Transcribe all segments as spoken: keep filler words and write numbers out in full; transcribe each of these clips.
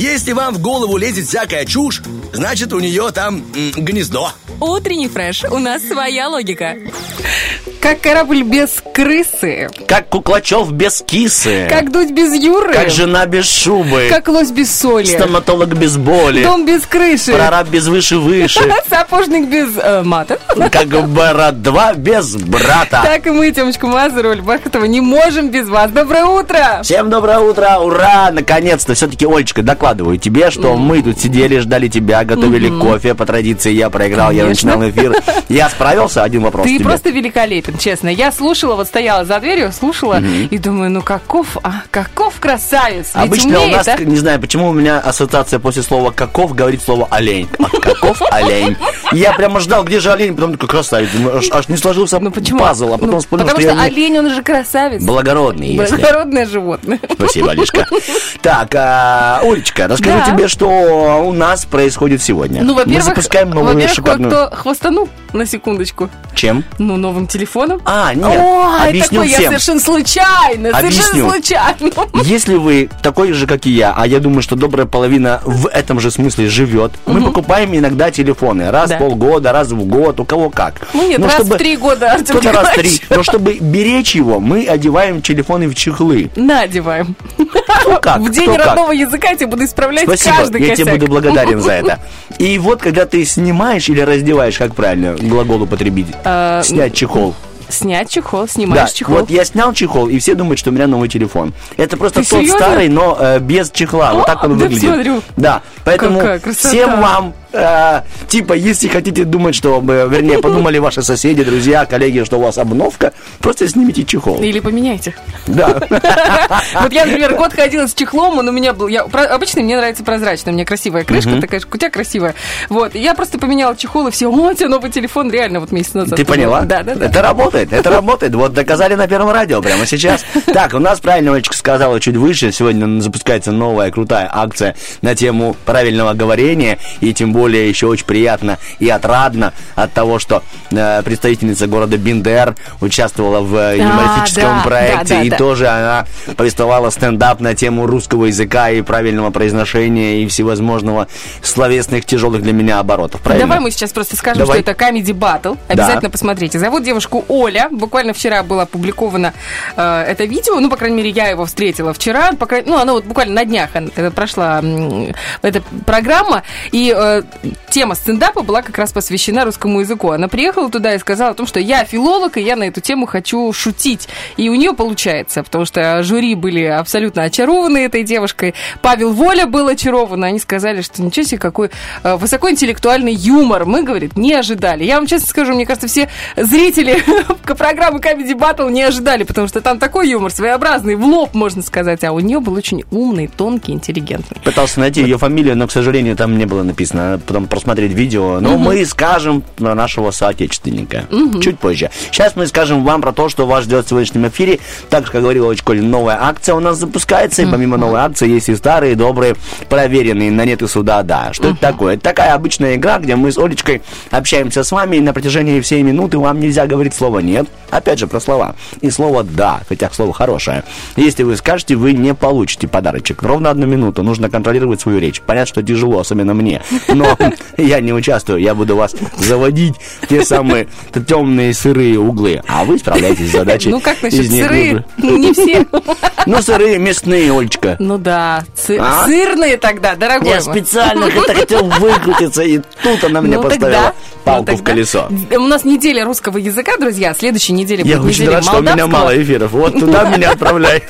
Если вам в голову лезет всякая чушь, значит, у нее там м, гнездо. Утренний фреш. У нас своя логика. Как корабль без крысы. Как Куклачев без кисы. Как Дудь без Юры. Как жена без шубы. Как лось без соли. Стоматолог без боли. Дом без крыши. Прораб без выше-выше. Сапожник без э, мата. Как Бородва без брата. Так и мы, Тёмочка Мазур, Оль Бархатова, не можем без вас. Доброе утро! Всем доброе утро! Ура! Наконец-то! Все-таки, Олечка, докладываю тебе, что mm-hmm. мы тут сидели, ждали тебя, готовили mm-hmm. кофе. По традиции я проиграл, конечно. Я начинал эфир. Я справился, один вопрос Ты тебе. Просто великолепен, честно. Я слушала, вот стояла за дверью, слушала mm-hmm. и думаю, ну каков, а каков красавец. Ведь обычно умеет, у нас, да? Не знаю, почему у меня ассоциация после слова «каков» говорит слово «олень». А каков олень? Я прямо ждал, где же олень, потом такой красавец. Аж, аж не сложился ну, пазл, а потом ну, вспомнил, потому что, что олень, он же красавец. Благородный. Благородное если. Животное. Спасибо, Олежка. Так, а, Олечка, расскажу да. тебе, что у нас происходит сегодня. Ну, во-первых, мы запускаем новую шикарную... Кто хвастанул, на секундочку. Чем? Ну, новым телефоном. А, нет. О, объясню всем. Я совершенно случайно, Объясню. совершенно случайно. Если вы такой же, как и я, а я думаю, что добрая половина в этом же смысле живет, угу. мы покупаем иногда телефоны. Раз да. в полгода, раз в год, у кого как. Ну, нет, но раз чтобы... в три года, Артем Николаевич. Раз в три. Но чтобы беречь его, мы одеваем телефоны в чехлы. Надеваем. Ну, как? В день Кто родного как? языка я тебе буду исправлять Спасибо. каждый косяк. Я тебе буду благодарен за это. И вот, когда ты снимаешь или раздеваешь, как правильно глагол употребить? А... Снять чехол. Снять чехол, снимаешь да, чехол. Вот я снял чехол, и все думают, что у меня новый телефон. Это просто Ты тот серьезно? старый, но э, без чехла. О, вот так он да выглядит. Смотрю. Да, поэтому всем вам, э, типа, если хотите думать, что, вернее, подумали ваши соседи, друзья, коллеги, что у вас обновка, просто снимите чехол. Или поменяйте. Да. Вот я, например, год ходила с чехлом, он у меня был... Обычно мне нравится прозрачный, у меня красивая крышка, такая у тебя красивая. Вот, я просто поменяла чехол, и все, о, у тебя новый телефон, реально, вот месяц назад. Ты поняла? Да, да, да. Это работает. Это работает. Вот доказали на Первом радио прямо сейчас. Так, у нас, правильно Олечка сказала чуть выше, сегодня запускается новая крутая акция на тему правильного говорения. И тем более еще очень приятно и отрадно от того, что э, представительница города Бендер участвовала в э, юмористическом да, проекте. Да, да, и да. тоже она повествовала стендап на тему русского языка и правильного произношения и всевозможного словесных тяжелых для меня оборотов. Правильно? Давай мы сейчас просто скажем, Давай. что это Comedy Battle. Обязательно да. посмотрите. Зовут девушку Оль. Буквально вчера было опубликовано э, это видео, ну, по крайней мере, я его встретила вчера, по крайней, ну, оно вот буквально на днях это прошла э, эта программа, и э, тема стендапа была как раз посвящена русскому языку. Она приехала туда и сказала о том, что я филолог, и я на эту тему хочу шутить. И у нее получается, потому что жюри были абсолютно очарованы этой девушкой, Павел Воля был очарован, они сказали, что ничего себе, какой э, высокоинтеллектуальный юмор. Мы, говорит, не ожидали. Я вам честно скажу, мне кажется, все зрители... программы Comedy Battle не ожидали, потому что там такой юмор своеобразный, в лоб, можно сказать. А у нее был очень умный, тонкий, интеллигентный. Пытался найти вот. ее фамилию, но, к сожалению, там не было написано. Потом просмотреть видео. Но угу. мы скажем на нашего соотечественника. Угу. Чуть позже. Сейчас мы скажем вам про то, что вас ждет в сегодняшнем эфире. Так же, как говорила Олечка, новая акция у нас запускается. И помимо угу. новой акции есть и старые, добрые, проверенные «На нет и суда да». Что угу. это такое? Это такая обычная игра, где мы с Олечкой общаемся с вами, и на протяжении всей минуты вам нельзя говорить слово «нет». Опять же, про слова. И слово «да», хотя слово хорошее. Если вы скажете, вы не получите подарочек. Ровно одну минуту. Нужно контролировать свою речь. Понятно, что тяжело, особенно мне. Но я не участвую. Я буду вас заводить в те самые темные сырые углы. А вы справляетесь с задачей. Ну, как насчет сырые? Ну, не все. Ну, сырые мясные, Олечка. Ну, да. Сырные тогда, дорогой. Я специально хотел выкрутиться, и тут она мне поставила палку в колесо. У нас неделя русского языка, друзья. Следующей неделе будет неделя молдавского. Я очень рад, что у меня мало эфиров. Вот туда меня отправляй.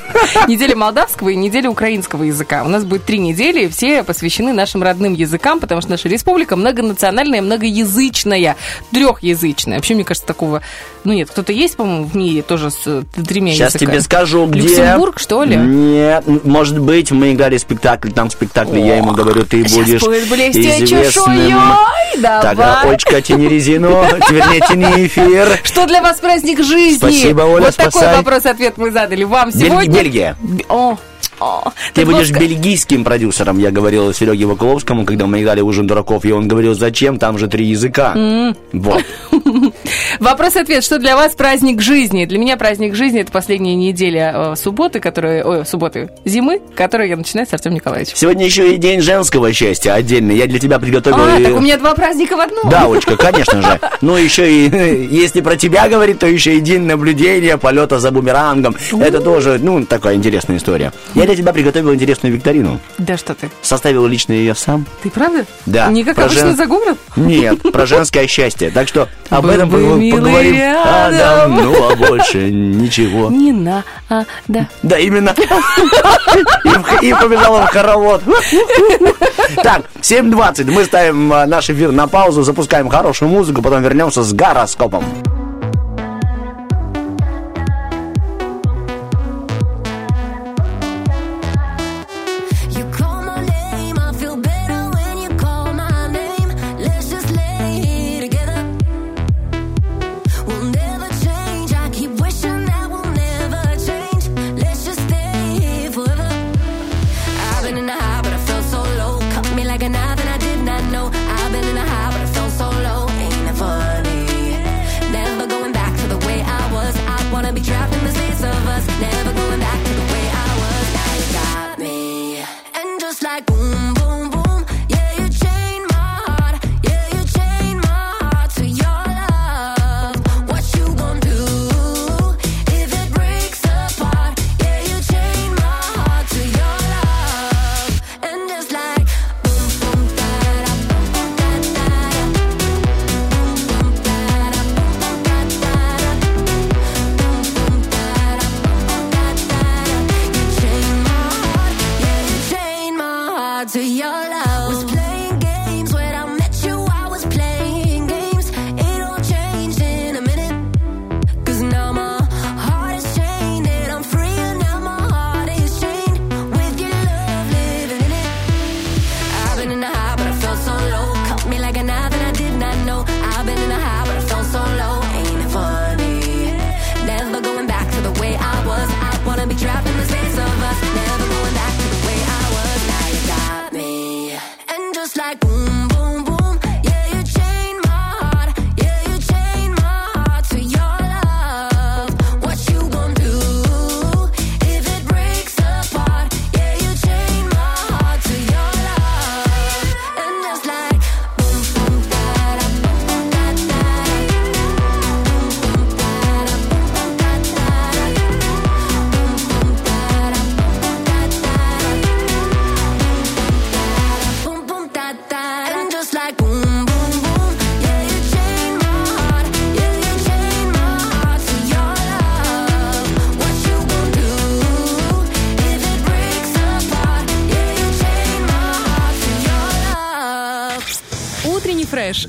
Неделя молдавского и неделя украинского языка. У нас будет три недели, все посвящены нашим родным языкам, потому что наша республика многонациональная, многоязычная, трехязычная. Вообще, мне кажется, такого... Ну нет, кто-то есть, по-моему, в мире тоже с тремя языками. Сейчас тебе скажу, где... Люксембург, что ли? Нет, может быть, мы играли спектакль, там спектакль, я ему говорю, ты будешь известным... Так, Олечка, тяни резину, вернее, тяни эфир. Что для вас праздник жизни. Спасибо, Оля, вот спасай. Такой вопрос-ответ мы задали вам сегодня. Бельгия. О, Ты будешь бельгийским продюсером, я говорил Сереге Вакуловскому, когда мы играли «Ужин дураков», и он говорил, зачем, там же три языка. Вот. Вопрос-ответ. Что для вас праздник жизни? Для меня праздник жизни — это последняя неделя субботы, которые, ой, субботы, зимы, которую я начинаю с Артема Николаевича. Сегодня еще и день женского счастья отдельный. Я для тебя приготовил... А, и... так у меня два праздника в одном. Да, Олечка, конечно же. Ну, еще и, если про тебя говорить, то еще и день наблюдения, полета за бумерангом. Это тоже, ну, такая интересная история. Я для тебя приготовил интересную викторину. Да что ты? Составил лично ее сам. Ты правда? Да. Не как обычно за город? Нет, про женское счастье. Так что об этом поговорим рядом. Ну, а больше ничего. Не на, а, да. Да, именно. И побежала в хоровод. Так, семь двадцать. Мы ставим наш эфир на паузу, запускаем хорошую музыку, потом вернемся с гороскопом.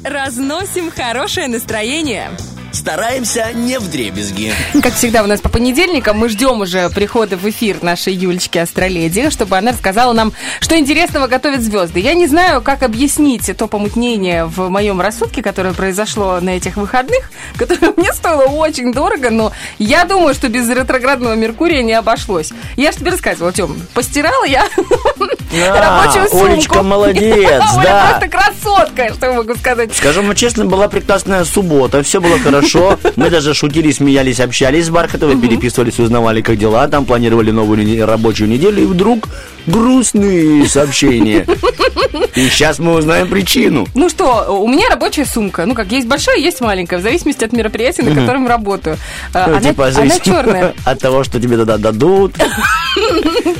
Разносим хорошее настроение. Стараемся не вдребезги. Как всегда у нас по понедельникам мы ждем уже прихода в эфир нашей Юлечки Астроледи, чтобы она рассказала нам, что интересного готовят звезды. Я не знаю, как объяснить то помутнение в моем рассудке, которое произошло на этих выходных, которое мне стоило очень дорого, но я думаю, что без ретроградного Меркурия не обошлось. Я же тебе рассказывала, Тём, постирала я... А, рабочую сумку. Олечка молодец, да. Просто красотка, что я могу сказать. Скажу вам честно, была прекрасная суббота, все было хорошо. Мы даже шутили, смеялись, общались с Бархатовой, переписывались, узнавали, как дела. Там планировали новую рабочую неделю, и вдруг грустные сообщения. И сейчас мы узнаем причину. Ну что, у меня рабочая сумка. Ну как, есть большая, есть маленькая, в зависимости от мероприятия, на котором работаю. Она черная. От того, что тебе тогда дадут.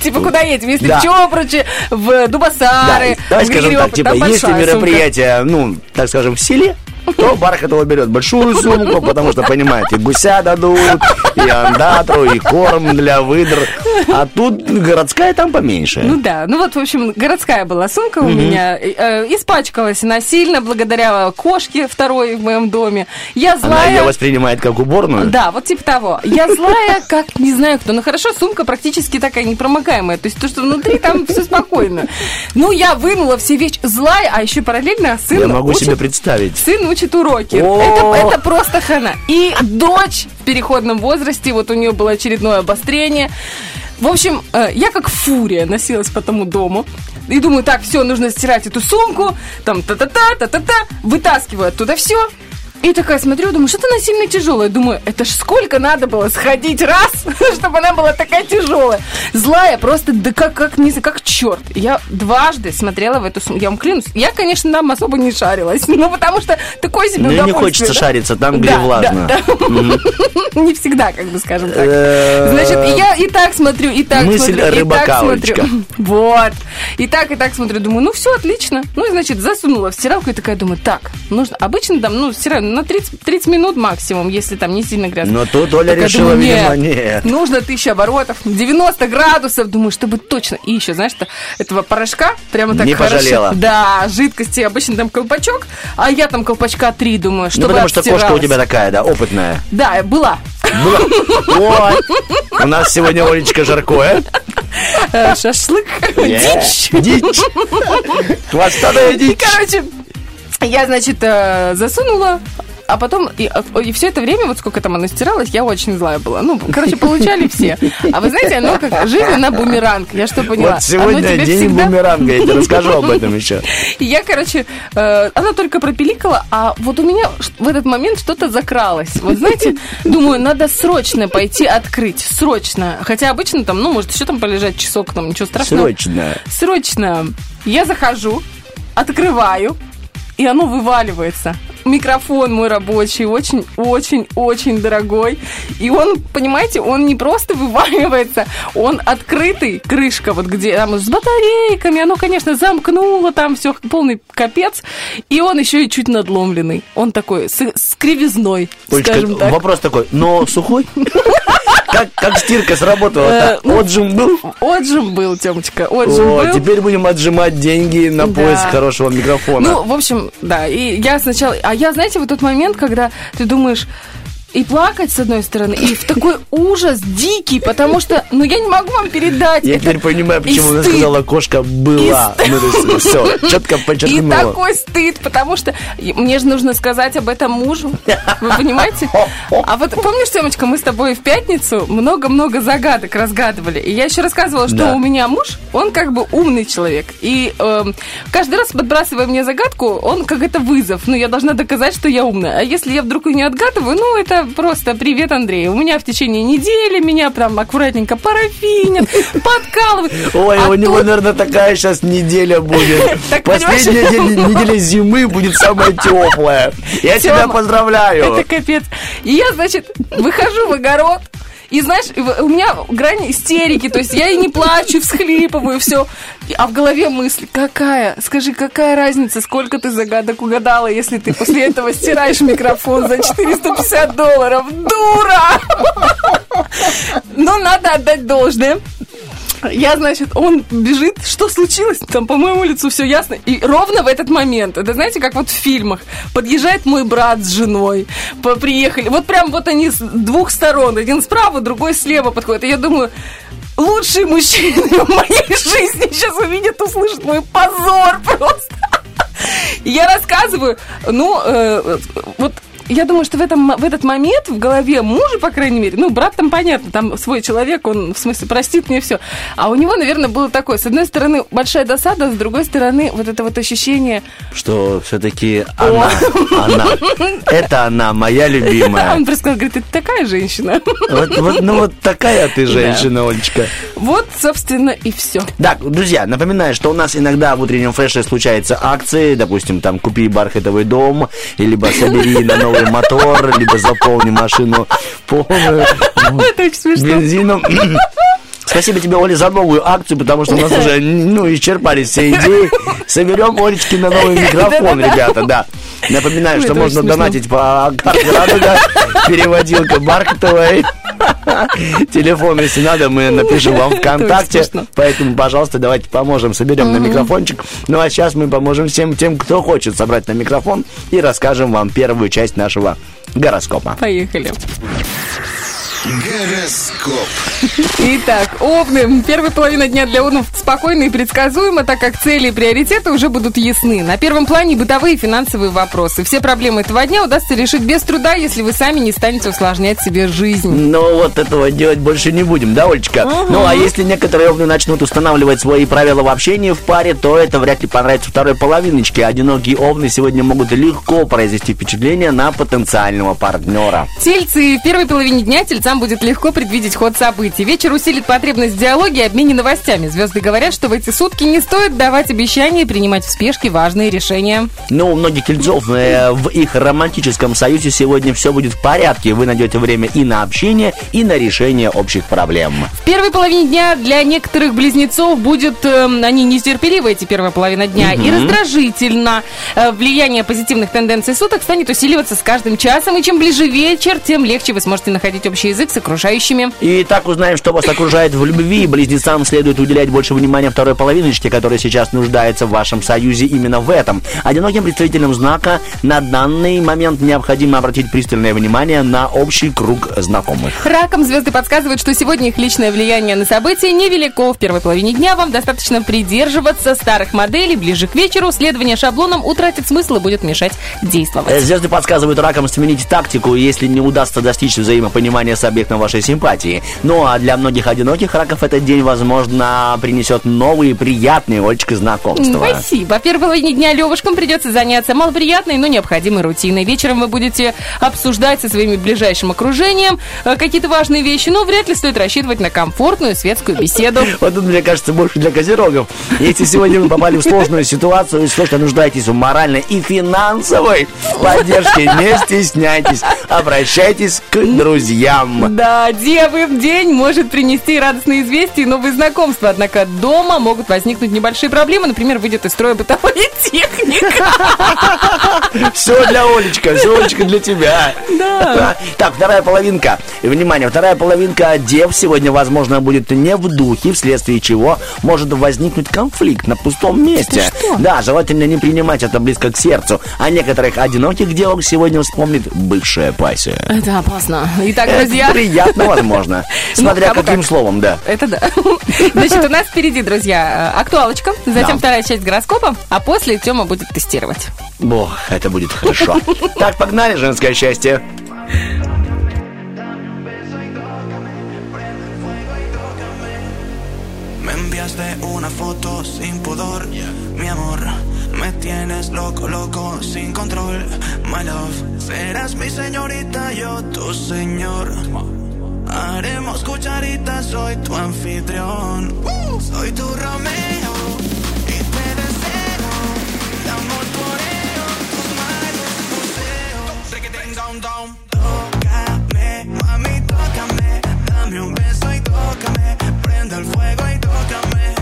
Типа, куда едем? Если в Чопруче, в Дубосары, в Григорьев, там большая сумка. Если мероприятие, ну, так скажем, в селе, то Бархатова берет большую сумку, потому что, понимаете, гуся дадут, и андатру, и корм для выдр. А тут городская там поменьше. Ну да, ну вот, в общем, городская была сумка у меня. Испачкалась она сильно благодаря кошке второй в моем доме. Я злая... Она ее воспринимает как уборную? Да, вот типа того. Я злая, как не знаю кто. Ну хорошо, сумка практически такая непромокаемая. То есть то, что внутри, там все спокойно. Ну я вынула все вещи. Злая, а еще параллельно сын... Я могу себе представить. Сын учит уроки. Это, это просто хана. И дочь в переходном возрасте, вот у нее было очередное обострение. В общем, я как фурия носилась по тому дому. И думаю, так, все, нужно стирать эту сумку. Там та-та-та, та-та-та. Вытаскиваю оттуда все. И такая смотрю, думаю, что-то она сильно тяжелая. Думаю, это ж сколько надо было сходить раз, чтобы она была такая тяжелая. Злая просто, да как, как, не знаю, как черт. Я дважды смотрела в эту сумку. Я вам клянусь, я, конечно, там особо не шарилась. Ну, потому что такое себе удовольствие. Ну, не хочется шариться там, где влажно. Не всегда, как бы, скажем так. Значит, я и так смотрю, и так смотрю. Мысль рыбака, Олечка. Вот. И так, и так смотрю. Думаю, ну, все отлично. Ну, и, значит, засунула в стиралку и такая, думаю, так, нужно обычно там, ну, стираю, на тридцать, тридцать минут максимум, если там не сильно грязно. Но тут Оля так решила, думаю, видимо, нет. Нужно тысяча оборотов, девяносто градусов, думаю, чтобы точно. И еще, знаешь, что этого порошка прямо так не хорошо. Не пожалела. Да, жидкости, обычно там колпачок, а я там колпачка три, думаю, чтобы ну, потому отстиралась. Что кошка у тебя такая, да, опытная. Да, была. Была. У нас сегодня, Олечка, жаркое. Шашлык. Дичь. Дичь. Хвостовая дичь. Короче... Я, значит, засунула, а потом... И, и все это время, вот сколько там оно стиралось, я очень злая была. Ну, короче, получали все. А вы знаете, оно как... Жизнь, она бумеранг. Я что поняла? Вот сегодня день всегда... бумеранга. Я тебе расскажу об этом еще. И я, короче... Э, она только пропиликала, а вот у меня в этот момент что-то закралось. Вот знаете, думаю, надо срочно пойти открыть. Срочно. Хотя обычно там, ну, может, еще там полежать часок, там ничего страшного. Срочно. Срочно. Я захожу, открываю. И оно вываливается. Микрофон мой рабочий, очень-очень-очень дорогой. И он, понимаете, он не просто вываливается, он открытый, крышка, вот где там с батарейками, оно, конечно, замкнуло, там все полный капец. И он еще и чуть надломленный. Он такой, с, с кривизной, Олечка, скажем так. Вопрос такой, но сухой? Как, как стирка сработала-то? Отжим был? Отжим был, Тёмочка, отжим О, был. Теперь будем отжимать деньги на да. поиск хорошего микрофона. Ну, в общем, да, и я сначала... А я, знаете, вот тот момент, когда ты думаешь... И плакать, с одной стороны, и в такой ужас дикий, потому что, ну, я не могу вам передать. Я это... теперь понимаю, почему она сказала, кошка была. И ну, все, четко подчеркнула. И такой стыд, потому что мне же нужно сказать об этом мужу. Вы понимаете? А вот помнишь, Тёмочка, мы с тобой в пятницу много-много загадок разгадывали. И я еще рассказывала, что да. у меня муж, он как бы умный человек. И э, каждый раз, подбрасывая мне загадку, он как это вызов. Ну, я должна доказать, что я умная. А если я вдруг и не отгадываю, ну, это просто привет, Андрей. У меня в течение недели меня прям аккуратненько парафинят, подкалывают. Ой, а у тут... него, наверное, такая сейчас неделя будет. Последняя неделя зимы будет самая теплая. Я тебя поздравляю. Это капец. И я, значит, выхожу в огород. И знаешь, у меня грань истерики, то есть я и не плачу, всхлипываю, все. А в голове мысль, какая, скажи, какая разница, сколько ты загадок угадала, если ты после этого стираешь микрофон за четыреста пятьдесят долларов, дура! Но надо отдать должное. Я, значит, он бежит, что случилось? Там по моему лицу все ясно. И ровно в этот момент, это знаете, как вот в фильмах, подъезжает мой брат с женой, приехали, вот прям вот они с двух сторон, один справа, другой слева подходит. И я думаю, лучшие мужчины в моей жизни сейчас увидят, услышат мой позор просто. Я рассказываю, ну, э, вот... Я думаю, что в, этом, в этот момент в голове мужа, по крайней мере, ну, брат там, понятно, там свой человек, он, в смысле, простит мне все. А у него, наверное, было такое, с одной стороны, большая досада, с другой стороны, вот это вот ощущение... Что все-таки она, она, это она, моя любимая. Он просто сказал, говорит, ты такая женщина. Вот, вот, ну, вот такая ты женщина, да. Олечка. Вот, собственно, и все. Так, друзья, напоминаю, что у нас иногда в утреннем фреше случаются акции, допустим, там, купи бархатовый дом, либо собери на новый мотор, либо заполни машину полную бензином. Спасибо тебе, Оля, за новую акцию, потому что у нас уже, ну, исчерпались все идеи. Соберем Олечки на новый микрофон, ребята, да. Напоминаю, что можно донатить по карте Радуга, переводилка Бархатовой. Телефон, если надо, мы напишем вам ВКонтакте. Поэтому, пожалуйста, давайте поможем. Соберем на микрофончик. Ну, а сейчас мы поможем всем тем, кто хочет собрать на микрофон. И расскажем вам первую часть нашего гороскопа. Поехали. Гороскоп. Итак, овны. Первая половина дня для овнов спокойна и предсказуема, так как цели и приоритеты уже будут ясны. На первом плане бытовые и финансовые вопросы. Все проблемы этого дня удастся решить без труда, если вы сами не станете усложнять себе жизнь. Но вот этого делать больше не будем, да, Олечка? Угу. Ну, а если некоторые овны начнут устанавливать свои правила в общении в паре, то это вряд ли понравится второй половиночке. Одинокие овны сегодня могут легко произвести впечатление на потенциального партнера. Тельцы. В первой половине дня тельцам будет легко предвидеть ход событий. Вечер усилит потребность в диалоге и обмене новостями. Звезды говорят, что в эти сутки не стоит давать обещания и принимать в спешке важные решения. Ну, у многих тельцов э, в их романтическом союзе сегодня все будет в порядке. Вы найдете время и на общение, и на решение общих проблем. В первой половине дня для некоторых близнецов будет... Э, они нетерпеливы, эти первая половина дня, угу. и раздражительно. Э, влияние позитивных тенденций суток станет усиливаться с каждым часом. И чем ближе вечер, тем легче вы сможете находить общий язык с окружающими. И так узнаем, что вас окружает в любви. Близнецам следует уделять больше внимания второй половиночке, которая сейчас нуждается в вашем союзе именно в этом. Одиноким представителям знака на данный момент необходимо обратить пристальное внимание на общий круг знакомых. Ракам звезды подсказывают, что сегодня их личное влияние на события невелико. В первой половине дня вам достаточно придерживаться старых моделей. Ближе к вечеру следование шаблонам утратит смысл и будет мешать действовать. Звезды подсказывают ракам сменить тактику, если не удастся достичь взаимопонимания с объектом вашей симпатии. Ну а для многих одиноких раков этот день, возможно, принесет новые приятные, Олечка, знакомства. Спасибо. Первой половине дня левушкам придется заняться малоприятной, но необходимой рутиной. Вечером вы будете обсуждать со своим ближайшим окружением какие-то важные вещи, но вряд ли стоит рассчитывать на комфортную светскую беседу. Вот тут, мне кажется, больше для козерогов. Если сегодня вы попали в сложную ситуацию и сложно нуждаетесь в моральной и финансовой поддержке, не стесняйтесь, обращайтесь к друзьям. Да, девы, день может принести радостные известия и новые знакомства, однако дома могут возникнуть небольшие проблемы, например, выйдет из строя бытовая техника. Все для Олечка, все, Олечка, для тебя. Да. Так, вторая половинка. Внимание, вторая половинка дев сегодня, возможно, будет не в духе, вследствие чего может возникнуть конфликт на пустом месте. Да, желательно не принимать это близко к сердцу, а некоторых одиноких девок сегодня вспомнит бывшая пассия. Это опасно. Итак, друзья... Это приятно, возможно. Смотря ну, каким как. словом, да. Это да. Значит, у нас впереди, друзья, актуалочка, затем да. вторая часть гороскопа, а после Тёма будет тестировать. Бог, это будет хорошо. Так, погнали, женское счастье. Me tienes loco, loco, sin control, my love. Serás mi señorita, yo tu señor. Haremos cucharitas, soy tu anfitrión. Soy tu Romeo y te deseo. De amor por ello, tus manos buceo. Sé que tenga un down. Tócame, mami, tócame. Dame un beso y tócame. Prende el fuego y tócame.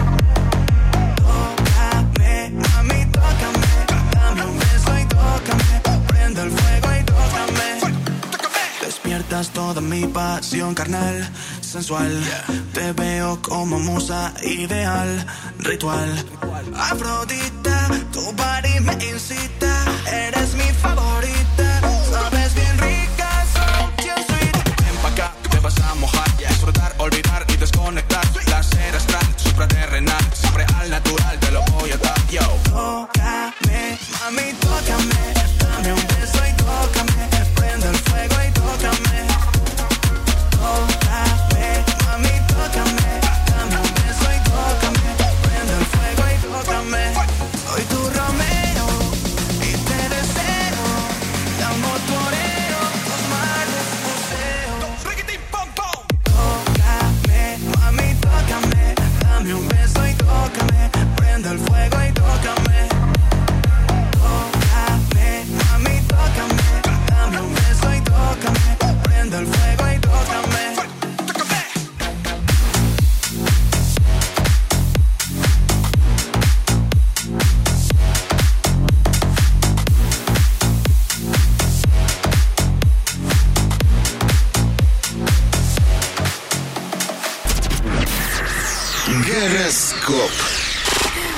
Mami, tócame, dame un beso y tócame, prende el fuego y tócame. Despiertas toda mi pasión carnal, sensual. Te veo como musa ideal, ritual. Afrodita, tu body me incita, eres mi favorita, sabes bien rica, soy bien sweet. Ven pa' acá, te vas a mojar, disfrutar, olvidar y desconectar. Placer astral, supraterrenal, siempre al natural, te lo voy a dar. Yo. Tócame, mami, tócame, dame un beso y tócame, prende el fuego y tócame. Tócame, mami, tócame, dame un beso y tócame, prende el fuego y tócame. Soy tu Romeo y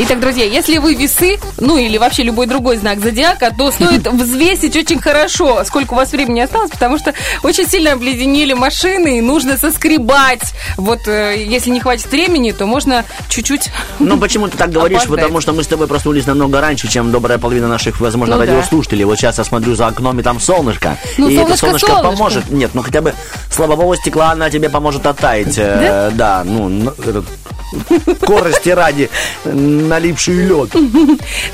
Итак, друзья, если вы весы, ну или вообще любой другой знак зодиака, то стоит взвесить очень хорошо, сколько у вас времени осталось, потому что очень сильно обледенели машины, и нужно соскребать. Вот если не хватит времени, то можно чуть-чуть. Ну, почему ты так говоришь? Опоздать. Потому что мы с тобой проснулись намного раньше, чем добрая половина наших, возможно, ну, радиослушателей. Да. Вот сейчас я смотрю за окном, и там солнышко. Ну, и солнышко, это солнышко, солнышко поможет. Нет, ну хотя бы слабового стекла она тебе поможет оттаять. Да? Да, ну, этот... Скорости ради налипший лед.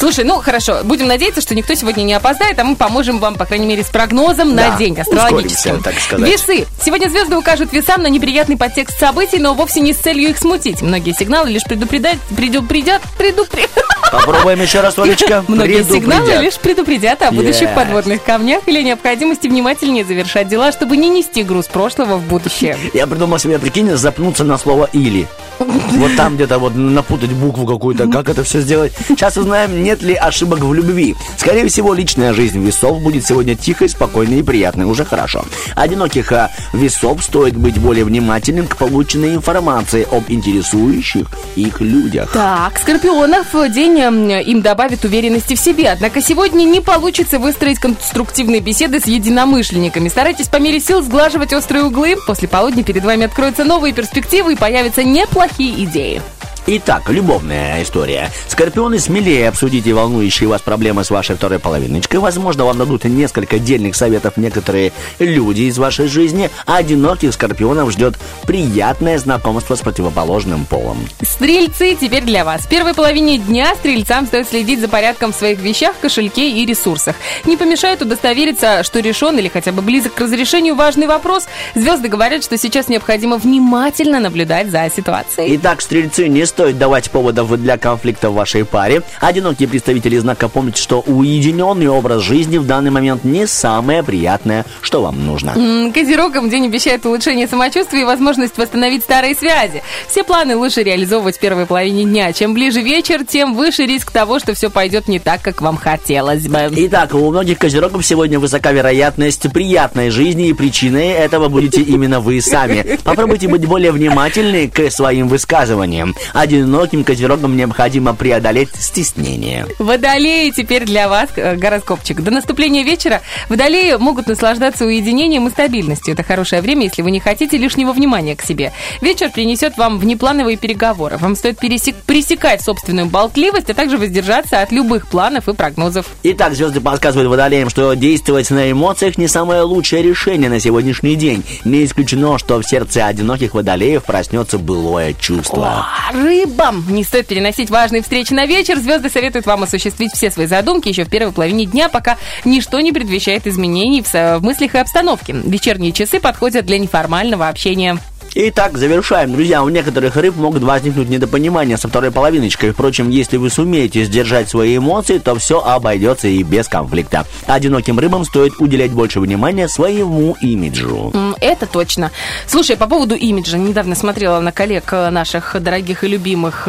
Слушай, ну хорошо, будем надеяться, что никто сегодня не опоздает, а мы поможем вам, по крайней мере, с прогнозом на да, день астрологическим. Так сказать. Весы. Сегодня звезды укажут весам на неприятный подтекст событий, но вовсе не с целью их смутить. Многие сигналы лишь предупредят, предупредят, предупредят. Попробуем еще раз, Олечка. Многие сигналы лишь предупредят о будущих yes. подводных камнях или необходимости внимательнее завершать дела, чтобы не нести груз прошлого в будущее. Я придумал себе, прикинь, запнуться на слово «или». Вот там где-то вот напутать букву какую-то. Как это все сделать? Сейчас узнаем, нет ли ошибок в любви. Скорее всего, личная жизнь весов будет сегодня тихой, спокойной и приятной. Уже хорошо. Одиноких весов стоит быть более внимательным к полученной информации об интересующих их людях. Так, скорпионов день им добавит уверенности в себе. Однако сегодня не получится выстроить конструктивные беседы с единомышленниками. Старайтесь по мере сил сглаживать острые углы. После полудня перед вами откроются новые перспективы и появятся неплохие идеи. Итак, любовная история. Скорпионы, смелее обсудите волнующие вас проблемы с вашей второй половиночкой. Возможно, вам дадут несколько дельных советов некоторые люди из вашей жизни. А одиноких скорпионов ждет приятное знакомство с противоположным полом. Стрельцы теперь для вас. В первой половине дня стрельцам стоит следить за порядком в своих вещах, кошельке и ресурсах. Не помешает удостовериться, что решен или хотя бы близок к разрешению важный вопрос. Звезды говорят, что сейчас необходимо внимательно наблюдать за ситуацией. Итак, стрельцы, не стоит давать поводов для конфликта в вашей паре. Одинокие представители знака, помните, что уединенный образ жизни в данный момент не самое приятное, что вам нужно. Козерогам день обещает улучшение самочувствия и возможность восстановить старые связи. Все планы лучше реализовывать в первой половине дня. Чем ближе вечер, тем выше риск того, что все пойдет не так, как вам хотелось бы. Итак, у многих козерогов сегодня высока вероятность приятной жизни, и причиной этого будете именно вы сами. Попробуйте быть более внимательны к своим высказываниям. Одиноким козерогам необходимо преодолеть стеснение. Водолеи теперь для вас гороскопчик. До наступления вечера водолеи могут наслаждаться уединением и стабильностью. Это хорошее время, если вы не хотите лишнего внимания к себе. Вечер принесет вам внеплановые переговоры. Вам стоит пересек... пресекать собственную болтливость, а также воздержаться от любых планов и прогнозов. Итак, звезды подсказывают водолеям, что действовать на эмоциях не самое лучшее решение на сегодняшний день. Не исключено, что в сердце одиноких водолеев проснется былое чувство. Рыбам не стоит переносить важные встречи на вечер. Звезды советуют вам осуществить все свои задумки еще в первой половине дня, пока ничто не предвещает изменений в мыслях и обстановке. Вечерние часы подходят для неформального общения. Итак, завершаем, друзья. У некоторых рыб могут возникнуть недопонимания со второй половиночкой. Впрочем, если вы сумеете сдержать свои эмоции, то все обойдется и без конфликта. Одиноким рыбам стоит уделять больше внимания своему имиджу. Это точно. Слушай, по поводу имиджа. Недавно смотрела на коллег наших дорогих и любимых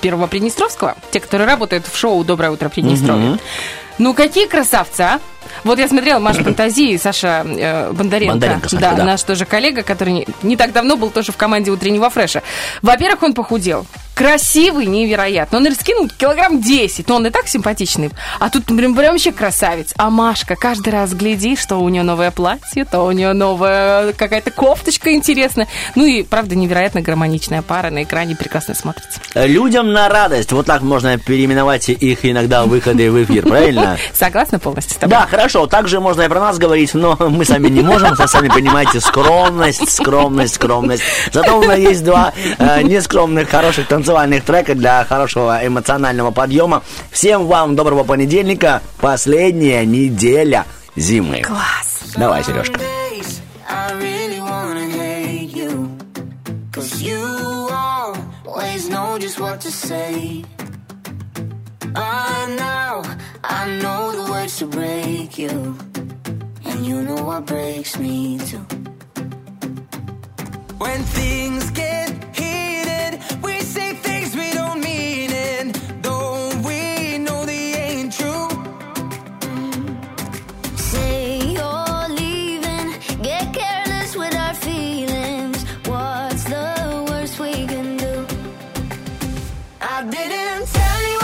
Первого Приднестровского, те, которые работают в шоу «Доброе утро, Приднестровье». Угу. Ну, какие красавцы, а? Вот я смотрела Маша Фантазии, Саша э, Бондаренко, Бондаренко Саша, да, да, наш тоже коллега, который не, не так давно был тоже в команде «Утреннего фреша». Во-первых, он похудел. Красивый, невероятно. Он раскинул килограмм десять, но он и так симпатичный. А тут прям, прям вообще красавец. А Машка, каждый раз гляди, что у нее новое платье, то у нее новая какая-то кофточка интересная. Ну и, правда, невероятно гармоничная пара на экране прекрасно смотрится. Людям на радость. Вот так можно переименовать их иногда выходы в эфир, правильно? Согласна полностью с тобой. Да, хорошо. Также можно и про нас говорить, но мы сами не можем. Вы сами понимаете, скромность, скромность, скромность. Зато у нас есть два нескромных, хороших танцоров. Танцевальных треков для хорошего эмоционального подъема. Всем вам доброго понедельника. Последняя неделя зимы. Класс. Давай, Сережка. When things get heated, we say things we don't mean, and though we know they ain't true. Say you're leaving, get careless with our feelings. What's the worst we can do? I didn't tell you.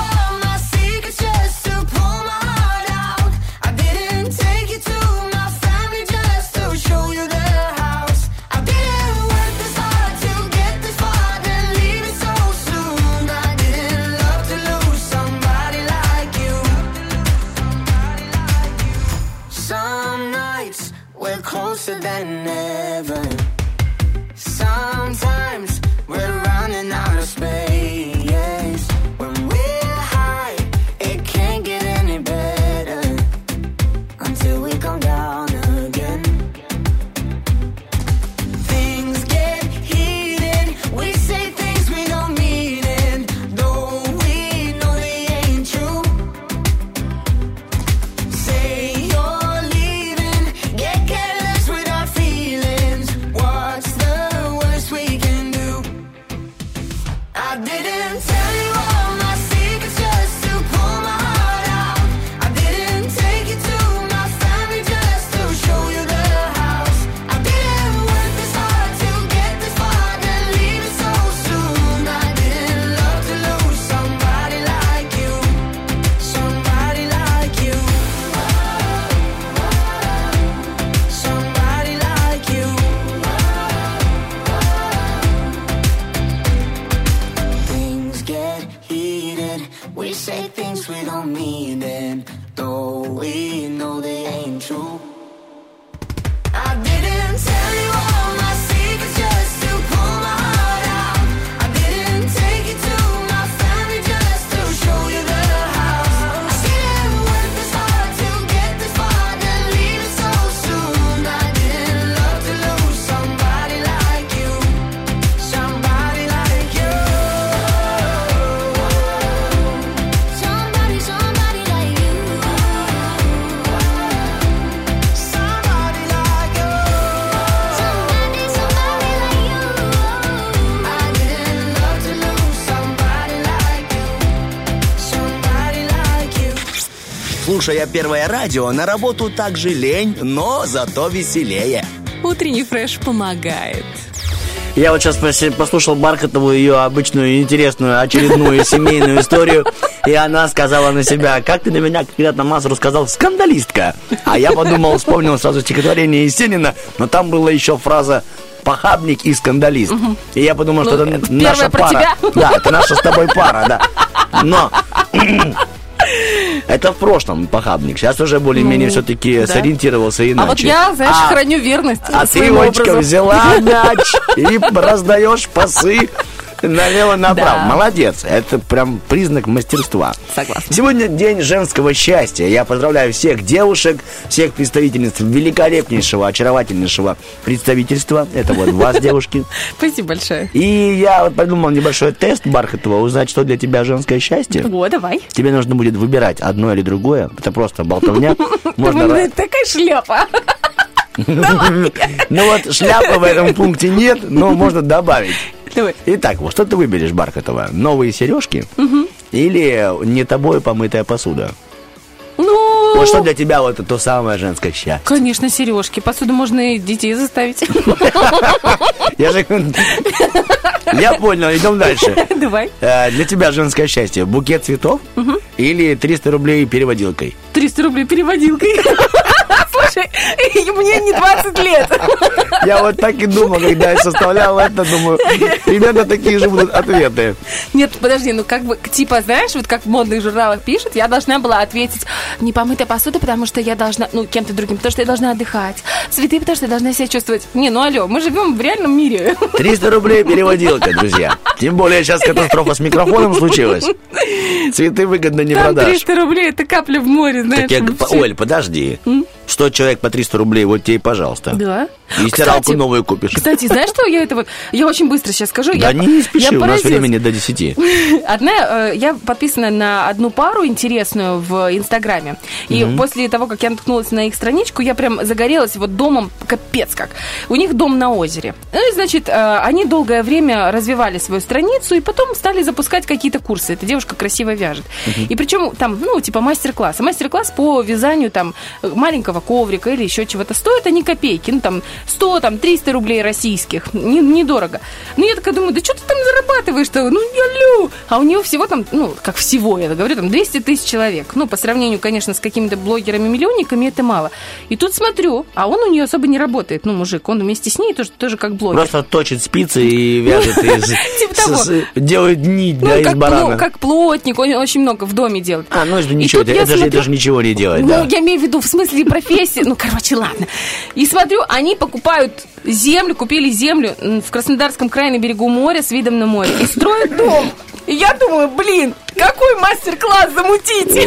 faster than ever. Sometimes we're running out of space. When we're high, it can't get any better until we come down again. Things get heated, we say things we don't mean it, though we know they ain't true. Say you're leaving, get careless with our feelings. What's the worst we can do? I didn't tell you all my secrets just to pull my heart out. I didn't take you to my family just to show you the house. I didn't work this hard to get this far to leave it so soon. I didn't love to lose somebody like you, somebody like you, somebody like you. Things get heated, we say things we don't mean it, though we know they ain't true. I didn't tell you all my secrets just to pull my heart out. I didn't take you to my family just to show you the house. I didn't work this hard to get this far to leave it so soon. I didn't love to lose somebody like you, somebody like you, somebody, somebody like you, somebody like you, somebody, somebody like you. I didn't love to lose somebody like you, somebody like you. Слушая Первое радио, на работу также лень, но зато веселее. Утренний фреш помогает. Я вот сейчас пос- послушал Бархатову, ее обычную, интересную, очередную семейную историю, и она сказала на себя: как ты на меня когда-то Мазуру сказал «скандалистка». А я подумал, вспомнил сразу стихотворение Есенина, но там была еще фраза «похабник и скандалист». И я подумал, что Ну, это это наша первое про пара. тебя. Да, это наша с тобой пара, да. Но это в прошлом похабник. Сейчас уже более-менее все-таки сориентировался иначе. А вот я, знаешь, А- храню верность А ты, своим Олечка, образом. взяла мяч и раздаешь пасы налево-направо. Да. Молодец. Это прям признак мастерства. Согласна. Сегодня день женского счастья. Я поздравляю всех девушек, всех представительниц великолепнейшего, очаровательнейшего представительства. Это вот вас, девушки. Спасибо большое. И я вот придумал небольшой тест, Бархатова, узнать, что для тебя женское счастье. О, давай. Тебе нужно будет выбирать одно или другое. Это просто болтовня. Можно... Такая шляпа. Ну вот шляпы в этом пункте нет, но можно добавить. Давай. Итак, вот что ты выберешь, Бархатова? Новые сережки угу. или не тобой помытая посуда? Ну... Вот что для тебя вот то самое женское счастье? Конечно, сережки. Посуду можно и детей заставить. Я же... Я понял, идем дальше. Давай. Для тебя женское счастье. Букет цветов или триста рублей переводилкой? триста рублей переводилкой. Слушай, мне не двадцать лет. Я вот так и думал, когда я составлял это, думаю, примерно такие же будут ответы. Нет, подожди, ну как бы, типа, знаешь, вот как в модных журналах пишут, я должна была ответить: не помытая посуда, потому что я должна, ну, кем-то другим, потому что я должна отдыхать. Цветы, потому что я должна себя чувствовать. Не, ну алло, мы живем в реальном мире. триста рублей переводилка, друзья. Тем более сейчас катастрофа с микрофоном случилась. Цветы выгодно не продашь. Там триста рублей, это капля в море, знаешь. Так я... Оль, подожди. сто человек по триста рублей, вот тебе и пожалуйста. Да. И стиралку новую купишь. Кстати, знаешь, что я это вот... Я очень быстро сейчас скажу. Да я, не спеши, я у нас времени до десяти. Одна... Я подписана на одну пару интересную в Инстаграме. И mm-hmm. после того, как я наткнулась на их страничку, я прям загорелась вот домом капец как. У них дом на озере. Ну и, значит, они долгое время развивали свою страницу и потом стали запускать какие-то курсы. Эта девушка красиво вяжет. Mm-hmm. И причем там, ну, типа мастер-класс. Мастер-класс по вязанию там маленького коврика или еще чего-то. Стоят они копейки, ну, там... сто, там, триста рублей российских. Не, недорого. Ну, я такая думаю, да что ты там зарабатываешь-то? Ну, я лю. А у него всего там, ну, как всего, я говорю, там двести тысяч человек. Ну, по сравнению, конечно, с какими-то блогерами-миллионниками это мало. И тут смотрю, а он у нее особо не работает. Ну, мужик, он вместе с ней тоже, тоже как блогер. Просто точит спицы и вяжет. Делает нить из барана. Ну, как плотник, он очень много в доме делает. А, ну, ничего, это же ничего не делает. Ну, я имею в виду, в смысле профессии. Ну, короче, ладно. И смотрю, они покупают землю, купили землю в Краснодарском крае на берегу моря с видом на море и строят дом. И я думаю, блин, какой мастер-класс замутите?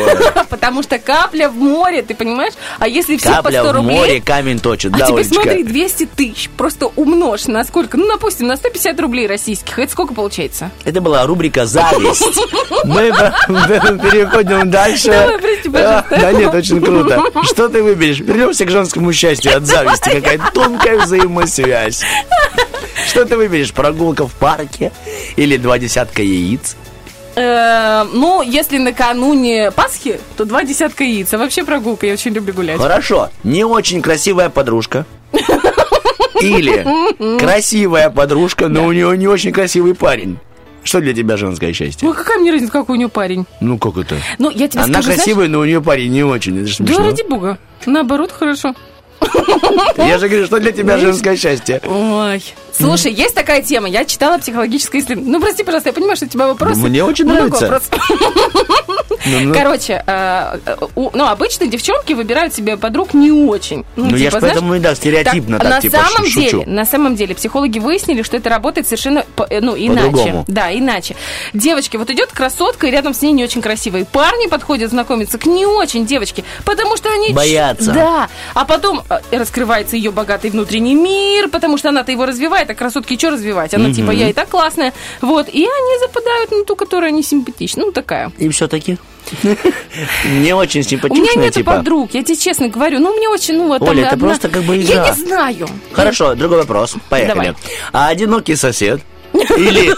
Потому что капля в море, ты понимаешь? А если все по сто рублей... Капля в море камень точит, да, Олечка? А теперь смотри, двести тысяч просто умножь на сколько? Ну, допустим, на сто пятьдесят рублей российских. Это сколько получается? Это была рубрика «Зависть». Мы переходим дальше. Давай, прости, пожалуйста. Да нет, очень круто. Что ты выберешь? Вернемся к женскому счастью от зависти. Какая тонкая взаимосвязь. Что ты выберешь? Прогулка в парке или два десятка яиц? Э-э, ну, если накануне Пасхи, то два десятка яиц. А вообще прогулка, я очень люблю гулять. Хорошо. Не очень красивая подружка. Или красивая подружка, но у нее не очень красивый парень. Что для тебя женское счастье? Ну, какая мне разница, какой у нее парень? Ну, как это? Ну, я тебе Она скажу, красивая, знаешь... но у нее парень не очень. Это же смешно. Да, ради бога. Наоборот, хорошо. Я же говорю, что для тебя женское счастье? Ой. Слушай, есть такая тема. Я читала психологическое исследование. Ну, прости, пожалуйста, я понимаю, что у тебя вопросы. Мне очень нравится. Короче, ну, обычно девчонки выбирают себе подруг не очень. Ну, я же поэтому, да, стереотипно так, типа, шучу. На самом деле, психологи выяснили, что это работает совершенно, ну, иначе. Да, иначе. Девочки, вот идет красотка, и рядом с ней не очень красивые. Парни подходят знакомиться к не очень девочке, потому что они... Боятся. Да. А потом... раскрывается ее богатый внутренний мир, потому что она-то его развивает, а красотки что развивать? Она, угу, типа, я и так классная. Вот. И они западают на ту, которая не симпатична. Ну, такая. И все-таки? Не очень симпатичная, типа. У меня нету подруг, я тебе честно говорю. Ну, мне очень, ну, вот... Оля, это просто как бы игра. Я не знаю. Хорошо, другой вопрос. Поехали. А одинокий сосед? Или,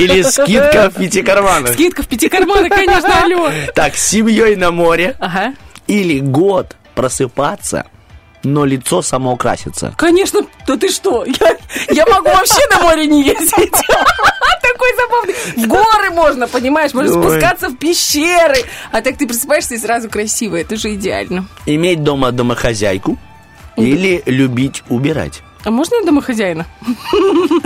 или скидка в пяти карманах? Скидка в пяти карманах, конечно, алло. Так, с семьей на море. Ага. Или год просыпаться, но лицо само красится. Конечно, да ты что? Я, я могу вообще на море не ездить. Такой забавный. В горы можно, понимаешь? Можно спускаться в пещеры. А так ты просыпаешься и сразу красиво. Это же идеально. Иметь дома домохозяйку или любить убирать? А можно домохозяина?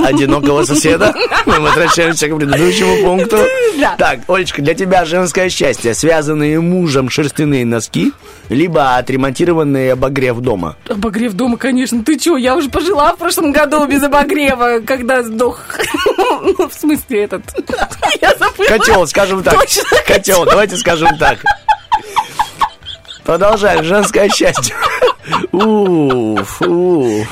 Одинокого соседа? Мы возвращаемся к предыдущему пункту. Да. Так, Олечка, для тебя женское счастье. Связанные мужем шерстяные носки, либо отремонтированный обогрев дома. Обогрев дома, конечно. Ты чё, я уже пожила в прошлом году без обогрева, когда сдох. Ну, в смысле этот. Я забыла. Котёл, скажем так. Точно. Котёл, давайте скажем так. Продолжаем женское счастье. Уф, уф.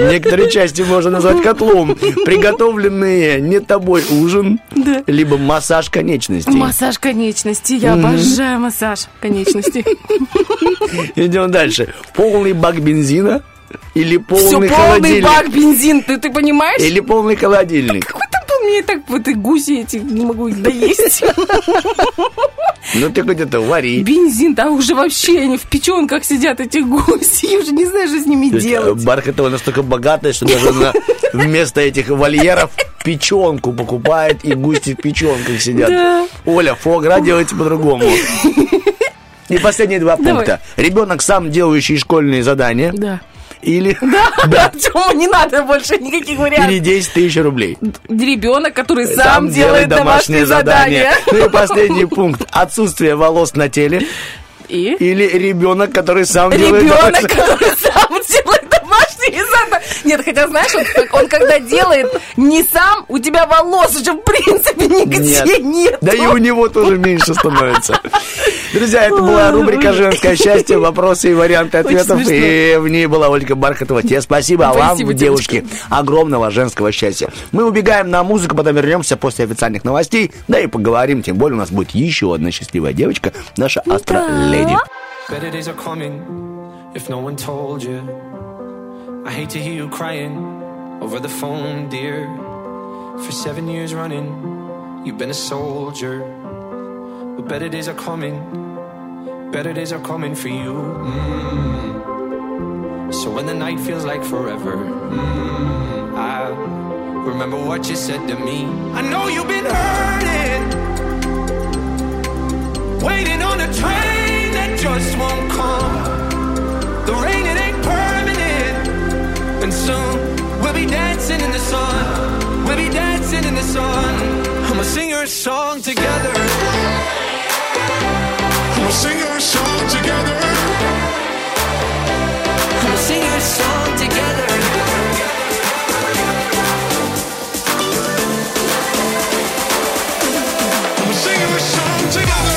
Некоторые части можно назвать котлом. Приготовленные не тобой ужин, да, либо массаж конечностей. Массаж конечностей, я mm-hmm. обожаю массаж конечностей. Идем дальше. Полный бак бензина или полный Все, холодильник. Полный бак бензин, ты, ты понимаешь? Или полный холодильник. Да, какой-то был мне так вот и гуси эти, не могу их доесть. Ну ты хоть это вари. Бензин, да уже вообще они в печенках сидят, эти гуси. Я уже не знаю, что с ними делать. Бархатова настолько богатая, что даже она вместо этих вольеров печенку покупает, и гуси в печенках сидят. Да. Оля, фогра делайте по-другому. И последние два пункта. Ребенок сам делающий школьные задания. Да. Или... Да, да. Артёму не надо больше никаких вариантов. Или десять тысяч рублей. Ребенок, который сам, сам делает, делает домашние, домашние задания. Ну и последний пункт. Отсутствие волос на теле. И? Или ребенок, который сам ребенок, делает домашние задания. Ребенок, который сам делает домашние задания. Нет, хотя, знаешь, он, он когда делает не сам, у тебя волос уже, в принципе, нигде нет. нет. Да и у него тоже меньше становится. Друзья, это была рубрика «Женское счастье». Вопросы и варианты ответов. И в ней была Ольга Бархатова. Тебе спасибо, а вам, девушки, огромного женского счастья. Мы убегаем на музыку, потом вернемся после официальных новостей. Да и поговорим, тем более у нас будет еще одна счастливая девочка, наша Астроледи. But better days are coming, better days are coming for you. Mm. So when the night feels like forever, mm, I remember what you said to me. I know you've been hurting, waiting on a train that just won't come. The rain, it ain't permanent, and soon we'll be dancing in the sun. We'll be dancing in the sun. I'ma sing her a song together. I'ma sing her a song together. We'll sing our song together. We'll sing our song together.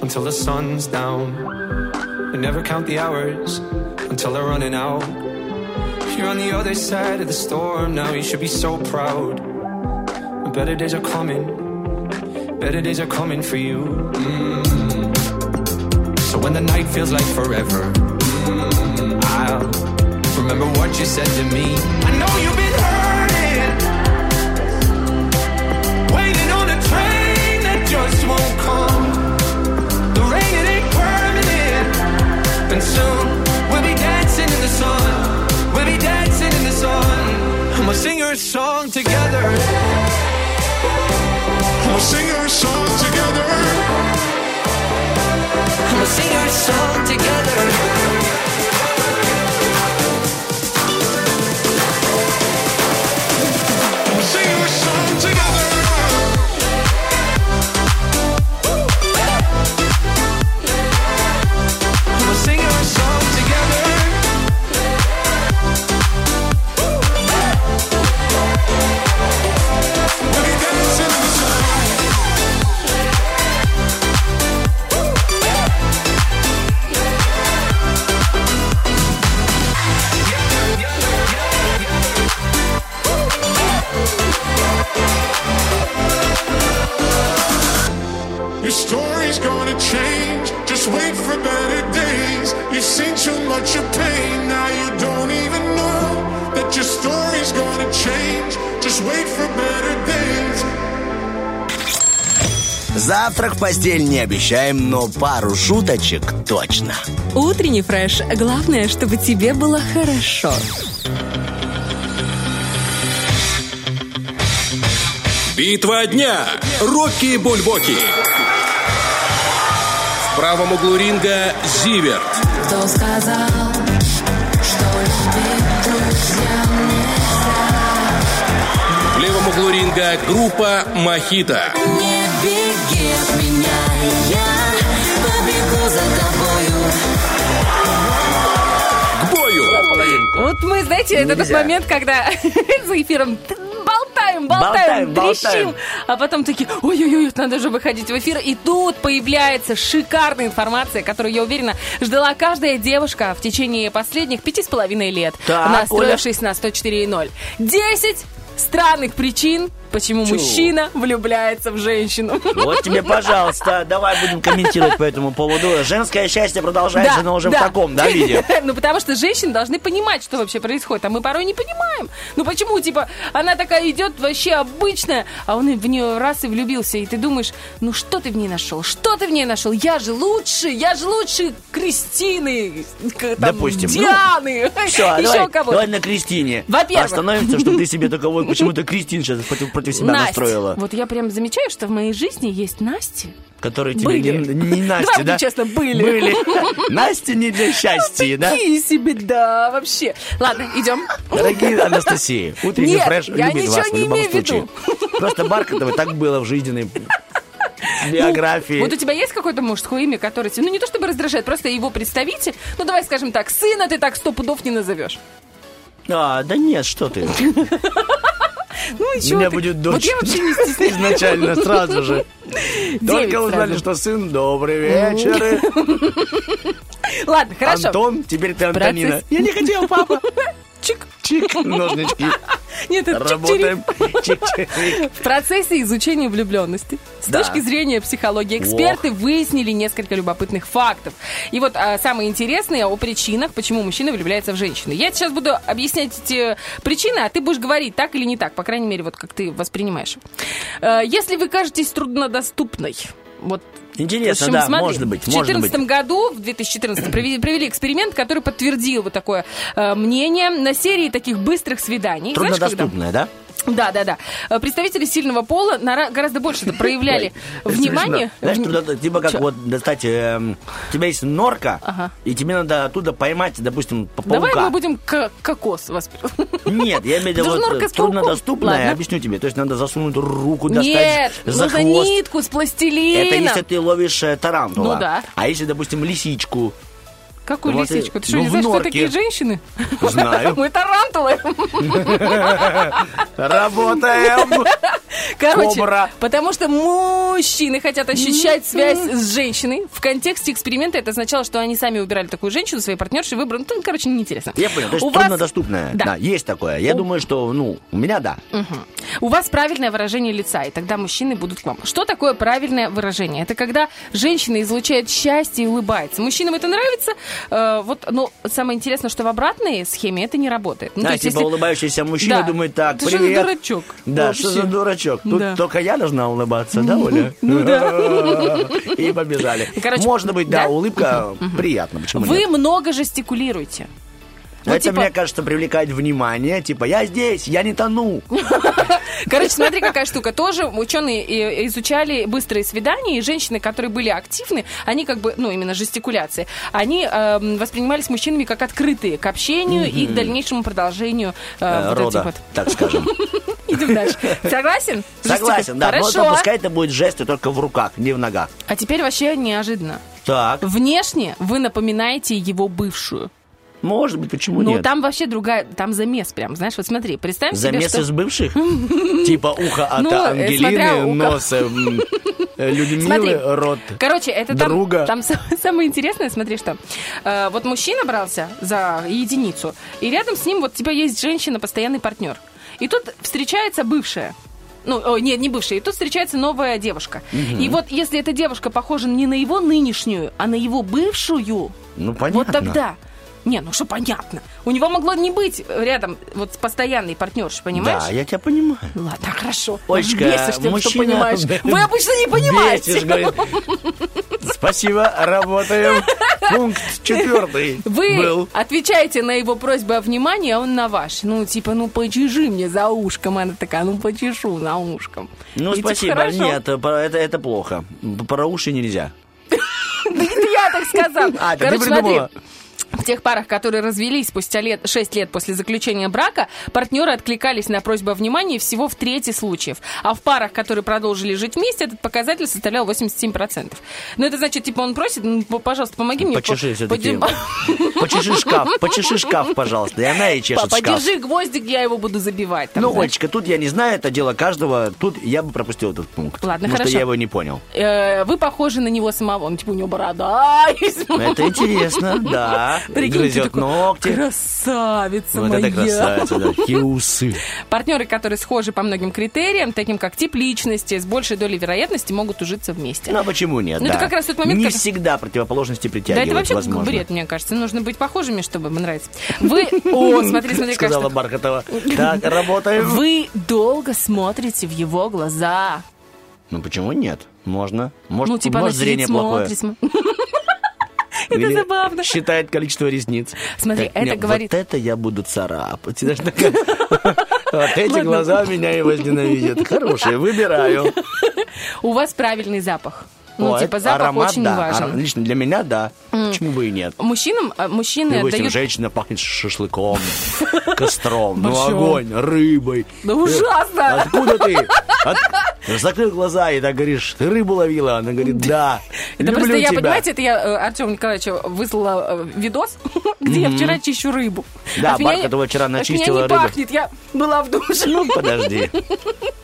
Until the sun's down, we never count the hours until they're running out. You're on the other side of the storm now, you should be so proud. Better days are coming, better days are coming for you. Mm. So when the night feels like forever, mm, I'll remember what you said to me. I know you've been hurting, waiting on a train that just won't come. And soon we'll be dancing in the sun. We'll be dancing in the sun. And we'll sing our song together. And we'll sing our song together. And we'll sing our song together. And we'll sing our song together. Завтрак в постель не обещаем, но пару шуточек точно. Утренний фреш. Главное, чтобы тебе было хорошо. Битва дня. Рокки-бульбоки. В правом углу ринга Зиверт. Кто сказал, что любить друзьям нельзя? В левом углу ринга группа Мохито. Беги от меня, я побегу за тобою. К бою! Вот мы, знаете, это тот момент, когда за эфиром болтаем, болтаем, болтаем, трещим, болтаем. А потом такие, ой-ой-ой, надо же выходить в эфир. И тут появляется шикарная информация, которую, я уверена, ждала каждая девушка в течение последних пяти с половиной лет, так, настроившись Оля. На сто четыре и ноль. Десять странных причин, почему Чу. мужчина влюбляется в женщину. Вот тебе, пожалуйста, давай будем комментировать по этому поводу. Женское счастье продолжается, да, но уже да. в таком, да, виде? Ну, потому что женщины должны понимать, что вообще происходит, а мы порой не понимаем. Ну, почему, типа, она такая идет вообще обычная, а он в нее раз и влюбился, и ты думаешь, ну, что ты в ней нашел? Что ты в ней нашел? Я же лучше, я же лучше Кристины, там, допустим. Дианы, ну, все, еще давай, кого-то. Давай на Кристине. Во-первых. Остановимся, чтобы ты себе такого почему-то Кристин сейчас против, против себя Настя. Настроила. Вот я прям замечаю, что в моей жизни есть Настя. Которые тебе не, не Настя, да? честно, были. Были. Настя не для счастья, да? Такие себе, да, вообще. Ладно, идем. Дорогие Анастасии, утренний фреш любит вас в любом случае. Просто Бархатова так было в жизненной... биографии. Ну, вот у тебя есть какое-то мужское имя, которое тебя, ну, не то чтобы раздражает, просто его представитель, ну, давай скажем так, сына ты так сто пудов не назовешь. А, да нет, что ты. Ну, и чего? У меня ты? Будет дочь. Вот я вообще не стесняюсь. Изначально, сразу же. Только узнали, что сын. Добрый вечер. Ладно, хорошо. Антон, теперь ты Антонина. Я не хотел, папа. чик. Чик, ножнички. Нет, это работаем. В процессе изучения влюбленности с да. точки зрения психологии эксперты Ох. выяснили несколько любопытных фактов. И вот а, самые интересные о причинах, почему мужчина влюбляется в женщину. Я сейчас буду объяснять эти причины, а ты будешь говорить так или не так, по крайней мере, вот как ты воспринимаешь. А, если вы кажетесь труднодоступной, вот. Интересно, в общем, да, смотри, может быть. В две тысячи четырнадцатом году, в две тысячи четырнадцатом, провели, провели эксперимент, который подтвердил вот такое э, мнение на серии таких быстрых свиданий. Труднодоступное, да? Да, да, да. Представители сильного пола на, гораздо больше проявляли внимание. Знаешь, трудно, типа как Чё? вот достать, э, у тебя есть норка, ага. и тебе надо оттуда поймать, допустим, паука. Давай мы будем к- кокос воспринимать. Нет, я имею в виду, вот труднодоступное, я объясню тебе. То есть надо засунуть руку, достать Нет, за хвост. Нет, нужно нитку с пластилина. Это если ты ловишь тарантула. Ну да. А если, допустим, лисичку. Какую ну, лисичку? Ты ну, что, не знаешь, норке. Кто такие женщины? Знаю. Мы тарантулы. Работаем. Короче, Кобра. Потому что мужчины хотят ощущать связь с женщиной. В контексте эксперимента это означало, что они сами выбирали такую женщину, своей партнерши, выбрали. Ну, короче, неинтересно. Я понял, то есть труднодоступная. Вас... Да. да, есть такое. Я у... думаю, что, ну, у меня да. Угу. У вас правильное выражение лица, и тогда мужчины будут к вам. Что такое правильное выражение? Это когда женщина излучает счастье и улыбается. Мужчинам это нравится. Э, вот, ну, самое интересное, что в обратной схеме это не работает. Ну, да, то есть, типа если... улыбающийся мужчина да. думает так, ты привет. Что за дурачок? Да, вообще. Что за дурачок? Тут да. только я должна улыбаться, да, Оля? Ну да. И побежали. Короче, может быть, да, да? улыбка угу. приятна. Почему Вы нет? много жестикулируете. Ну, это, типа... мне кажется, привлекает внимание. Типа, я здесь, я не тону. Короче, смотри, какая штука. Тоже ученые изучали быстрые свидания, и женщины, которые были активны, они как бы, ну, именно жестикуляции, они э, воспринимались мужчинами как открытые к общению mm-hmm. и к дальнейшему продолжению э, вот рода, этих вот... так скажем. Идем дальше. Согласен? Согласен, да. Хорошо. Но пускай это будет жесты только в руках, не в ногах. А теперь вообще неожиданно. Так. Внешне вы напоминаете его бывшую. Может быть, почему ну, нет? Ну, там вообще другая, там замес прям, знаешь, вот смотри, представь замес себе, что... Замес из бывших? Типа ухо от Ангелины, нос Людмилы, рот друга. Короче, это там самое интересное, смотри, что вот мужчина брался за единицу, и рядом с ним вот у тебя есть женщина, постоянный партнер. И тут встречается бывшая. Ну, о, нет, не бывшая. И тут встречается новая девушка. Угу. И вот если эта девушка похожа не на его нынешнюю, а на его бывшую, ну, понятно. Вот тогда... Не, ну что понятно. У него могло не быть рядом вот постоянный партнерши, понимаешь? Да, я тебя понимаю. Ладно, хорошо. Олечка, бесишь, ты мужчина... понимаешь. Вы обычно не понимаете. Бесишь, говорит. Спасибо, работаем. Пункт четвертый Вы был. Отвечаете на его просьбу о внимании, а он на ваш. Ну, типа, ну, почеши мне за ушком. Она такая, ну, почешу за ушком. Ну, и спасибо. Нет, это, это плохо. Про уши нельзя. Да это я так сказала. А, ты придумала. В тех парах, которые развелись спустя лет, шесть лет после заключения брака, партнеры откликались на просьбу о внимании всего в трети случаев. А в парах, которые продолжили жить вместе, этот показатель составлял восемьдесят семь процентов. Ну, это значит, типа, он просит, ну, пожалуйста, помоги мне. Почеши все-таки. Почеши шкаф, почеши шкаф, пожалуйста. И она и чешет шкаф. Подержи гвоздик, я его буду забивать. Ну, Олечка, тут я не знаю, это дело каждого. Тут я бы пропустил этот пункт. Ладно, хорошо. Потому что я его не понял. Вы похожи на него самого. Ну, типа, у него борода. Это интересно, да. Прикинь, грызет такой, ногти. Красавица вот моя. Вот это красавица, да. И усы. Партнеры, которые схожи по многим критериям, таким как тип личности, с большей долей вероятности могут ужиться вместе. Ну, а почему нет? Ну, да. Это как раз тот момент, не как... всегда противоположности притягивают. Да, это вообще возможно. Бред, мне кажется. Нужно быть похожими, чтобы нравиться. Вы... О, смотри, смотри, как сказала Бархатова. Так, работаем. Вы долго смотрите в его глаза. Ну, почему нет? Можно. Может, ну, типа, может зрение плохое. Это забавно. Считает количество ресниц. Смотри, так, это нет, говорит... Вот это я буду царапать. Вот эти глаза меня и возненавидят. Хорошие, выбираю. У вас правильный запах. Ну, О, типа, запах аромат, очень да. важен. Аромат, лично для меня, да. Mm. Почему бы и нет? Мужчинам, мужчины отдают... Допустим, женщина пахнет шашлыком, костром, ну, огонь, рыбой. Да ужасно! Откуда ты? Закрыл глаза и так говоришь, ты рыбу ловила? Она говорит, да, люблю тебя. Это просто я, понимаете, это я Артему Николаевичу выслала видос, где я вчера чищу рыбу. Да, Бархатова вчера начистила рыбу. От меня не пахнет, я была в душе. Ну, подожди.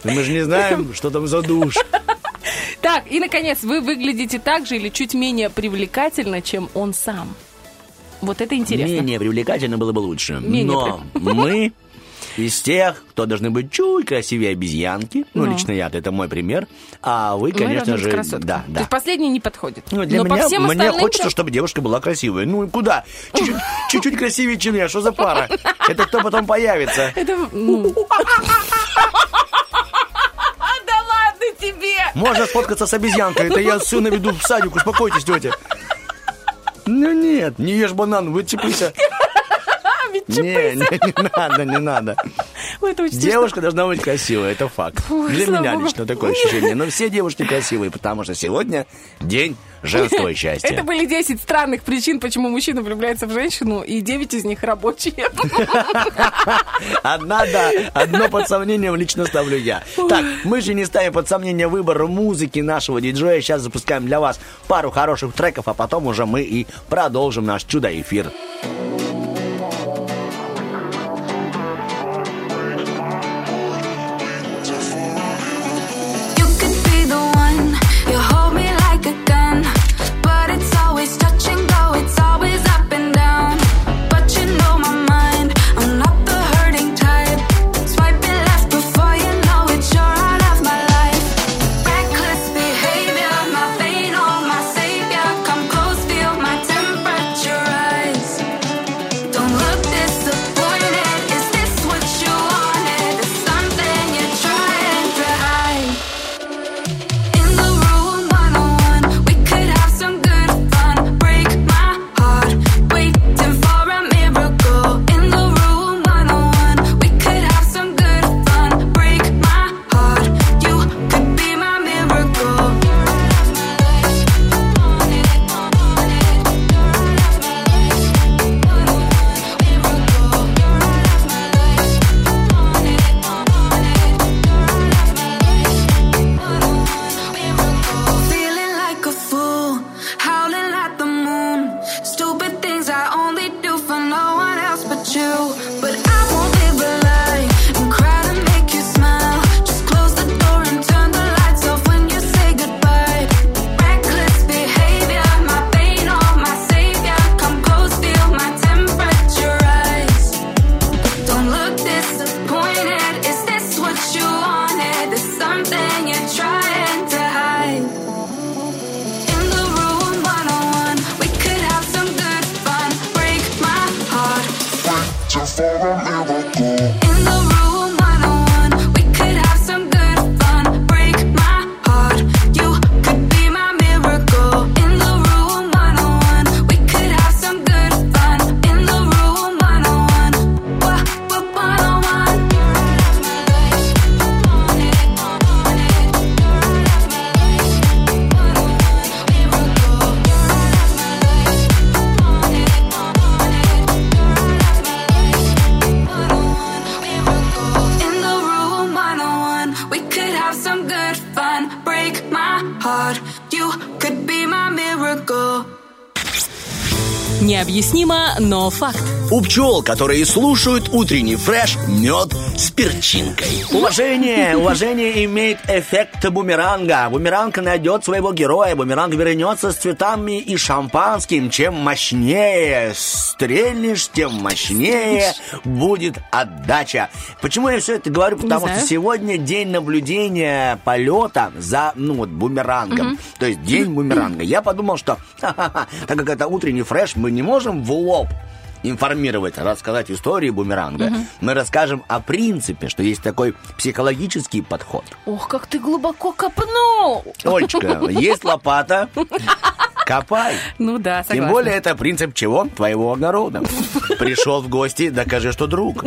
Мы же не знаем, что там за душ. Так, и, наконец, вы выглядите так же или чуть менее привлекательно, чем он сам. Вот это интересно. Менее привлекательно было бы лучше. Менее Но при... мы из тех, кто должны быть чуть красивее обезьянки. Ну, ну лично я, это мой пример. А вы, конечно же... Да, да. То есть последний не подходит. Ну, для Но меня, по всем мне остальным... хочется, чтобы девушка была красивая. Ну, куда? Чуть-чуть красивее, чем я. Что за пара? Это кто потом появится? Это... Тебе. Можно сфоткаться с обезьянкой. Это я сына веду в садик. Успокойтесь, тетя. Ну нет, не ешь банан, вытепися. Не, не, не надо, не надо. Девушка должна быть красивая, это факт. Для меня лично такое ощущение. Но все девушки красивые, потому что сегодня день женского счастья. Это были десять странных причин, почему мужчина влюбляется в женщину, и девять из них рабочие. Одна, да. Одно под сомнением лично ставлю я. Так, мы же не ставим под сомнение выбор музыки нашего диджея. Сейчас запускаем для вас пару хороших треков, а потом уже мы и продолжим наш чудо-эфир. Необъяснимо, но факт. У пчел, которые слушают утренний фреш, мед с перчинкой. Уважение, уважение имеет эффект бумеранга. Бумеранг найдет своего героя. Бумеранг вернется с цветами и шампанским. Чем мощнее стрельнешь, тем мощнее будет отдача. Почему я все это говорю? Потому что сегодня день наблюдения полета за, ну, вот, бумерангом. Угу. То есть день бумеранга. Я подумал, что так как это утренний фреш, мы не можем в лоб информировать, рассказать историю бумеранга. Угу. Мы расскажем о принципе, что есть такой психологический подход. Ох, как ты глубоко копнул! Олечка, есть лопата, копай. Ну да, согласна. Тем более это принцип чего? Твоего огорода. Пришел в гости, докажи, что друг.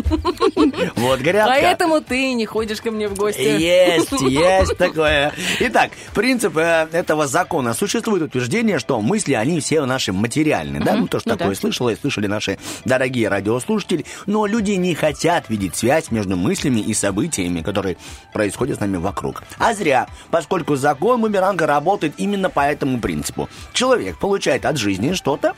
Вот грядка. Поэтому ты не ходишь ко мне в гости. Есть, есть такое. Итак, принцип э, этого закона. Существует утверждение, что мысли, они все наши материальные. Uh-huh. Да? Ну, то, что ну, такое да. слышало и слышали наши дорогие радиослушатели. Но люди не хотят видеть связь между мыслями и событиями, которые происходят с нами вокруг. А зря, поскольку закон бумеранга работает именно по этому принципу. Человек получает от жизни что-то,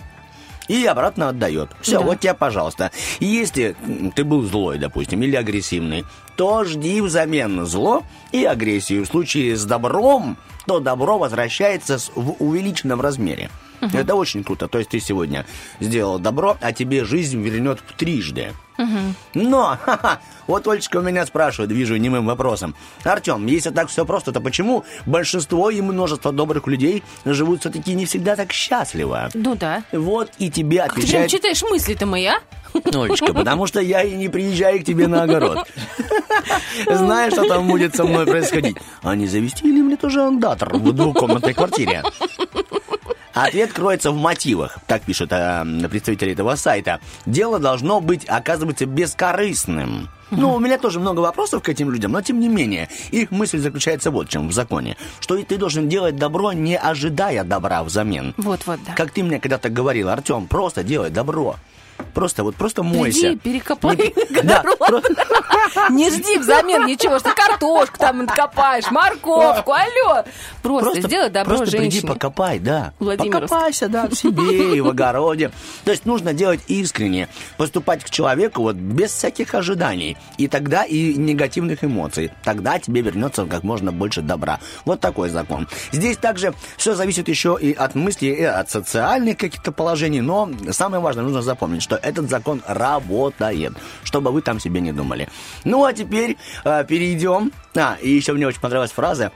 и обратно отдает. Все, да. вот тебе, пожалуйста. Если ты был злой, допустим, или агрессивный, то жди взамен зло и агрессию. В случае с добром, что добро возвращается в увеличенном размере. Uh-huh. Это очень круто. То есть ты сегодня сделал добро, а тебе жизнь вернет трижды. Uh-huh. Но, ха-ха, вот Олечка у меня спрашивает, вижу немым вопросом. Артем, если так все просто, то почему большинство и множество добрых людей живут все-таки не всегда так счастливо? Ну да. Вот и тебе отвечает... Как ты читаешь мысли-то мои, а? Олечка, потому что я и не приезжаю к тебе на огород. Знаешь, что там будет со мной происходить? А не завести ли мне тоже андатор в двухкомнатной квартире? Ответ кроется в мотивах, так пишут а, представители этого сайта. Дело должно быть, оказывается, бескорыстным. Mm-hmm. Ну, у меня тоже много вопросов к этим людям, но тем не менее, их мысль заключается вот в чем в законе. Что ты должен делать добро, не ожидая добра взамен. Вот-вот, да. Как ты мне когда-то говорил, Артем, просто делай добро. Просто вот, просто мойся. Иди, перекопай не... Да, просто... Не жди взамен ничего, что картошку там копаешь, морковку, алло. Просто, просто сделай добро просто женщине. Просто приди, покопай, да. Покопайся, да, в себе и в огороде. То есть нужно делать искренне, поступать к человеку вот без всяких ожиданий. И тогда и негативных эмоций. Тогда тебе вернется как можно больше добра. Вот такой закон. Здесь также все зависит еще и от мыслей, и от социальных каких-то положений. Но самое важное, нужно запомнить, что этот закон работает, чтобы вы там себе не думали. Ну, а теперь э, перейдем... А, и еще мне очень понравилась фраза.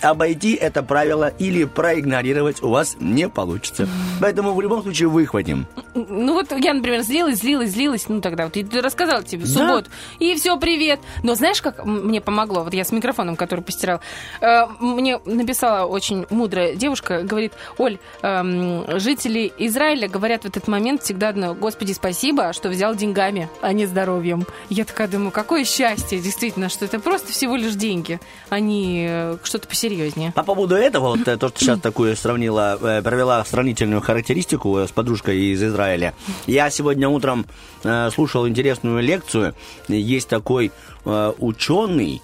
Обойти это правило или проигнорировать у вас не получится. Поэтому в любом случае выхватим. Ну, вот я, например, злилась, злилась, злилась. Ну, тогда вот я рассказала тебе в субботу. Да. И все, привет. Но знаешь, как мне помогло? Вот я с микрофоном, который постирал. Э, мне написала очень мудрая девушка. Говорит, Оль, э, жители Израиля говорят в этот момент всегда одно. Господи, спасибо, что взял деньгами, а не здоровьем. Я такая думаю, какое счастье, действительно, что это просто всего лишь деньги, а не что-то посерьезнее. Серьезнее. А по поводу этого, вот то, что сейчас такую сравнила, провела сравнительную характеристику с подружкой из Израиля. Я сегодня утром э, слушал интересную лекцию. Есть такой э, ученый,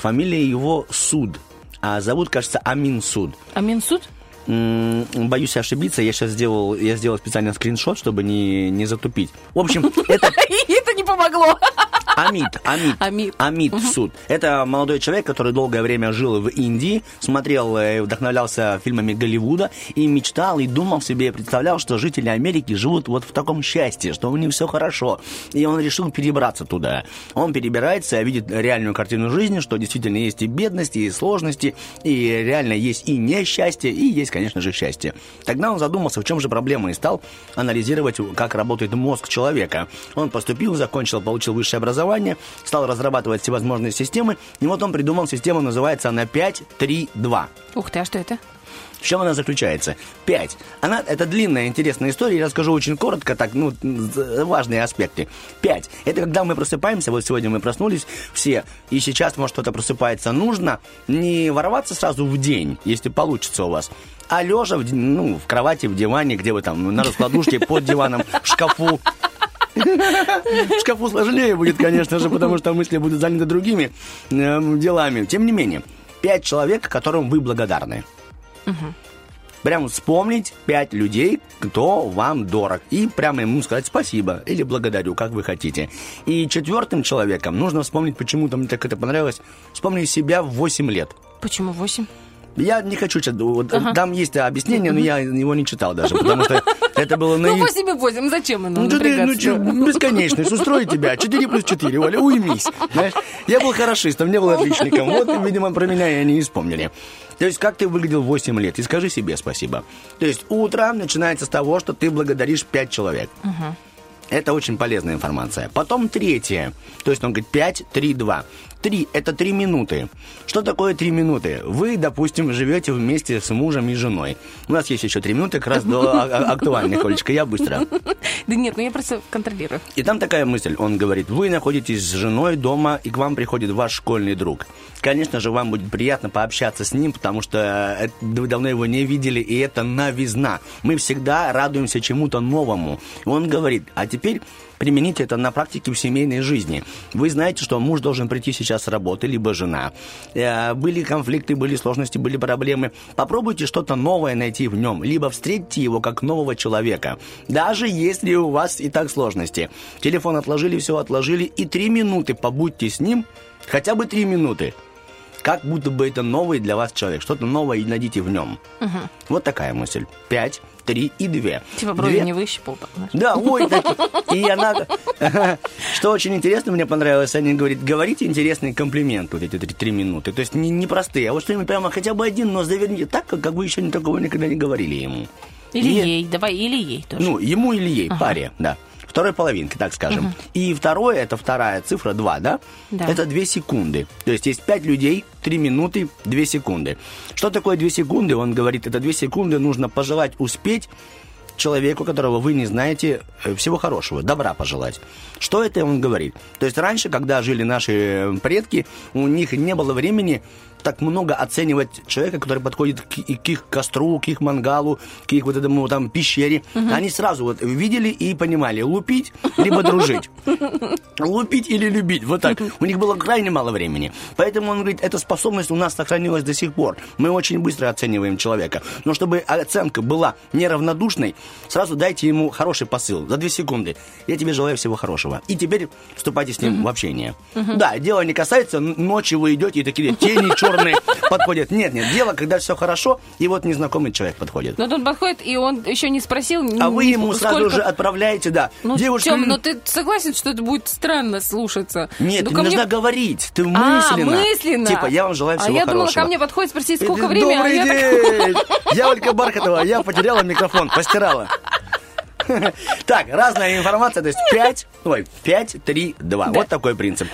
фамилия его Суд. А зовут, кажется, Амин Суд. Амин Суд? Боюсь ошибиться, я сейчас сделал, я сделал специально скриншот, чтобы не, не затупить. В общем, это... Это не помогло. Амит, Амит, Амит, Амит угу. Суд. Это молодой человек, который долгое время жил в Индии, смотрел и вдохновлялся фильмами Голливуда, и мечтал, и думал себе, и представлял, что жители Америки живут вот в таком счастье, что у них все хорошо. И он решил перебраться туда. Он перебирается, видит реальную картину жизни, что действительно есть и бедности, и сложности, и реально есть и несчастье, и есть, конечно же, счастье. Тогда он задумался, в чем же проблема, и стал анализировать, как работает мозг человека. Он поступил, закончил, получил высшее образование, стал разрабатывать всевозможные системы, и вот он придумал систему, называется она пять три два. Ух ты, а что это? В чем она заключается? пять. Она, это длинная, интересная история, я расскажу очень коротко, так, ну, важные аспекты. пять. Это когда мы просыпаемся, вот сегодня мы проснулись все, и сейчас, может, что-то просыпается. Нужно не ворваться сразу в день, если получится у вас, а лежа в, ну, в кровати, в диване, где вы там, на раскладушке, под диваном, в шкафу. В шкафу сложнее будет, конечно же, потому что мысли будут заняты другими делами. Тем не менее, пять человек, которым вы благодарны. Угу. Прям вспомнить пять людей, кто вам дорог. И прямо ему сказать спасибо или благодарю, как вы хотите. И четвертым человеком нужно вспомнить, почему-то мне так это понравилось, вспомнить себя в восемь лет. Почему восемь? Я не хочу сейчас... Вот, ага. Там есть объяснение, но я его не читал даже, потому что это было... Ну, восемь и восемь, зачем оно напрягаться? Ну, бесконечность, устрою тебя, четыре плюс четыре, Оля, уймись. Знаешь, я был хорошистом, не был отличником. Вот, видимо, про меня и они не вспомнили. То есть, как ты выглядел восемь лет, и скажи себе спасибо. То есть, утро начинается с того, что ты благодаришь пять человек. Ага. Это очень полезная информация. Потом третье. То есть он говорит пять, три, два. три – это три минуты. Что такое три минуты? Вы, допустим, живете вместе с мужем и женой. У нас есть еще три минуты, как раз до актуальной, Олечка. Я быстро. Да нет, ну я просто контролирую. И там такая мысль. Он говорит, вы находитесь с женой дома, и к вам приходит ваш школьный друг. Конечно же, вам будет приятно пообщаться с ним, потому что вы давно его не видели, и это новизна. Мы всегда радуемся чему-то новому. Он говорит, а теперь... Теперь примените это на практике в семейной жизни. Вы знаете, что муж должен прийти сейчас с работы, либо жена. Были конфликты, были сложности, были проблемы. Попробуйте что-то новое найти в нем, либо встретьте его как нового человека. Даже если у вас и так сложности. Телефон отложили, все отложили, и три минуты побудьте с ним, хотя бы три минуты. как будто бы это новый для вас человек. Что-то новое и найдите в нем. Угу. Вот такая мысль. Пять, три и две. Типа брови две... не выщипал. Понимаешь? Да, ой, так. И она... Что очень интересно, мне понравилось, Аня говорит, говорите интересный комплимент вот эти три минуты. То есть не простые, а вот что-нибудь прямо хотя бы один, но заверните так, как вы еще такого никогда не говорили ему. Или и... ей, давай, или ей тоже. Ну, ему или ей, ага. Паре, да. Второй половинки, так скажем. Угу. И второе, это вторая цифра, два, да? Да. Это две секунды. То есть есть пять людей, три минуты, две секунды. Что такое две секунды? Он говорит, это две секунды нужно пожелать успеть человеку, которого вы не знаете, всего хорошего, добра пожелать. Что это он говорит? То есть раньше, когда жили наши предки, у них не было времени так много оценивать человека, который подходит к, к их костру, к их мангалу, к их вот этому там пещере. Угу. Они сразу вот видели и понимали, лупить, либо дружить. Лупить или любить, вот так. У них было крайне мало времени. Поэтому, он говорит, эта способность у нас сохранилась до сих пор. Мы очень быстро оцениваем человека. Но чтобы оценка была неравнодушной, сразу дайте ему хороший посыл. За две секунды. Я тебе желаю всего хорошего. И теперь вступайте с ним в общение. Да, дело не касается, ночью вы идете и такие тени, чё подходит. Нет, нет, дело, когда все хорошо, и вот незнакомый человек подходит. Но тут подходит, и он еще не спросил. А вы ему сколько... сразу же отправляете, да. Ну, девушка... Тём, но ты согласен, что это будет странно слушаться? Нет, ну, ты не мне... нужно говорить. Ты мысленно. А, мысленно. Типа, я вам желаю всего хорошего. А я думала, хорошего. Ко мне подходит спросить, сколько это, времени. Добрый а день! Я, я Ольга Бархатова, я потеряла микрофон, постирала. Так, разная информация, то есть пять, ой, пять, три, два. Вот такой принцип.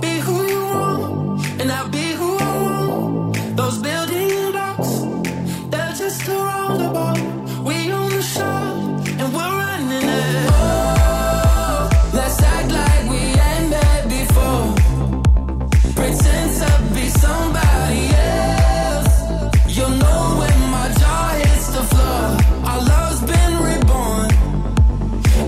Be who you want, and I'll be who I want. Those building blocks, they're just a roundabout. We own the shot, and we're running it. Oh, let's act like we ain't met before. Pretend to be somebody else. You'll know when my jaw hits the floor. Our love's been reborn.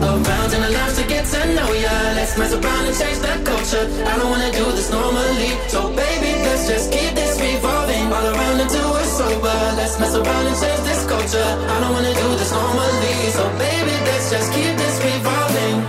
Around and around to get to know ya. Let's mess around and change the culture. I don't wanna do this normally. So baby, let's just keep this revolving all around until we're sober. Let's mess around and change this culture. I don't wanna do this normally. So baby, let's just keep this revolving.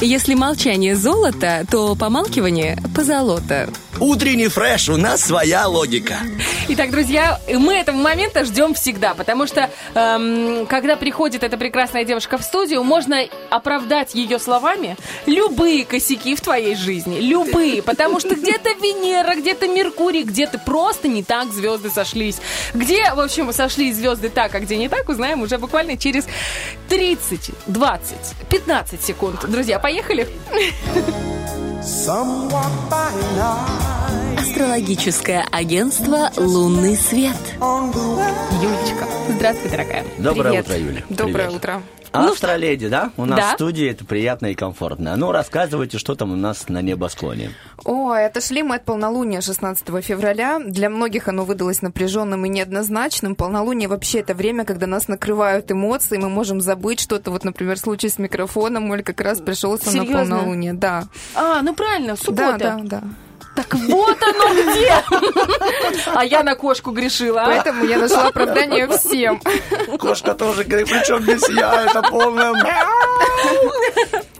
Если молчание золото, то помалкивание позолото. Утренний фреш, у нас своя логика. Итак, друзья, мы этого момента ждем всегда, потому что эм, когда приходит эта прекрасная девушка в студию, можно оправдать ее словами любые косяки в твоей жизни, любые, потому что где-то Венера, где-то Меркурий, где-то просто не так звезды сошлись. Где, в общем, сошлись звезды так, а где не так, узнаем уже буквально через тридцать, двадцать, пятнадцать секунд. Друзья, поехали! Астрологическое агентство «Лунный свет». Юлечка, здравствуй, дорогая. Доброе Привет. утро, Юля. Доброе Привет. утро. Астроледи, ну, да? У нас да? в студии это приятно и комфортно. Ну, рассказывайте, что там у нас на небосклоне. О, отошли мы от полнолуния шестнадцатого февраля. Для многих оно выдалось напряженным и неоднозначным. Полнолуние вообще это время, когда нас накрывают эмоции, мы можем забыть что-то. Вот, например, случай с микрофоном, Оль, как раз пришелся на полнолуние. Да. А, ну правильно, суббота. Да, да, да. Так вот оно где! А я на кошку грешила. Поэтому я нашла оправдание всем. Кошка тоже грешит, причем здесь я, это полное...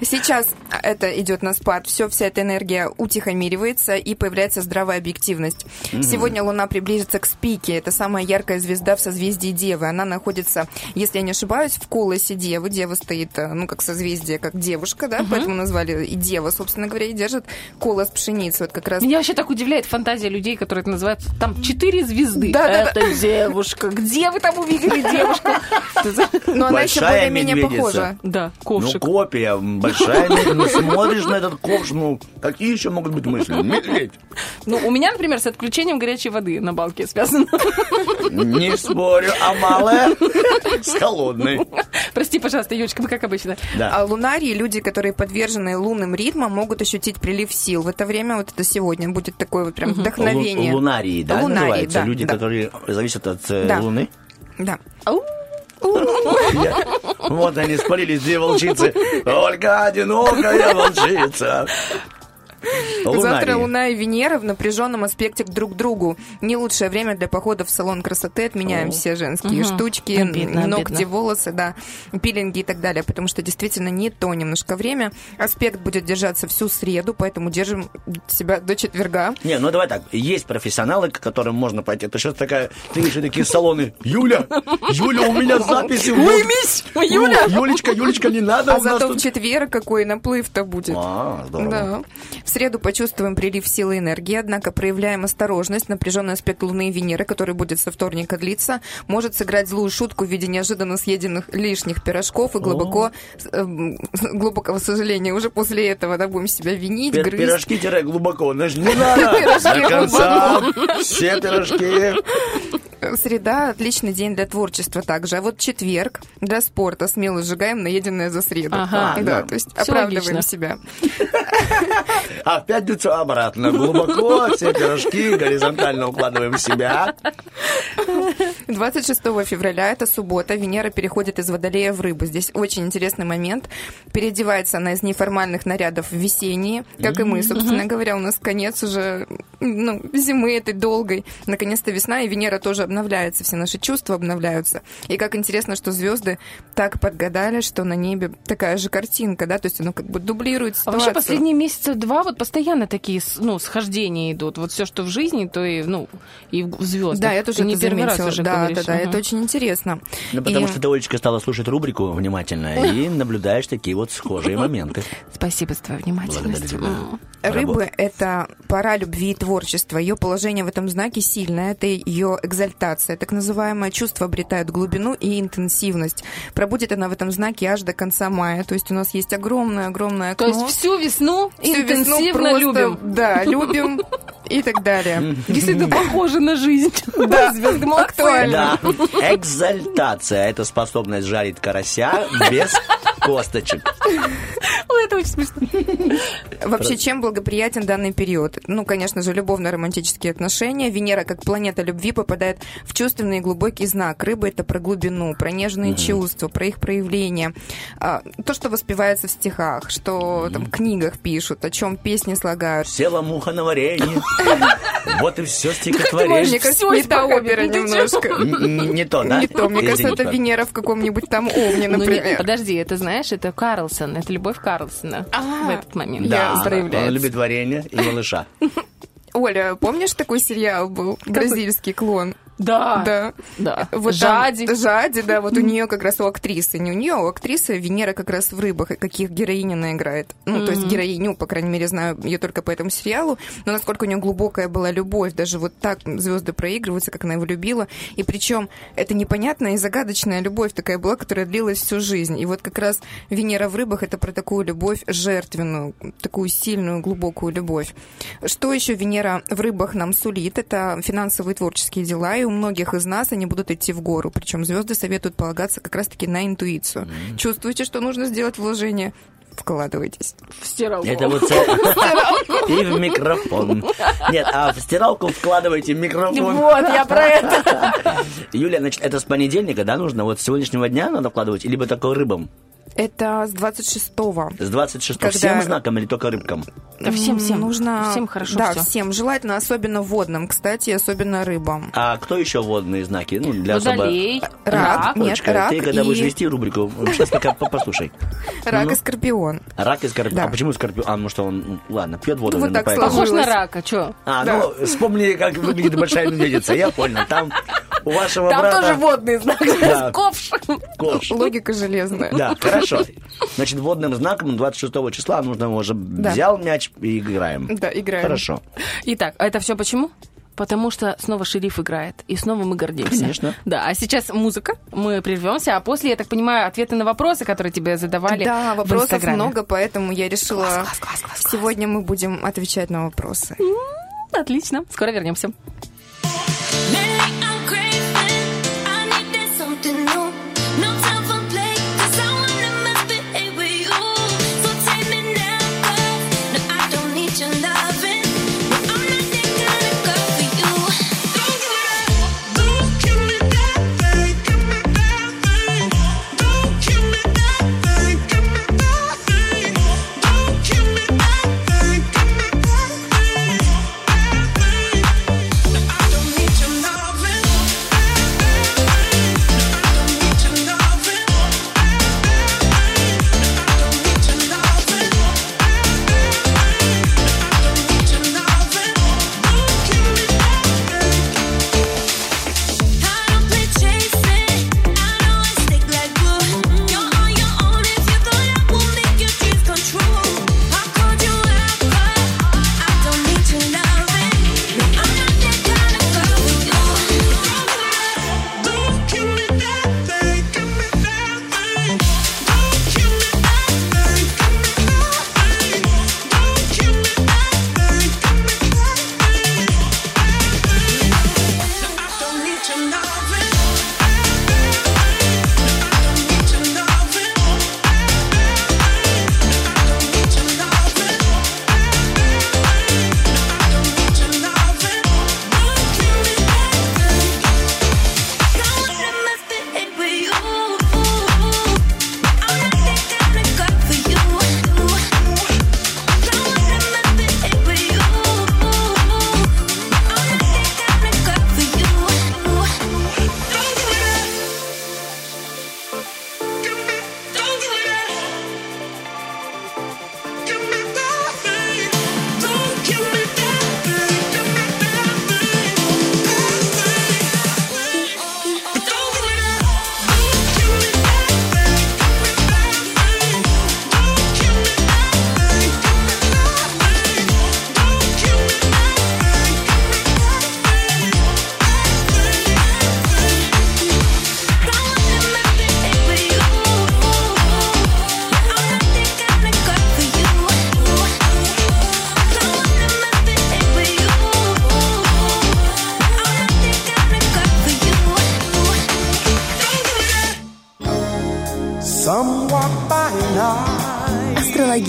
Сейчас это идет на спад. Все, вся эта энергия утихомиривается и появляется здравая объективность. Mm-hmm. Сегодня Луна приблизится к Спике. Это самая яркая звезда в созвездии Девы. Она находится, если я не ошибаюсь, в колосе Девы. Дева стоит, ну, как созвездие, как девушка, да, mm-hmm. поэтому назвали и Дева, собственно говоря, и держит колос пшеницы. Вот как раз. Меня вообще так удивляет фантазия людей, которые это называют. Там четыре звезды. Да, это да, да. девушка. Где вы там увидели девушку? Но она еще более-менее похожа. Да, ковшик. Ну, копия большая. Ну, смотришь на этот ковш, ну, какие еще могут быть мысли? Медведь. Ну, у меня, например, с отключением горячей воды на балке связано. Не спорю, а малая с холодной. Прости, пожалуйста, Юлечка, мы как обычно. Да. А лунарии, люди, которые подвержены лунным ритмам, могут ощутить прилив сил. В это время, вот это сегодня, будет такое вот прям вдохновение. Лу- лунарии, да, лунарии, называются? Да, люди, да. которые зависят от да. Луны? Да. Ау! Вот они спалились, две волчицы. Ольга, одинокая волчица. Луна Завтра и... Луна и Венера в напряженном аспекте друг к другу. Не лучшее время для похода в салон красоты. Отменяем О. все женские угу. штучки, обидно, ногти, обидно. волосы, да, пилинги и так далее. Потому что действительно не то немножко время. Аспект будет держаться всю среду, поэтому держим себя до четверга. Не, ну давай так, есть профессионалы, к которым можно пойти. Это сейчас такая, ты еще такие салоны. Юля, Юля, у меня записи. Уймись, Юля. Юлечка, Юлечка, не надо. А зато в четверг какой наплыв-то будет. А, здорово. В среду почувствуем прилив силы и энергии, однако проявляем осторожность. Напряженный аспект Луны и Венеры, который будет со вторника длиться, может сыграть злую шутку в виде неожиданно съеденных лишних пирожков и глубоко, э, глубокого сожаления. Уже после этого да, будем себя винить, Пир- грызть. Пирожки-глубоко, знаешь, не надо! Все пирожки! Среда – отличный день для творчества также. А вот четверг для спорта. Смело сжигаем наеденное за среду. Ага, да, да. То есть все оправдываем логично. Себя. А в пятницу обратно. Глубоко, все пирожки, горизонтально укладываем себя. двадцать шестого февраля, это суббота, Венера переходит из Водолея в Рыбу. Здесь очень интересный момент. Переодевается она из неформальных нарядов в весенние, как и мы, собственно говоря. У нас конец уже ну, зимы этой долгой. Наконец-то весна, и Венера тоже обновляется, все наши чувства обновляются. И как интересно, что звезды так подгадали, что на небе такая же картинка, да, то есть оно как бы дублирует ситуацию. А вообще последние месяца два вот постоянно такие, ну, схождения идут. Вот все, что в жизни, то и, ну, и в звездах. Да, я тоже это заметила. Да, говоришь, да, да, угу. это очень интересно. Ну, потому и... что ты, Олечка, стала слушать рубрику внимательно и наблюдаешь такие вот схожие моменты. Спасибо за твою внимательность. Рыбы – это пора любви и творчества. Ее положение в этом знаке сильное. Это ее экзальтация. Так называемое чувство обретает глубину и интенсивность. Пробудет она в этом знаке аж до конца мая. То есть у нас есть огромное-огромное окно. То есть всю весну всю интенсивно весну просто, любим. Да, любим и так далее. Действительно похоже на жизнь. Да, звезды актуально. Экзальтация – это способность жарить карася без косточек. Это очень смешно. Вообще, чем благоприятен данный период? Ну, конечно же, любовно-романтические отношения. Венера, как планета любви, попадает в чувственный и глубокий знак. Рыба – это про глубину, про нежные mm-hmm. чувства, про их проявление. А, то, что воспевается в стихах, что mm-hmm. там, в книгах пишут, о чем песни слагают. Села муха на варенье. Вот и все стихотворение. Не та опера немножко. Не то, да? Не то. Мне кажется, это Венера в каком-нибудь там Овне, например. Подожди, это знаешь, это Карлсон, это любовь Карлсона в этот момент. Да, он любит варенье и малыша. Оля, помнишь, такой сериал был? Бразильский клон. Да, да, да. Вот Жади. Там, Жади, да, вот у нее как раз у актрисы, не у нее, у актрисы Венера как раз в рыбах, каких героинь она играет. Ну, mm-hmm. то есть героиню, по крайней мере, знаю ее только по этому сериалу, но насколько у нее глубокая была любовь, даже вот так звезды проигрываются, как она его любила. И причем это непонятная и загадочная любовь такая была, которая длилась всю жизнь. И вот как раз Венера в рыбах — это про такую любовь жертвенную, такую сильную, глубокую любовь. Что еще Венера в рыбах нам сулит? Это финансовые творческие дела, и у многих из нас они будут идти в гору. Причем звезды советуют полагаться как раз-таки на интуицию. Mm-hmm. Чувствуете, что нужно сделать вложение? Вкладывайтесь. В стиралку. Это вот... И в микрофон. Нет, а в стиралку вкладывайте микрофон. Вот, я про это. Юля, значит, это с понедельника, да, нужно? Вот с сегодняшнего дня надо вкладывать? Либо только рыбам? Это с двадцать шестого. С двадцать шестого. Когда... Всем знаком или только рыбкам? Да всем, всем. Нужно... Всем хорошо. Да, все. Всем. Желательно, особенно водным, кстати, особенно рыбам. А кто еще водные знаки? Ну, для Водолей. Особо... Рак. Рак. Нет, Олечка, рак. Ты, когда и... будешь вести рубрику, сейчас пока послушай. Рак ну. и скорпион. Рак и скорпион. Да. А почему скорпион? А, ну что, он, ладно, пьет воду. Вот так похож на рака, что? А, да. ну, вспомнили, как выглядит большая медведица. Я понял, там... У вашего Там брата... тоже водный знак. Да. Ковш. Ковш. Логика железная. Да, хорошо. Значит, водным знаком двадцать шестого числа нужно уже да. взял мяч и играем. Да, играем. Хорошо. Итак, а это все почему? Потому что снова шериф играет, и снова мы гордимся. Конечно. Да, а сейчас музыка, мы прервемся, а после, я так понимаю, ответы на вопросы, которые тебе задавали. Да, вопросов в много, поэтому я решила, класс, класс, класс, класс, класс. Сегодня мы будем отвечать на вопросы. М-м, отлично, скоро вернемся.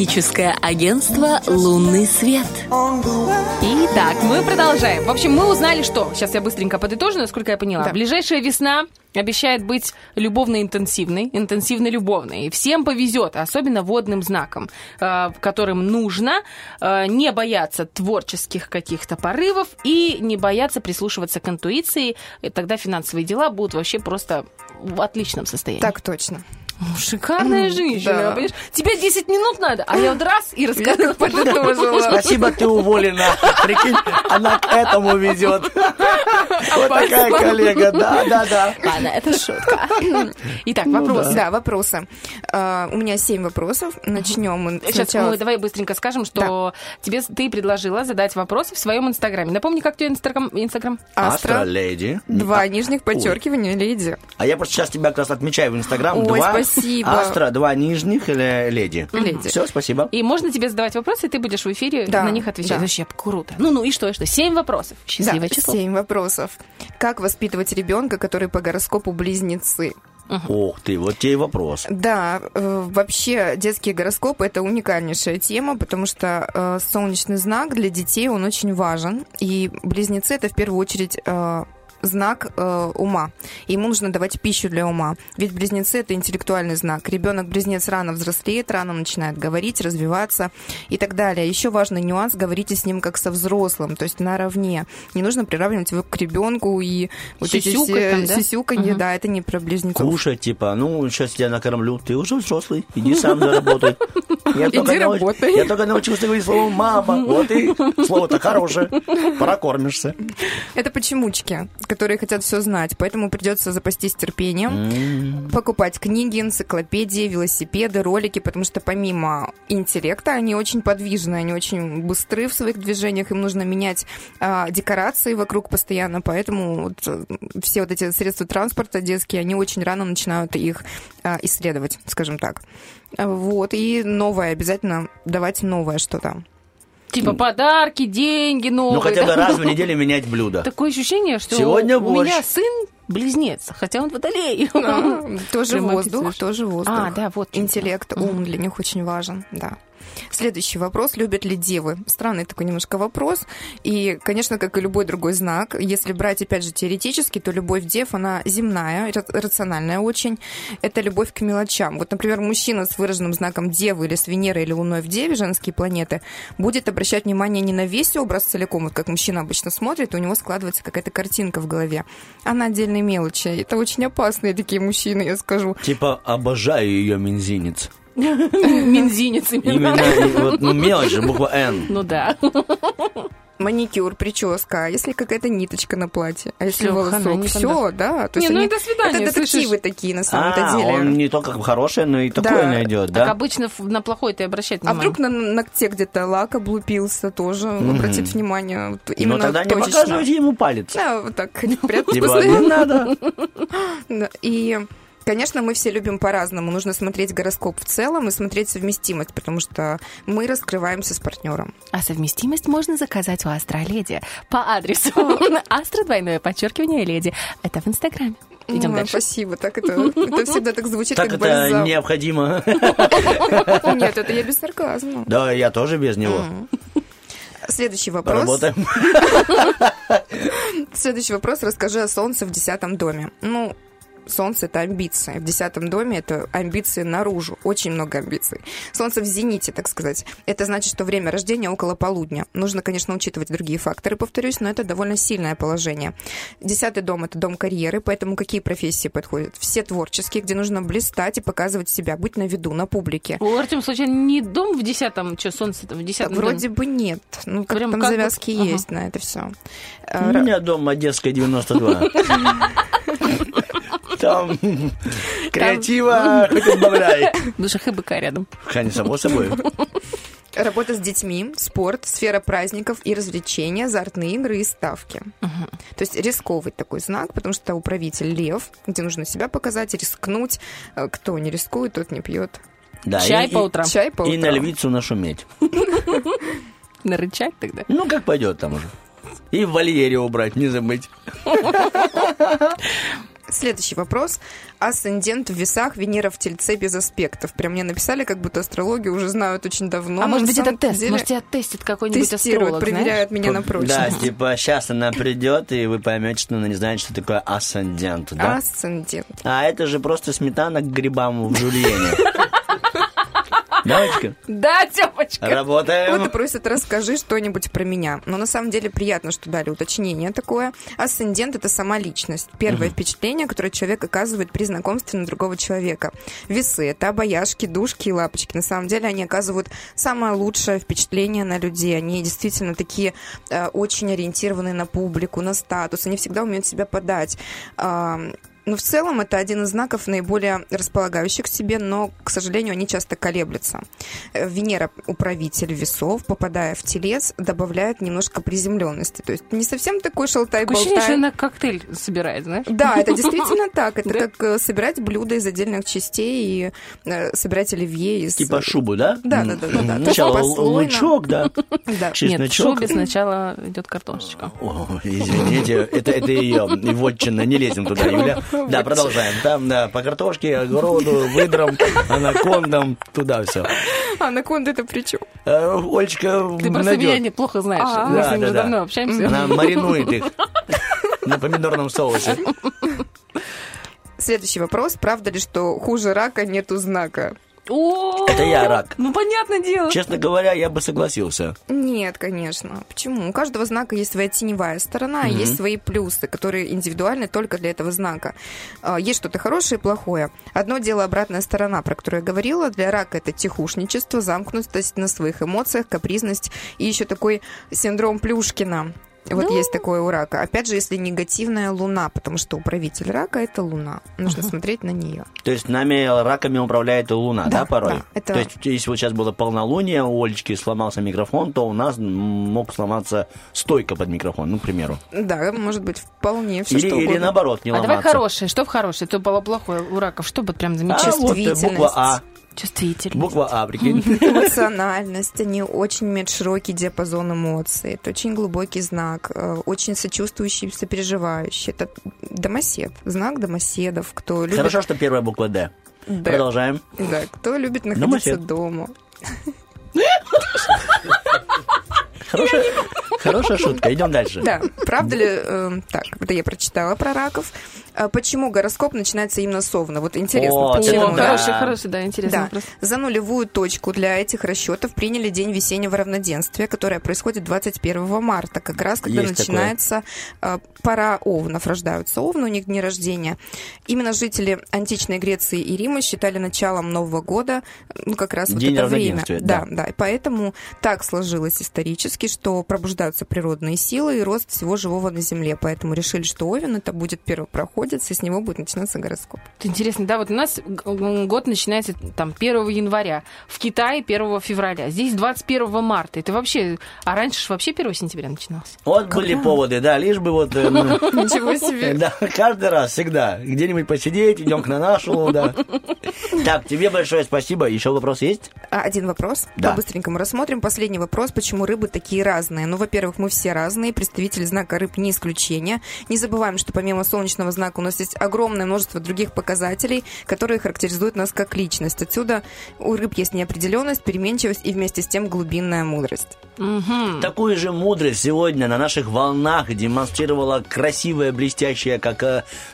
Магическое агентство «Лунный свет». Итак, мы продолжаем. В общем, мы узнали, что... Сейчас я быстренько подытожу, насколько я поняла. Да. Ближайшая весна обещает быть любовно-интенсивной, интенсивно-любовной. И всем повезет, особенно водным знаком, которым нужно не бояться творческих каких-то порывов и не бояться прислушиваться к интуиции. И тогда финансовые дела будут вообще просто в отличном состоянии. Так точно. Шикарная женщина, да. Понимаешь? Тебе десять минут надо, а я вот раз и рассказала. Спасибо, ты уволена. Прикинь, она к этому ведет. Вот такая коллега, да, да, да. Ладно, это шутка. Итак, вопросы. Да, вопросы. У меня семь вопросов. Начнем мы сначала. Давай быстренько скажем, что тебе ты предложила задать вопросы в своем инстаграме. Напомни, как твой инстаграм? Астроледи. Два нижних подчеркивания леди. А я просто сейчас тебя как раз отмечаю в инстаграм. Два. Спасибо. Астра, два нижних или леди? Леди. Все, спасибо. И можно тебе задавать вопросы, и ты будешь в эфире да. на них отвечать. Да. Вообще круто. Ну, ну и что, и что? Семь вопросов. Счастливое да, число. Семь вопросов. Как воспитывать ребенка, который по гороскопу близнецы? Угу. Ох ты, вот тебе и вопрос. Да, э, вообще детские гороскопы – это уникальнейшая тема, потому что э, солнечный знак для детей, он очень важен. И близнецы – это в первую очередь... Э, знак э, ума. Ему нужно давать пищу для ума. Ведь близнецы — это интеллектуальный знак. Ребенок-близнец рано взрослеет, рано начинает говорить, развиваться и так далее. Еще важный нюанс — говорите с ним как со взрослым, то есть наравне. Не нужно приравнивать его к ребенку и вот сисюкать, эти там, да? сисюканье, угу. да, это не про близнецов. Кушать, типа, ну, сейчас я накормлю, ты уже взрослый, иди сам заработай. Я только научился говорить слово «мама». Вот и слово-то хорошее. Прокормишься. Это почемучки, которые хотят все знать, поэтому придется запастись терпением, mm. покупать книги, энциклопедии, велосипеды, ролики, потому что помимо интеллекта они очень подвижны, они очень быстры в своих движениях, им нужно менять а, декорации вокруг постоянно, поэтому вот, все вот эти средства транспорта детские, они очень рано начинают их а, исследовать, скажем так. Вот, и новое, обязательно давать новое что-то. Типа подарки, деньги новые. Ну, хотя бы раз в неделю менять блюдо. Такое ощущение, что сегодня у борщ. Меня сын близнец, хотя он водолей. Да, тоже воздух, тоже воздух. А, да, вот. Интеллект, ум для них очень важен, да. Следующий вопрос. Любят ли девы? Странный такой немножко вопрос. И, конечно, как и любой другой знак, если брать, опять же, теоретически, то любовь дев, она земная, рациональная очень. Это любовь к мелочам. Вот, например, мужчина с выраженным знаком девы или с Венерой или Луной в деве, женские планеты, будет обращать внимание не на весь образ целиком, вот как мужчина обычно смотрит, у него складывается какая-то картинка в голове, а на отдельные мелочи. Это очень опасные такие мужчины, я скажу. Типа обожаю ее мизинец. Мензинец именно. Именно, ну, мелочь же, буква Н. Ну да. Маникюр, прическа, если какая-то ниточка на платье, а если волосок, все, да. Не, ну и до свидания. Это детективы такие на самом-то деле. Он не только хорошее, но и такое найдет, да? Так обычно на плохое ты обращать внимание. А вдруг на ногте где-то лак облупился тоже, обратит внимание. Ну тогда не показывайте ему палец. Да, вот так прятать постоянно надо. И... Конечно, мы все любим по-разному. Нужно смотреть гороскоп в целом и смотреть совместимость, потому что мы раскрываемся с партнером. А совместимость можно заказать у Астроледи по адресу Астро двойное подчеркивание леди. Это в Инстаграме. Идем ну, дальше. Спасибо. Так это, это всегда так звучит, так как бальзам. Так это необходимо. Нет, это я без сарказма. Да, я тоже без него. Следующий вопрос. Работаем. Следующий вопрос. Расскажи о Солнце в десятом доме. Ну... Солнце – это амбиции. В десятом доме – это амбиции наружу. Очень много амбиций. Солнце в зените, так сказать. Это значит, что время рождения около полудня. Нужно, конечно, учитывать другие факторы, повторюсь, но это довольно сильное положение. Десятый дом – это дом карьеры, поэтому какие профессии подходят? Все творческие, где нужно блистать и показывать себя, быть на виду, на публике. У Артёма, случайно, не дом в десятом? Что, солнце-то в десятом доме? Вроде бы нет. Ну, как там как завязки вот... есть ага. на это все. У меня дом Одесская, девяносто два. Там креатива хоть отбавляй. Душа ХБК рядом. Хани, само собой. Работа с детьми, спорт, сфера праздников и развлечения, азартные игры и ставки. Угу. То есть рисковый такой знак, потому что управитель лев, где нужно себя показать, рискнуть. Кто не рискует, тот не пьет. Да, чай, по утрам. чай по утрам. И на львицу нашуметь. Нарычать тогда? Ну, как пойдет там уже. И в вольере убрать, не забыть. Следующий вопрос. Асцендент в весах, Венера в тельце без аспектов. Прям мне написали, как будто астрологи уже знают очень давно. А может быть, это тест? Деле... Может, тебя тестит какой-нибудь астролог, проверяют, знаешь? Меня на прочность. Да, типа сейчас она придет, и вы поймете, что она не знает, что такое асцендент. Да? Асцендент. А это же просто сметана к грибам в жульене. Девочка? Да, Тёмочка. Работаем. Вот и просят, расскажи что-нибудь про меня. Но на самом деле приятно, что дали уточнение такое. Асцендент — это сама личность. Первое впечатление, которое человек оказывает при знакомстве на другого человека. Весы — это обаяшки, душки и лапочки. На самом деле они оказывают самое лучшее впечатление на людей. Они действительно такие э, очень ориентированные на публику, на статус. Они всегда умеют себя подать. Э, Но в целом это один из знаков, наиболее располагающих к себе, но, к сожалению, они часто колеблются. Венера, управитель весов, попадая в телец, добавляет немножко приземленности. То есть не совсем такой шалтай-болтай. Ощущение, что она коктейль собирает, знаешь? Да, это действительно так. Это как собирать блюда из отдельных частей и собирать оливье из... Типа шубу, да? Да, да, да. Сначала лучок, да? Нет, в шубе сначала идет картошечка. Извините, это ее вотчина, не лезем туда, Юля. Да, продолжаем. Там, да, по картошке, огороду, выдрам, анакондам, туда все. Анаконда — это при чем? Олечка найдет. Ты просто меня неплохо знаешь. Мы с ним уже давно общаемся. Она маринует их на помидорном соусе. Следующий вопрос. Правда ли, что хуже рака нету знака? Это я рак. Ну, понятное дело. Честно говоря, я бы согласился. Нет, конечно. Почему? У каждого знака есть своя теневая сторона, mm-hmm. есть свои плюсы, которые индивидуальны только для этого знака. Есть что-то хорошее и плохое. Одно дело — обратная сторона, про которую я говорила. Для рака это тихушничество, замкнутость на своих эмоциях, капризность и еще такой синдром Плюшкина. Вот да. Есть такое у рака. Опять же, если негативная луна, потому что управитель рака — это луна. Нужно ага. смотреть на нее. То есть нами раками управляет луна, да, да порой? Да. Это... То есть если вот сейчас было полнолуние, у Олечки сломался микрофон, то у нас мог сломаться стойка под микрофон, ну, к примеру. Да, может быть, вполне все, или, что угодно. Или наоборот, не а ломаться. А давай хорошее. Что в хорошее? То было плохое у раков. Что бы прям замечательно? А вот буква А. Чувствительность. Буква А, прикинь. Эмоциональность. Они очень имеют широкий диапазон эмоций. Это очень глубокий знак. Очень сочувствующий, сопереживающий. Это домосед. Знак домоседов. Кто любит... Хорошо, что первая буква Д. Д. Продолжаем. Да, кто любит находиться домосед. Дома. Хорошая, хорошая шутка. Идем дальше. Да, правда ли... Э, так, это я прочитала про раков. Почему гороскоп начинается именно с Овна? Вот интересно. О, почему? Да. Хороший, хороший, да, интересный да. вопрос. За нулевую точку для этих расчетов приняли день весеннего равноденствия, которое происходит двадцать первого марта, как раз когда есть начинается такое. Пора Овнов. Рождаются Овны, у них дни рождения. Именно жители античной Греции и Рима считали началом Нового года, ну, как раз день вот это время. Да, да, да. И поэтому так сложилось исторически, что пробуждаются природные силы и рост всего живого на Земле. Поэтому решили, что Овен — это будет первопроходец, и с него будет начинаться гороскоп. Это интересно, да? Вот у нас год начинается там первого января, в Китае первого февраля, здесь двадцать первого марта. Это вообще... А раньше же вообще первого сентября начиналось. Вот когда? Были поводы, да, лишь бы вот... Ничего себе! Да, каждый раз, всегда. Где-нибудь посидеть, идем к на нашу, да. Так, тебе большое спасибо. Еще вопрос есть? Один вопрос. По-быстренькому рассмотрим. Последний вопрос. Почему рыбы такие разные. Ну, во-первых, мы все разные, представители знака рыб не исключение. Не забываем, что помимо солнечного знака у нас есть огромное множество других показателей, которые характеризуют нас как личность. Отсюда у рыб есть неопределенность, переменчивость и вместе с тем глубинная мудрость. Угу. Такую же мудрость сегодня на наших волнах демонстрировала красивая, блестящая, как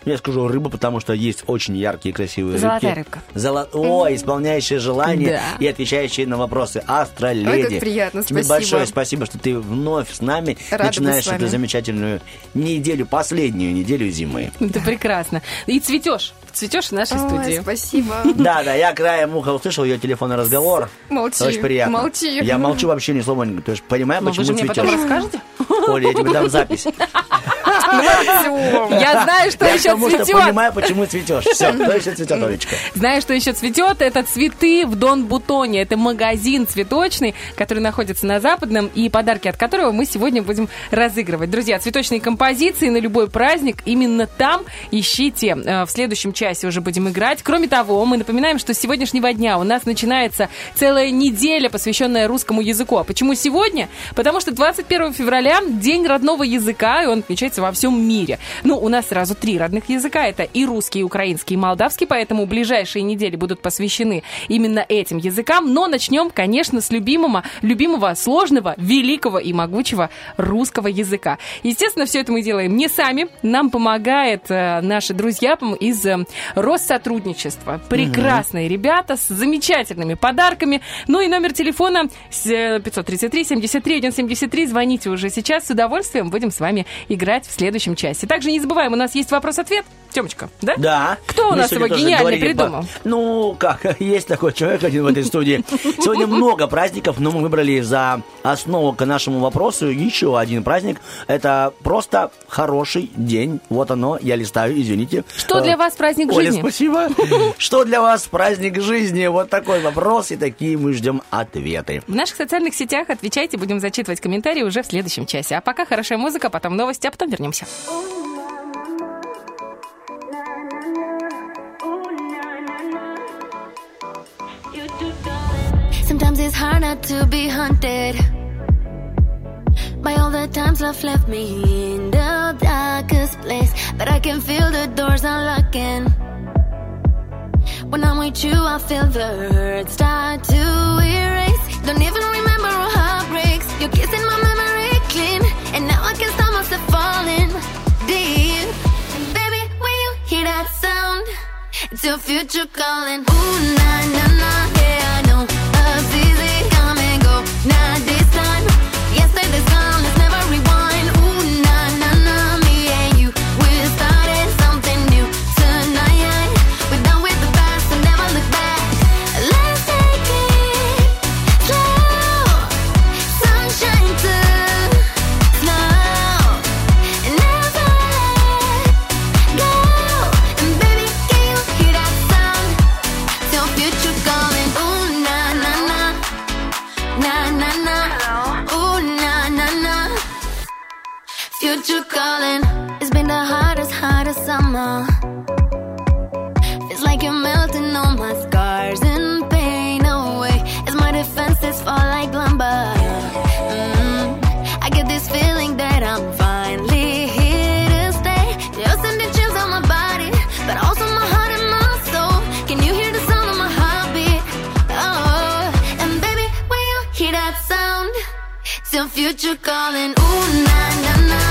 я скажу, рыба, потому что есть очень яркие, красивые золотая рыбки. Золотая рыбка. Золо... О, исполняющая желания да. и отвечающая на вопросы. Астроледи. Ой, как приятно, спасибо. Тебе большое спасибо, что ты вновь с нами. Рада начинаешь с вами. Эту замечательную неделю, последнюю неделю зимы. Это прекрасно. И цветешь. Цветешь в нашей Ой, студии. Спасибо. Да, да, я краем уха услышал ее телефонный разговор. Молчи. Очень приятно. Молчи. Я молчу вообще ни слова. Ты же понимаешь, но почему цветешь? Вы же мне потом расскажете? Оля, я тебе дам запись. Я знаю, что еще цветет. Я понимаю, почему цветешь. Все, кто еще цветет, Олечка? Знаю, что еще цветет. Это цветы в Дон Бутоне. Это магазин цветочный, который находится на Западном, и подарки от которого мы сегодня будем разыгрывать. Друзья, цветочные композиции на любой праздник именно там ищите. В следующем часе уже будем играть. Кроме того, мы напоминаем, что с сегодняшнего дня у нас начинается целая неделя, посвященная русскому языку. А почему сегодня? Потому что двадцать первого февраля день родного языка, и он отмечается во всем мире. Ну, у нас сразу три родных языка. Это и русский, и украинский, и молдавский. Поэтому ближайшие недели будут посвящены именно этим языкам. Но начнем, конечно, с любимого, любимого, сложного, великого и могучего русского языка. Естественно, все это мы делаем не сами. Нам помогают э, наши друзья из э, Россотрудничества. Прекрасные mm-hmm. ребята с замечательными подарками. Ну и номер телефона пятьсот тридцать три семьдесят три семьдесят три. Звоните уже сейчас. С удовольствием будем с вами играть в следующем часе. Также не забываем, у нас есть вопрос-ответ. Тёмочка, да? Да. Кто у нас его гениально придумал? По... Ну, как, есть такой человек один в этой студии. Сегодня много праздников, но мы выбрали за основу к нашему вопросу еще один праздник. Это просто хороший день. Вот оно, я листаю, извините. Что для вас праздник жизни? Оля, спасибо. Что для вас праздник жизни? Вот такой вопрос, и такие мы ждем ответы. В наших социальных сетях отвечайте, будем зачитывать комментарии уже в следующем часе. А пока хорошая музыка, потом новости, а потом вернемся. Sometimes it's hard not to be haunted by all the times love left me in the darkest place. But I can feel the doors unlocking. When I'm with you, I feel the hurt start to erase. Don't even remember all heartbreaks. You're kissing my memory clean, and now I can stop myself falling deep. And baby, when you hear that sound, it's your future calling. Ooh, nah, nah, nah, yeah, I know. Easy, come and go. Not this time. Yesterday's gone. Let's never rewind. Ooh, na na na. Me and you, we're starting something new tonight. We're done with the past and never look back. Let's take it slow. Sunshine to snow, and never let go. And baby, can you hear that sound? Till future calling. Ooh. Future calling. It's been the hardest, hardest summer. It's like you're melting all my scars and pain away. As my defenses fall like lumber. Mm-hmm. I get this feeling that I'm finally here to stay. You're sending chills on my body, but also my heart and my soul. Can you hear the sound of my heartbeat? Oh, and baby, when you hear that sound, it's your future calling. Ooh, nah, nah, nah.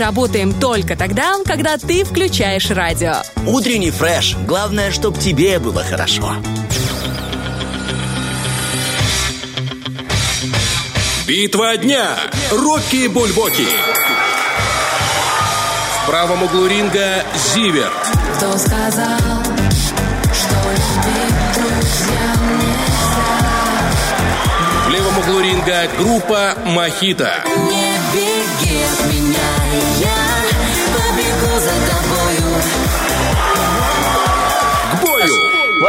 Работаем только тогда, когда ты включаешь радио. Утренний фреш. Главное, чтоб тебе было хорошо. Битва дня. Рокки-бульбоки. В правом углу ринга Зиверт. Кто сказал, что любить друзьям нельзя? В левом углу ринга группа Мохито. Не беги от меня. К бою!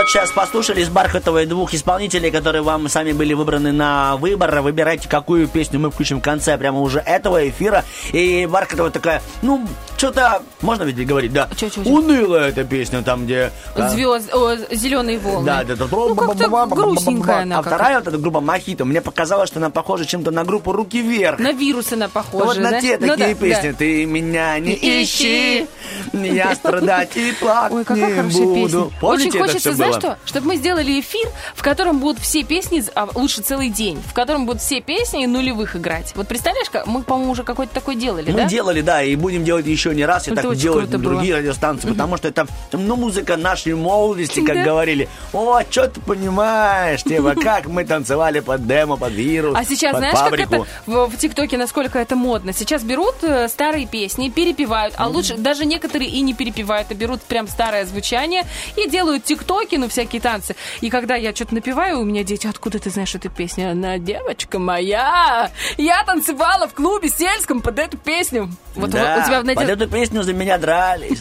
Вот сейчас послушали из Бархатовой двух исполнителей, которые вам сами были выбраны на выбор. Выбирайте, какую песню мы включим в конце прямо уже этого эфира. И Бархатова такая, ну, что-то, можно ведь говорить, да, чё, чё, чё? унылая эта песня, там, где... Звезд... А... Зеленые волны. Да, да, да. Ну, как-то грустненькая она. А вторая вот эта группа Мохито, мне показалось, что она похожа чем-то на группу Руки вверх. На вирус она похожа. Вот на те такие песни. Ты меня не ищи, я страдать и плакать не буду. Помните, это все было? Очень хочется, знаешь что? Чтобы мы сделали эфир, в котором будут все песни, а лучше целый день, в котором будут все песни нулевых играть. Вот представляешь, мы, по-моему, уже какой-то такой делали, да? Мы делали, да, и будем делать еще не раз, и так делают другие радиостанции, потому что это, ну, музыка нашей молодости, как говорили. О, что ты понимаешь, типа, как мы танцевали под демо, под вирус, под фабрику. А сейчас, знаешь, как это в ТикТоке, насколько это модно? Сейчас берут старые песни, перепевают, а лучше даже некоторые и не перепевают, а берут прям старое звучание и делают тиктоки, ну, всякие танцы. И когда я что-то напеваю, у меня дети, откуда ты знаешь эту песню? Она, девочка моя, я танцевала в клубе сельском под эту песню. Вот да, у тебя в надежде... под эту песню за меня дрались.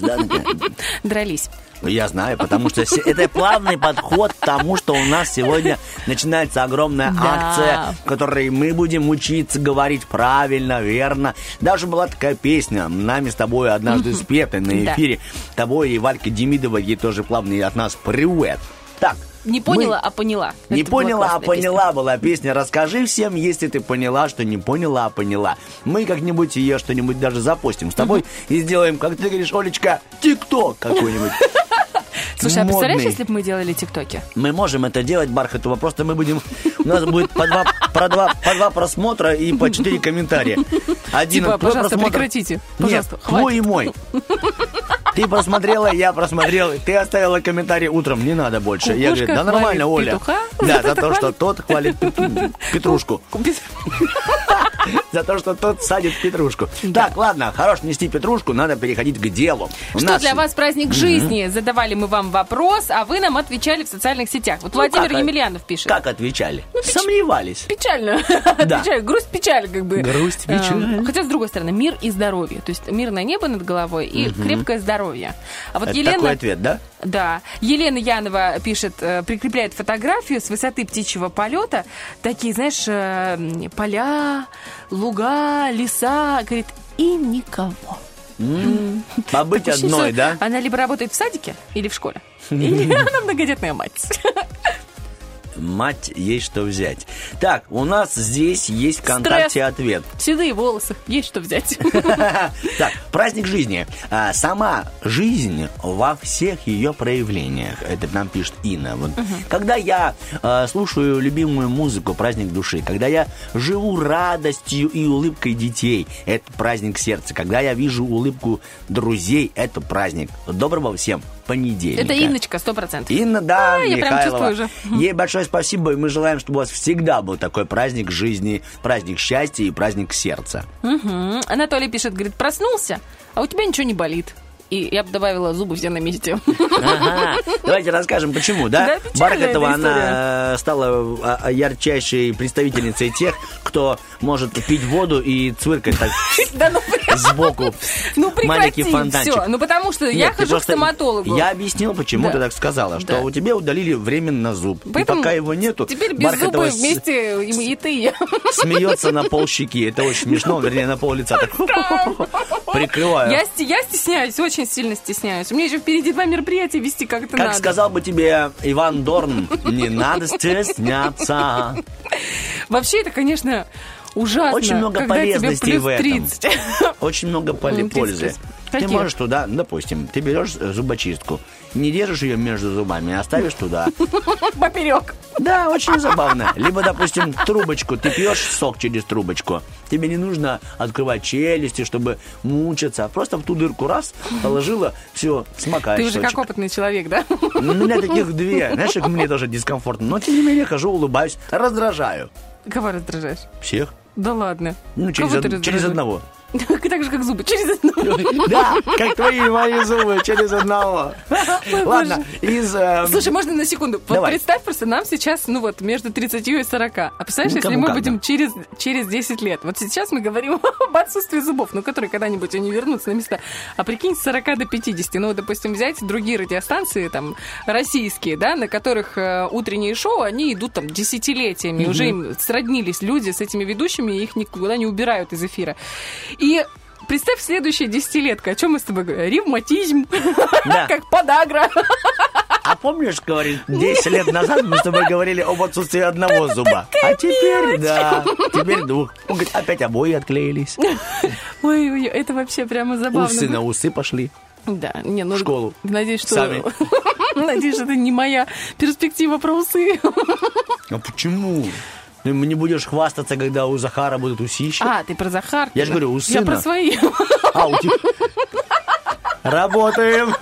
Дрались. Я знаю, потому что это плавный подход к тому, что у нас сегодня начинается огромная акция, в которой мы будем учиться говорить правильно, верно. Даже была такая песня, нами с тобой однажды спета на эфире. Тобой и Вальке Демидовой, ей тоже плавный от нас привет. Так. Не поняла, мы... а поняла. Не это поняла, а поняла песня. Была песня. Расскажи всем, если ты поняла, что не поняла, а поняла. Мы как-нибудь ее что-нибудь даже запустим с тобой и сделаем, как ты говоришь, Олечка, тикток какой-нибудь. Слушай, а представляешь, если бы мы делали тиктоки? Мы можем это делать, Бархатова, просто мы будем... У нас будет по два, про два, по два просмотра и по четыре комментария. Один, типа, пожалуйста, просмотр... прекратите. Пожалуйста, нет, хватит. Мой и мой. Ты просмотрела, я просмотрел, ты оставила комментарий утром, не надо больше. Кукушка, я говорю, да нормально, Оля. Петуха? Да, за то, что тот хвалит петрушку. За то, что тот садит петрушку. Так, ладно, хорош нести петрушку, надо переходить к делу. Что для вас праздник жизни? Задавали мы вам вопрос, а вы нам отвечали в социальных сетях. Вот Владимир Емельянов пишет. Как отвечали? Сомневались. Печально. Грусть, печаль, как бы. Грусть, печаль. Хотя, с другой стороны, мир и здоровье. То есть мирное небо над головой и крепкое здоровье. А вот это Елена... такой ответ, да? Да. Елена Янова пишет, прикрепляет фотографию с высоты птичьего полета. Такие, знаешь, поля, луга, леса. Говорит, и никого. Mm. Побыть так, одной, всего, да? Она либо работает в садике или в школе. Или она многодетная мать. Мать, есть что взять. Так, у нас здесь есть ВКонтакте ответ. Седые волосы, есть что взять. Так, праздник жизни. Сама жизнь во всех ее проявлениях. Это нам пишет Инна. Когда я слушаю любимую музыку, праздник души. Когда я живу радостью и улыбкой детей, это праздник сердца. Когда я вижу улыбку друзей, это праздник. Доброго всем понедельника. Это Инночка, сто процентов. Инна, да, а, Михайлова. Я прям чувствую уже. Ей большое спасибо, и мы желаем, чтобы у вас всегда был такой праздник жизни, праздник счастья и праздник сердца. Угу. Анатолий пишет, говорит, проснулся, а у тебя ничего не болит. И я бы добавила, зубы все на месте. Ага. Давайте расскажем, почему, да? Да, Бархатова, она стала ярчайшей представительницей тех, кто может пить воду и цвыркать так сбоку. Ну, прекрати, все. Ну, потому что я хожу к стоматологу. Я объяснил, почему ты так сказала, что у тебя удалили временно зуб. И пока его нету, теперь без зубы вместе и ты, и я. Смеется на пол щеки. Это очень смешно, вернее, на пол лица. Прикрываю. Я стесняюсь, очень сильно стесняюсь. У меня еще впереди два мероприятия вести как-то надо. Как сказал бы тебе Иван Дорн, не надо стесняться. Вообще это, конечно, ужасно. Очень много полезностей в этом. Очень много пользы. Ты можешь туда, допустим, ты берешь зубочистку, не держишь ее между зубами, а ставишь туда. Поперек. Да, очень забавно. Либо, допустим, трубочку, ты пьешь сок через трубочку. Тебе не нужно открывать челюсти, чтобы мучиться. Просто в ту дырку раз, положила, все, смакаешь. Ты уже сочек. Как опытный человек, да? У меня таких две. Знаешь, как мне тоже дискомфортно. Но, тем не менее, хожу, улыбаюсь, раздражаю. Кого раздражаешь? Всех. Да ладно. Ну, через, од... через одного. Так же, как зубы, через одного. Да, как твои и мои зубы, через одного. Ладно, из... Слушай, можно на секунду? Вот представь просто, нам сейчас, ну вот, между тридцатью и сорока. А представляешь, если мы будем через десять лет. Вот сейчас мы говорим об отсутствии зубов, ну, которые когда-нибудь они вернутся на места. А прикинь, с сорока до пятидесяти. Ну, допустим, взять другие радиостанции, там, российские, да, на которых утренние шоу, они идут там десятилетиями. Уже им сроднились люди с этими ведущими, их никуда не убирают из эфира. И представь следующая десятилетка. О чем мы с тобой говорим? Ревматизм, да. Как подагра. А помнишь, говорит, десять лет назад мы с тобой говорили об отсутствии одного зуба. А теперь, да, теперь двух. Он говорит, опять обои отклеились. Ой-ой-ой, это вообще прямо забавно. Усы на усы пошли. Да, не, ну... В школу. Надеюсь, что... Сами. Надеюсь, что это не моя перспектива про усы. А почему? Ты не будешь хвастаться, когда у Захара будут усищи. А, ты про Захар? Я же говорю, у сына. Я про свои. А, у тебя... Работаем.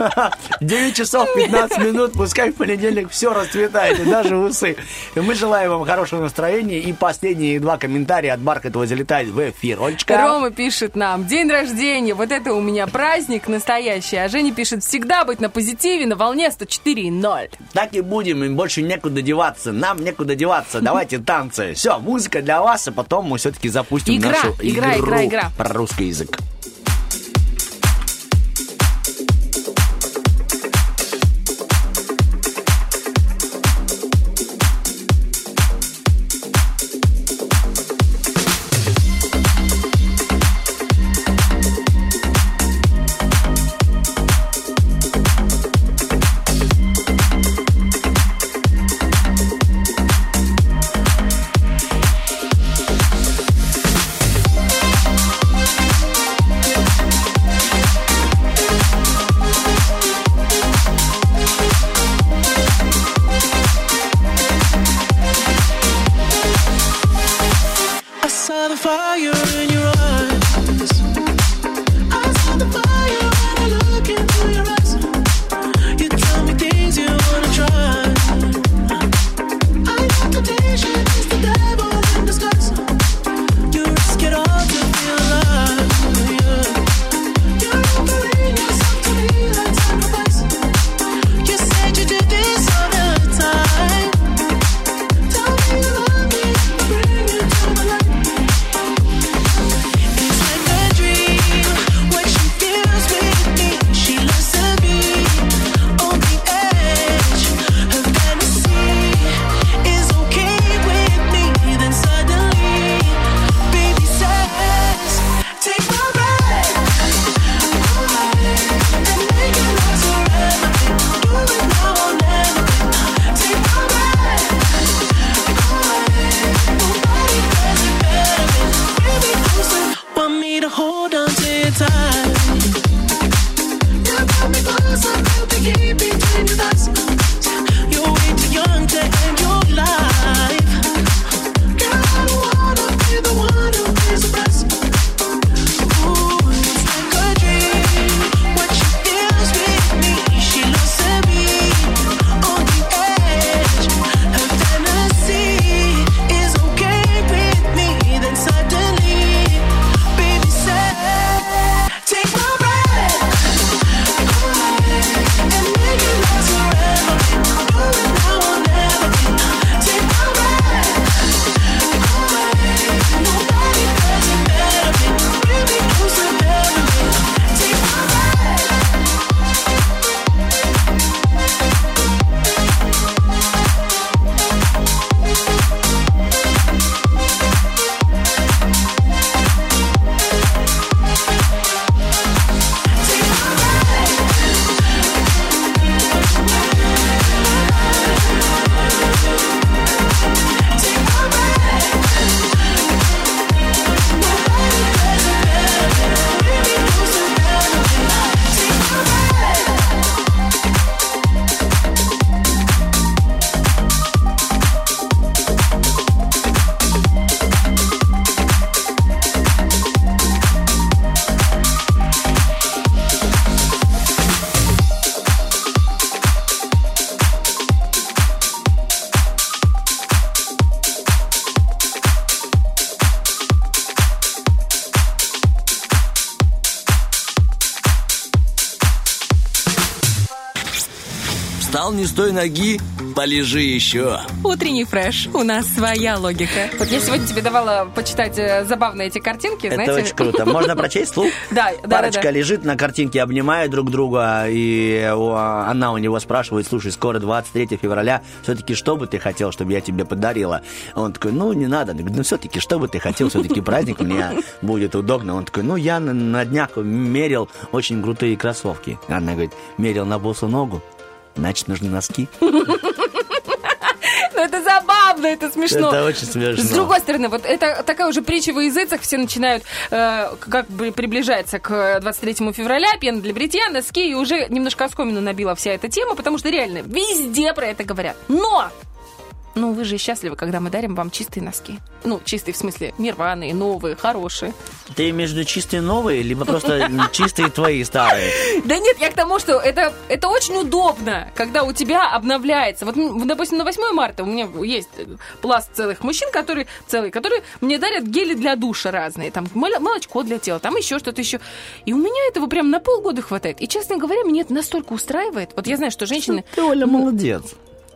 девять часов пятнадцать минут. Пускай в понедельник все расцветает, и даже усы. Мы желаем вам хорошего настроения. И последние два комментария от Бархатова залетают в эфир. Олечка. Рома пишет нам: день рождения, вот это у меня праздник настоящий. А Женя пишет: всегда быть на позитиве, на волне сто четыре и ноль. Так и будем, им больше некуда деваться. Нам некуда деваться, давайте танцы. Все, музыка для вас, а потом мы все-таки запустим игра, нашу игра, игру игра, игра. Про русский язык. встал не с той ноги, полежи еще. Утренний фреш. У нас своя логика. Вот я сегодня тебе давала почитать забавные эти картинки. Это знаете? Очень круто. Можно прочесть слух? Да, да. Парочка лежит на картинке, обнимает друг друга, и она у него спрашивает: слушай, скоро двадцать третьего февраля, все-таки что бы ты хотел, чтобы я тебе подарила? Он такой: ну, не надо. Ну, все-таки что бы ты хотел, все-таки праздник мне будет удобно. Он такой: ну, я на днях мерил очень крутые кроссовки. Она говорит: мерил на босу ногу, значит, нужны носки. Ну, это забавно, это смешно. Это очень смешно. С другой стороны, вот это такая уже притча во языцах. Все начинают, э, как бы приближается к двадцать третьего февраля, пена для бритья, носки, и уже немножко оскомину набила вся эта тема, потому что реально везде про это говорят. Но! Ну, вы же счастливы, когда мы дарим вам чистые носки. Ну, чистые в смысле нирваные, новые, хорошие. Ты между чистые новые, либо просто чистые твои старые? Да нет, я к тому, что это очень удобно, когда у тебя обновляется. Вот, допустим, на восьмое марта у меня есть пласт целых мужчин, которые мне дарят гели для душа разные, там молочко для тела, там еще что-то еще. И у меня этого прям на полгода хватает. И, честно говоря, меня это настолько устраивает. Вот я знаю, что женщины... Ты, Оля, молодец.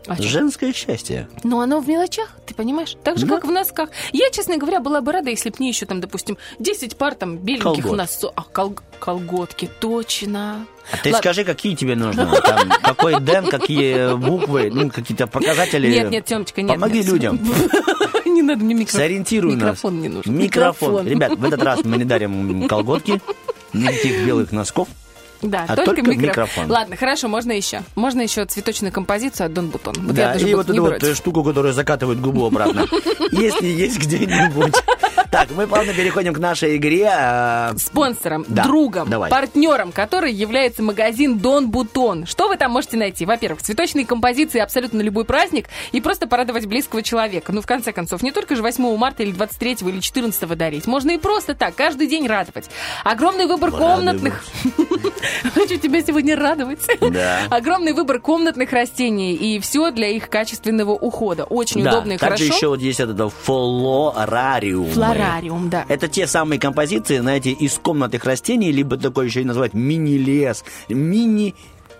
А женское что? Счастье. Но оно в мелочах, ты понимаешь? Так же, ну, как в носках. Я, честно говоря, была бы рада, если бы мне еще, там, допустим, десять пар там беленьких носок. А, кол- колготки, точно. А ты Ладно. скажи, какие тебе нужны? Там, какой дэн, какие буквы, ну, какие-то показатели. Нет, нет, Тёмочка, нет. Помоги нет. людям. Не надо мне микрофон. Сориентируй нас. Микрофон не нужен. Микрофон. Ребят, в этот раз мы не дарим колготки, никаких белых носков. Да, а только, только микрофон. микрофон. Ладно, хорошо, можно еще. Можно еще цветочную композицию от Дон Бутон. Вот да, и вот эту вот штуку, которая закатывает губу обратно. Если есть где-нибудь. Так, мы плавно переходим к нашей игре. Спонсором, да, другом, давай. партнером, который является магазин Дон Бутон. Что вы там можете найти? Во-первых, цветочные композиции абсолютно на любой праздник и просто порадовать близкого человека. Ну, в конце концов, не только же восьмого марта или двадцать третьего или четырнадцатого дарить. Можно и просто так, каждый день радовать. Огромный выбор Порадуюсь. комнатных... Хочу тебя сегодня радовать. Да. Огромный выбор комнатных растений и все для их качественного ухода. Очень да. удобно и Также хорошо. Также еще вот есть этот флорариум. Флорариум, да. Это те самые композиции, знаете, из комнатных растений, либо такое еще и называют мини-лес, мини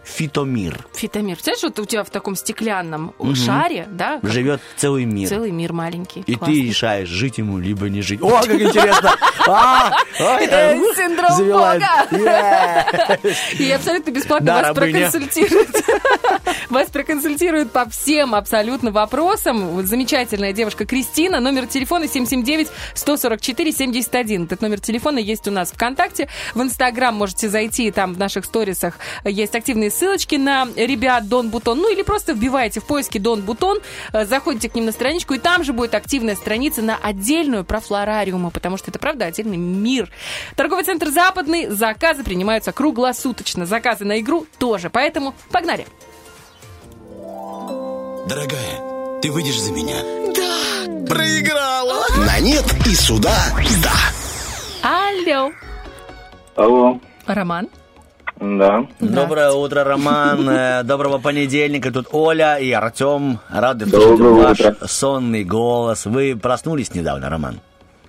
Фитомир. Фитомир. Представляешь, вот у тебя в таком стеклянном угу. шаре, да? Живет целый мир. Целый мир маленький. И классный. Ты решаешь, жить ему, либо не жить. О, как интересно! Это синдром Бога! И абсолютно бесплатно вас проконсультируют. Вас проконсультируют по всем абсолютно вопросам. Замечательная девушка Кристина. Номер телефона семь семь девять сто сорок четыре семьдесят один. Этот номер телефона есть у нас ВКонтакте. В Инстаграм можете зайти, там в наших сторисах есть активные ссылочки на ребят Дон Бутон. Ну или просто вбиваете в поиске Дон Бутон, заходите к ним на страничку, и там же будет активная страница на отдельную про флорариумы, потому что это, правда, отдельный мир. Торговый центр «Западный». Заказы принимаются круглосуточно. Заказы на игру тоже. Поэтому погнали. Дорогая, ты выйдешь за меня? Да. Проиграла. На нет и суда да. Алло. Алло. Роман. Да. Доброе утро, Роман. Доброго понедельника. Тут Оля и Артем. Рады слышать ваш утро. Сонный голос. Вы проснулись недавно, Роман?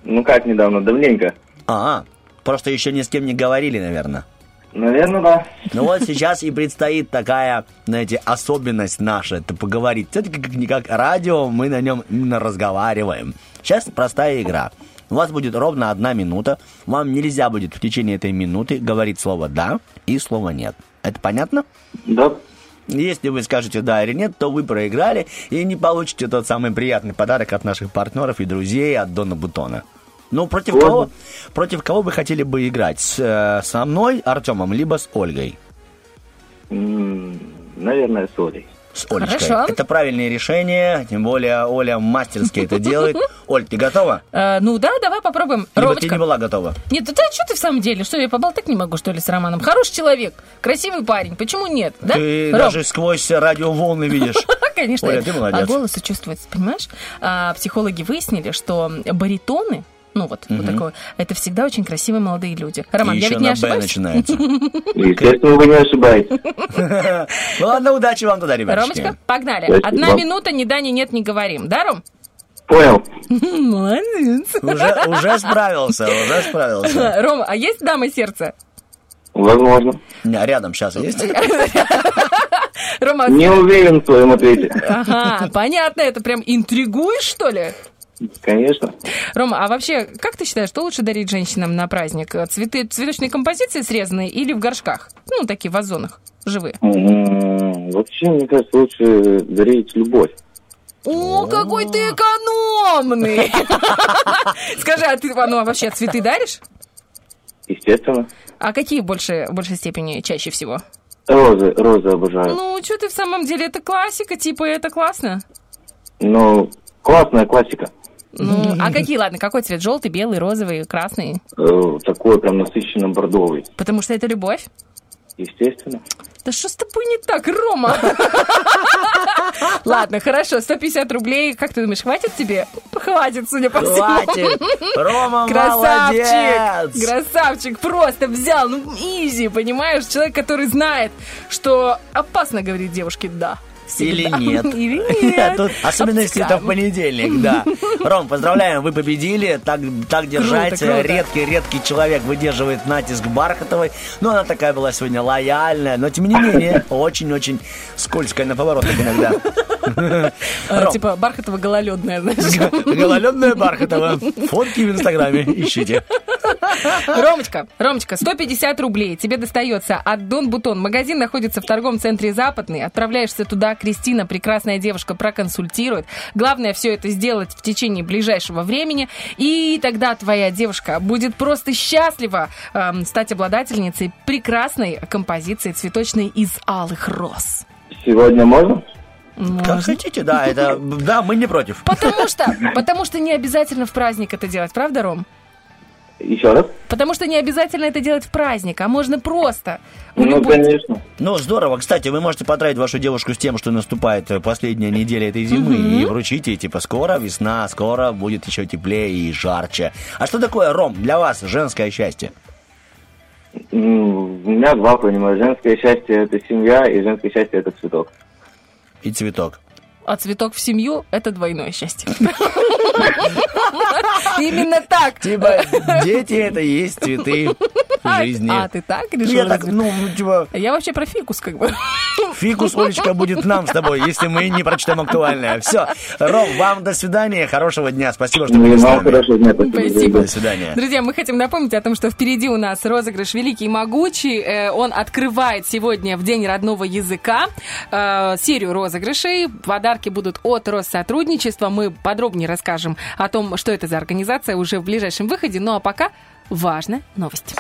Ну как недавно? Давненько. Ага. Просто еще ни с кем не говорили, наверное. Наверное, да. Ну вот сейчас и предстоит такая, знаете, особенность наша, это поговорить. Все-таки как-никак радио, мы на нем именно разговариваем. Сейчас простая игра. У вас будет ровно одна минута. Вам нельзя будет в течение этой минуты говорить слово «да» и слово «нет». Это понятно? Да. Если вы скажете «да» или «нет», то вы проиграли и не получите тот самый приятный подарок от наших партнеров и друзей от Дона Бутона. Ну, против Ладно. кого против кого вы хотели бы играть? С, э, со мной, Артемом, либо с Ольгой? Наверное, с Олей. С Олечкой. Хорошо. Это правильное решение, тем более Оля мастерски это делает. Оль, ты готова? А, ну да, давай попробуем. Либо Ромочка. Ты не была готова. Нет, да ты, что ты в самом деле? Что, я поболтать не могу, что ли, с Романом? Хороший человек, красивый парень, почему нет? Да? Ты Ром? Даже сквозь радиоволны видишь. Конечно. Оля, ты молодец. А голосу чувствуется, понимаешь? А, психологи выяснили, что баритоны, ну вот, угу. вот такое. Это всегда очень красивые молодые люди. Роман, и я ведь не ошибаюсь? Еще на Б начинается. Естественно, вы не ошибаетесь. Ладно, удачи вам туда, ребяточки. Ромочка, погнали. Одна минута, ни да, ни нет, не говорим. Да, Ром? Понял. Молодец. Уже справился, уже справился. Ром, а есть дама сердца? Возможно. У меня рядом сейчас есть. Рома... Не уверен в своем ответе. Ага, понятно, это прям интригуешь, что ли? Конечно. Рома, а вообще, как ты считаешь, что лучше дарить женщинам на праздник? Цветы, цветочные композиции срезанные или в горшках? Ну, такие, в вазонах, живые. М-м-м, вообще, мне кажется, лучше дарить любовь. О, какой ты экономный! Скажи, а ты, ну, вообще цветы даришь? Естественно. А какие в большей степени чаще всего? Розы, розы обожаю. Ну, что ты в самом деле, это классика, типа, это классно? Ну, классная классика. Ну, а какие, ладно, какой цвет? Желтый, белый, розовый, красный? Такой прям насыщенно бордовый. Потому что это любовь? Естественно. Да что с тобой не так, Рома? Ладно, хорошо, сто пятьдесят рублей. Как ты думаешь, хватит тебе? Хватит, судя по всему. Хватит. Рома, красавчик, молодец. Красавчик, просто взял, ну, изи, понимаешь? Человек, который знает, что опасно говорить девушке «да». Или нет. Или нет. Тут, особенно если это в понедельник, да. Ром, поздравляем, вы победили. Так, так держать. Редкий-редкий человек выдерживает натиск Бархатовой. Ну, она такая была сегодня лояльная. Но, тем не менее, очень-очень скользкая на поворотах иногда. Типа Бархатова гололедная, знаешь. Гололедная Бархатова. Фотки в Инстаграме ищите. Ромочка, Ромочка, сто пятьдесят рублей тебе достается от Дон Бутон. Магазин находится в торговом центре Западный. Отправляешься туда, Кристина, прекрасная девушка, проконсультирует. Главное все это сделать в течение ближайшего времени. И тогда твоя девушка будет просто счастлива э, стать обладательницей прекрасной композиции цветочной из алых роз. Сегодня можно? Может. Как хотите, да, это, да, мы не против. Потому что, потому что не обязательно в праздник это делать, правда, Ром? Еще раз? Потому что не обязательно это делать в праздник, а можно просто. Ну, любой... конечно. Ну, здорово. Кстати, вы можете поздравить вашу девушку с тем, что наступает последняя неделя этой зимы, mm-hmm. и вручить ей, типа, скоро весна, скоро будет еще теплее и жарче. А что такое, Ром, для вас женское счастье? У меня два, понимаю. Женское счастье – это семья, и женское счастье – это цветок. И цветок. А цветок в семью – это двойное счастье. Именно так. Типа, дети – это и есть цветы жизни. А, ты так решил? Ну, типа... Я вообще про фикус, как бы. Фикус, Олечка, будет нам с тобой, если мы не прочитаем актуальное. Все. Ром, вам до свидания, хорошего дня. Спасибо, что были с нами. Хорошего дня. Спасибо. До свидания. Друзья, мы хотим напомнить о том, что впереди у нас розыгрыш «Великий и могучий». Он открывает сегодня в День родного языка серию розыгрышей. Подарки будут от Россотрудничества. Мы подробнее расскажем о том, что это за организация, уже в ближайшем выходе. Ну а пока важная новость.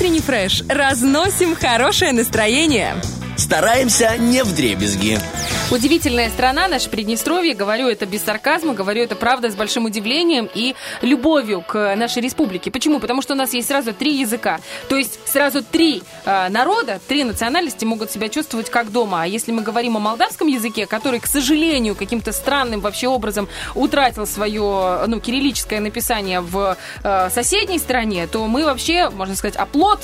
«Утренний фреш». Разносим хорошее настроение. Стараемся не вдребезги. Удивительная страна, наше Приднестровье. Говорю это без сарказма, говорю это правда с большим удивлением и любовью к нашей республике. Почему? Потому что у нас есть сразу три языка. То есть сразу три э, народа, три национальности могут себя чувствовать как дома. А если мы говорим о молдавском языке, который, к сожалению, каким-то странным вообще образом утратил свое ну, кириллическое написание в э, соседней стране, то мы вообще, можно сказать, оплот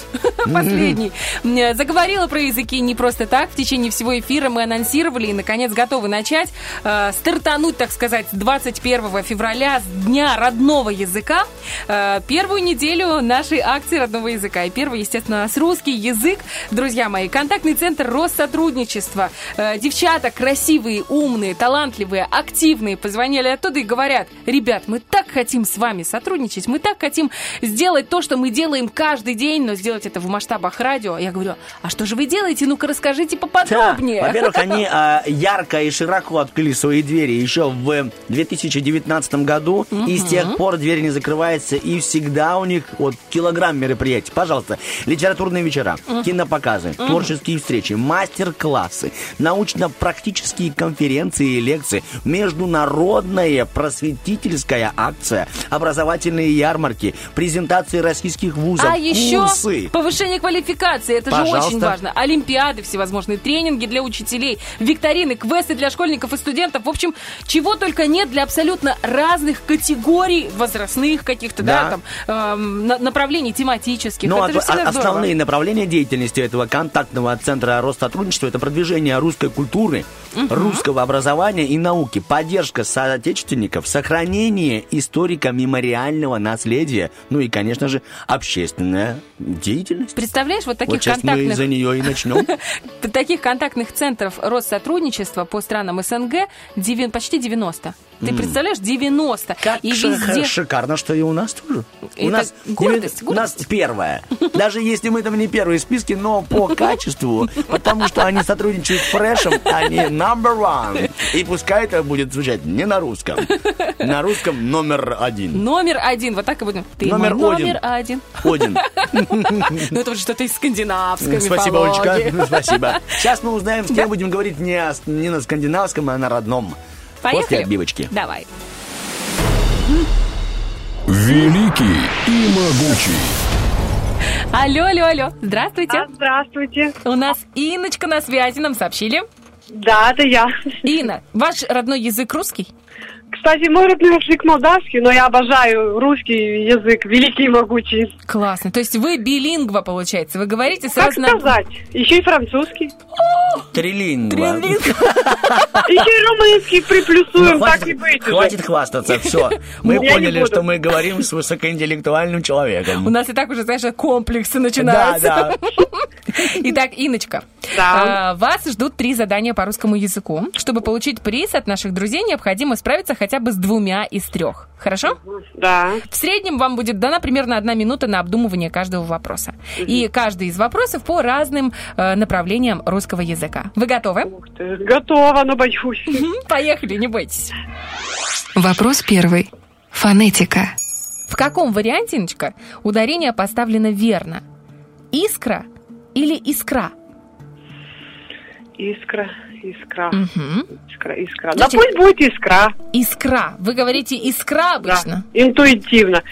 последний. Заговорила про языки не просто так. В течение всего эфира мы анонсировали и, наконец, готовы начать. Э, стартануть, так сказать, двадцать первого февраля с Дня родного языка. Э, первую неделю нашей акции родного языка. И первый, естественно, у нас русский язык. Друзья мои, контактный центр Россотрудничества. Э, девчата красивые, умные, талантливые, активные. Позвонили оттуда и говорят: ребят, мы так хотим с вами сотрудничать, мы так хотим сделать то, что мы делаем каждый день, но сделать это в масштабах радио. Я говорю: а что же вы делаете? Ну-ка, расскажите. Скажите поподробнее. Да, во-первых, они э, ярко и широко открыли свои двери еще в две тысячи девятнадцатом году. Mm-hmm. И с тех пор дверь не закрывается. И всегда у них вот килограмм мероприятий. Пожалуйста, литературные вечера, mm-hmm. кинопоказы, mm-hmm. творческие встречи, мастер-классы, научно-практические конференции и лекции, международная просветительская акция, образовательные ярмарки, презентации российских вузов, а курсы. Еще повышение квалификации, это Пожалуйста. же очень важно. Олимпиады, все возможные тренинги для учителей, викторины, квесты для школьников и студентов. В общем, чего только нет для абсолютно разных категорий возрастных каких-то, да, да там, эм, на- направлений тематических. Но это от, же основные направления деятельности этого контактного центра Россотрудничества — это продвижение русской культуры, угу. русского образования и науки, поддержка соотечественников, сохранение историко-мемориального наследия, ну и, конечно же, общественная деятельность. Представляешь, вот таких вот сейчас контактных... мы за нее и начнем. Таких контактных центров Россотрудничества по странам СНГ почти девяносто. Ты представляешь, девяносто. Как и везде... шикарно, что и у нас тоже. У нас, гордость, у нас первое. Даже если мы там не первые в списке, но по качеству, потому что они сотрудничают с фрешем, они number one. И пускай это будет звучать не на русском. На русском номер один. Номер один. Вот так и будем. Ты номер, номер один. Один. Ну, это уже что-то из скандинавской мифологии. Спасибо, Олечка. Спасибо. Сейчас мы узнаем, с кем будем говорить не на скандинавском, а на родном. Поехали. После отбивочки. Давай. Великий и могучий. Алло, алло, алло. Здравствуйте. А, здравствуйте. У нас Инночка на связи, нам сообщили. Да, это я. Инна, ваш родной язык русский? Кстати, мой родной язык молдавский, но я обожаю русский язык, великий и могучий. Классно. То есть вы билингва, получается. Вы говорите сразу на... Как сказать? На... Еще и французский. О! Трилингва. Еще и румынский приплюсуем, так и быть. Хватит хвастаться, все. Мы поняли, что мы говорим с высокоинтеллектуальным человеком. У нас и так уже, знаешь, комплексы начинаются. Итак, Инночка, вас ждут три задания по русскому языку. Чтобы получить приз от наших друзей, необходимо справиться хотя бы с двумя из трех. Хорошо? Да. В среднем вам будет дана примерно одна минута на обдумывание каждого вопроса. Угу. И каждый из вопросов по разным э, направлениям русского языка. Вы готовы? Ух ты. Готова, но боюсь. Поехали, не бойтесь. Вопрос первый. Фонетика. В каком варианте, Инночка, ударение поставлено верно? Искра или искра? Искра. Искра. Угу. Искра, искра. Да Значит, пусть будет искра. Искра. Вы говорите искра обычно? Да, интуитивно.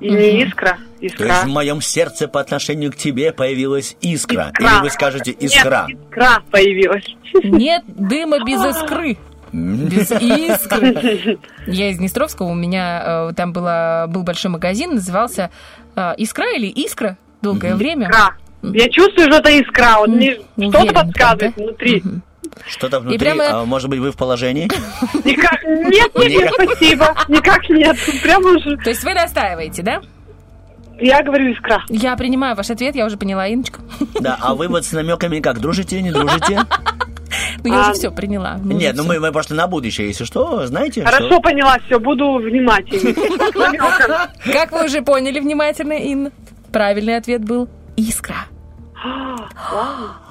И угу. не искра, искра. То есть в моем сердце по отношению к тебе появилась искра. искра. Или вы скажете искра? Нет, искра появилась. Нет дыма без искры. Без искры. Я из Днестровского, у меня там была, был большой магазин, назывался «Искра» или «Искра» долгое угу. время. Искра. Я чувствую, что это искра. Вот мне Уверен, что-то подсказывает, да? Внутри. Угу. Что-то внутри, прямо... а, может быть, вы в положении? Никак нет, нет, нет, спасибо. Никак нет. Прямо уже. То есть вы настаиваете, да? Я говорю искра. Я принимаю ваш ответ, я уже поняла, Инночка. Да, а вы вот с намеками как? Дружите, не дружите? Ну, я а... уже все приняла. Ну, Нет, ну мы, мы просто на будущее, если что, знаете. Хорошо, что... поняла, все, буду внимательней. Как вы уже поняли внимательно, Инна, правильный ответ был искра.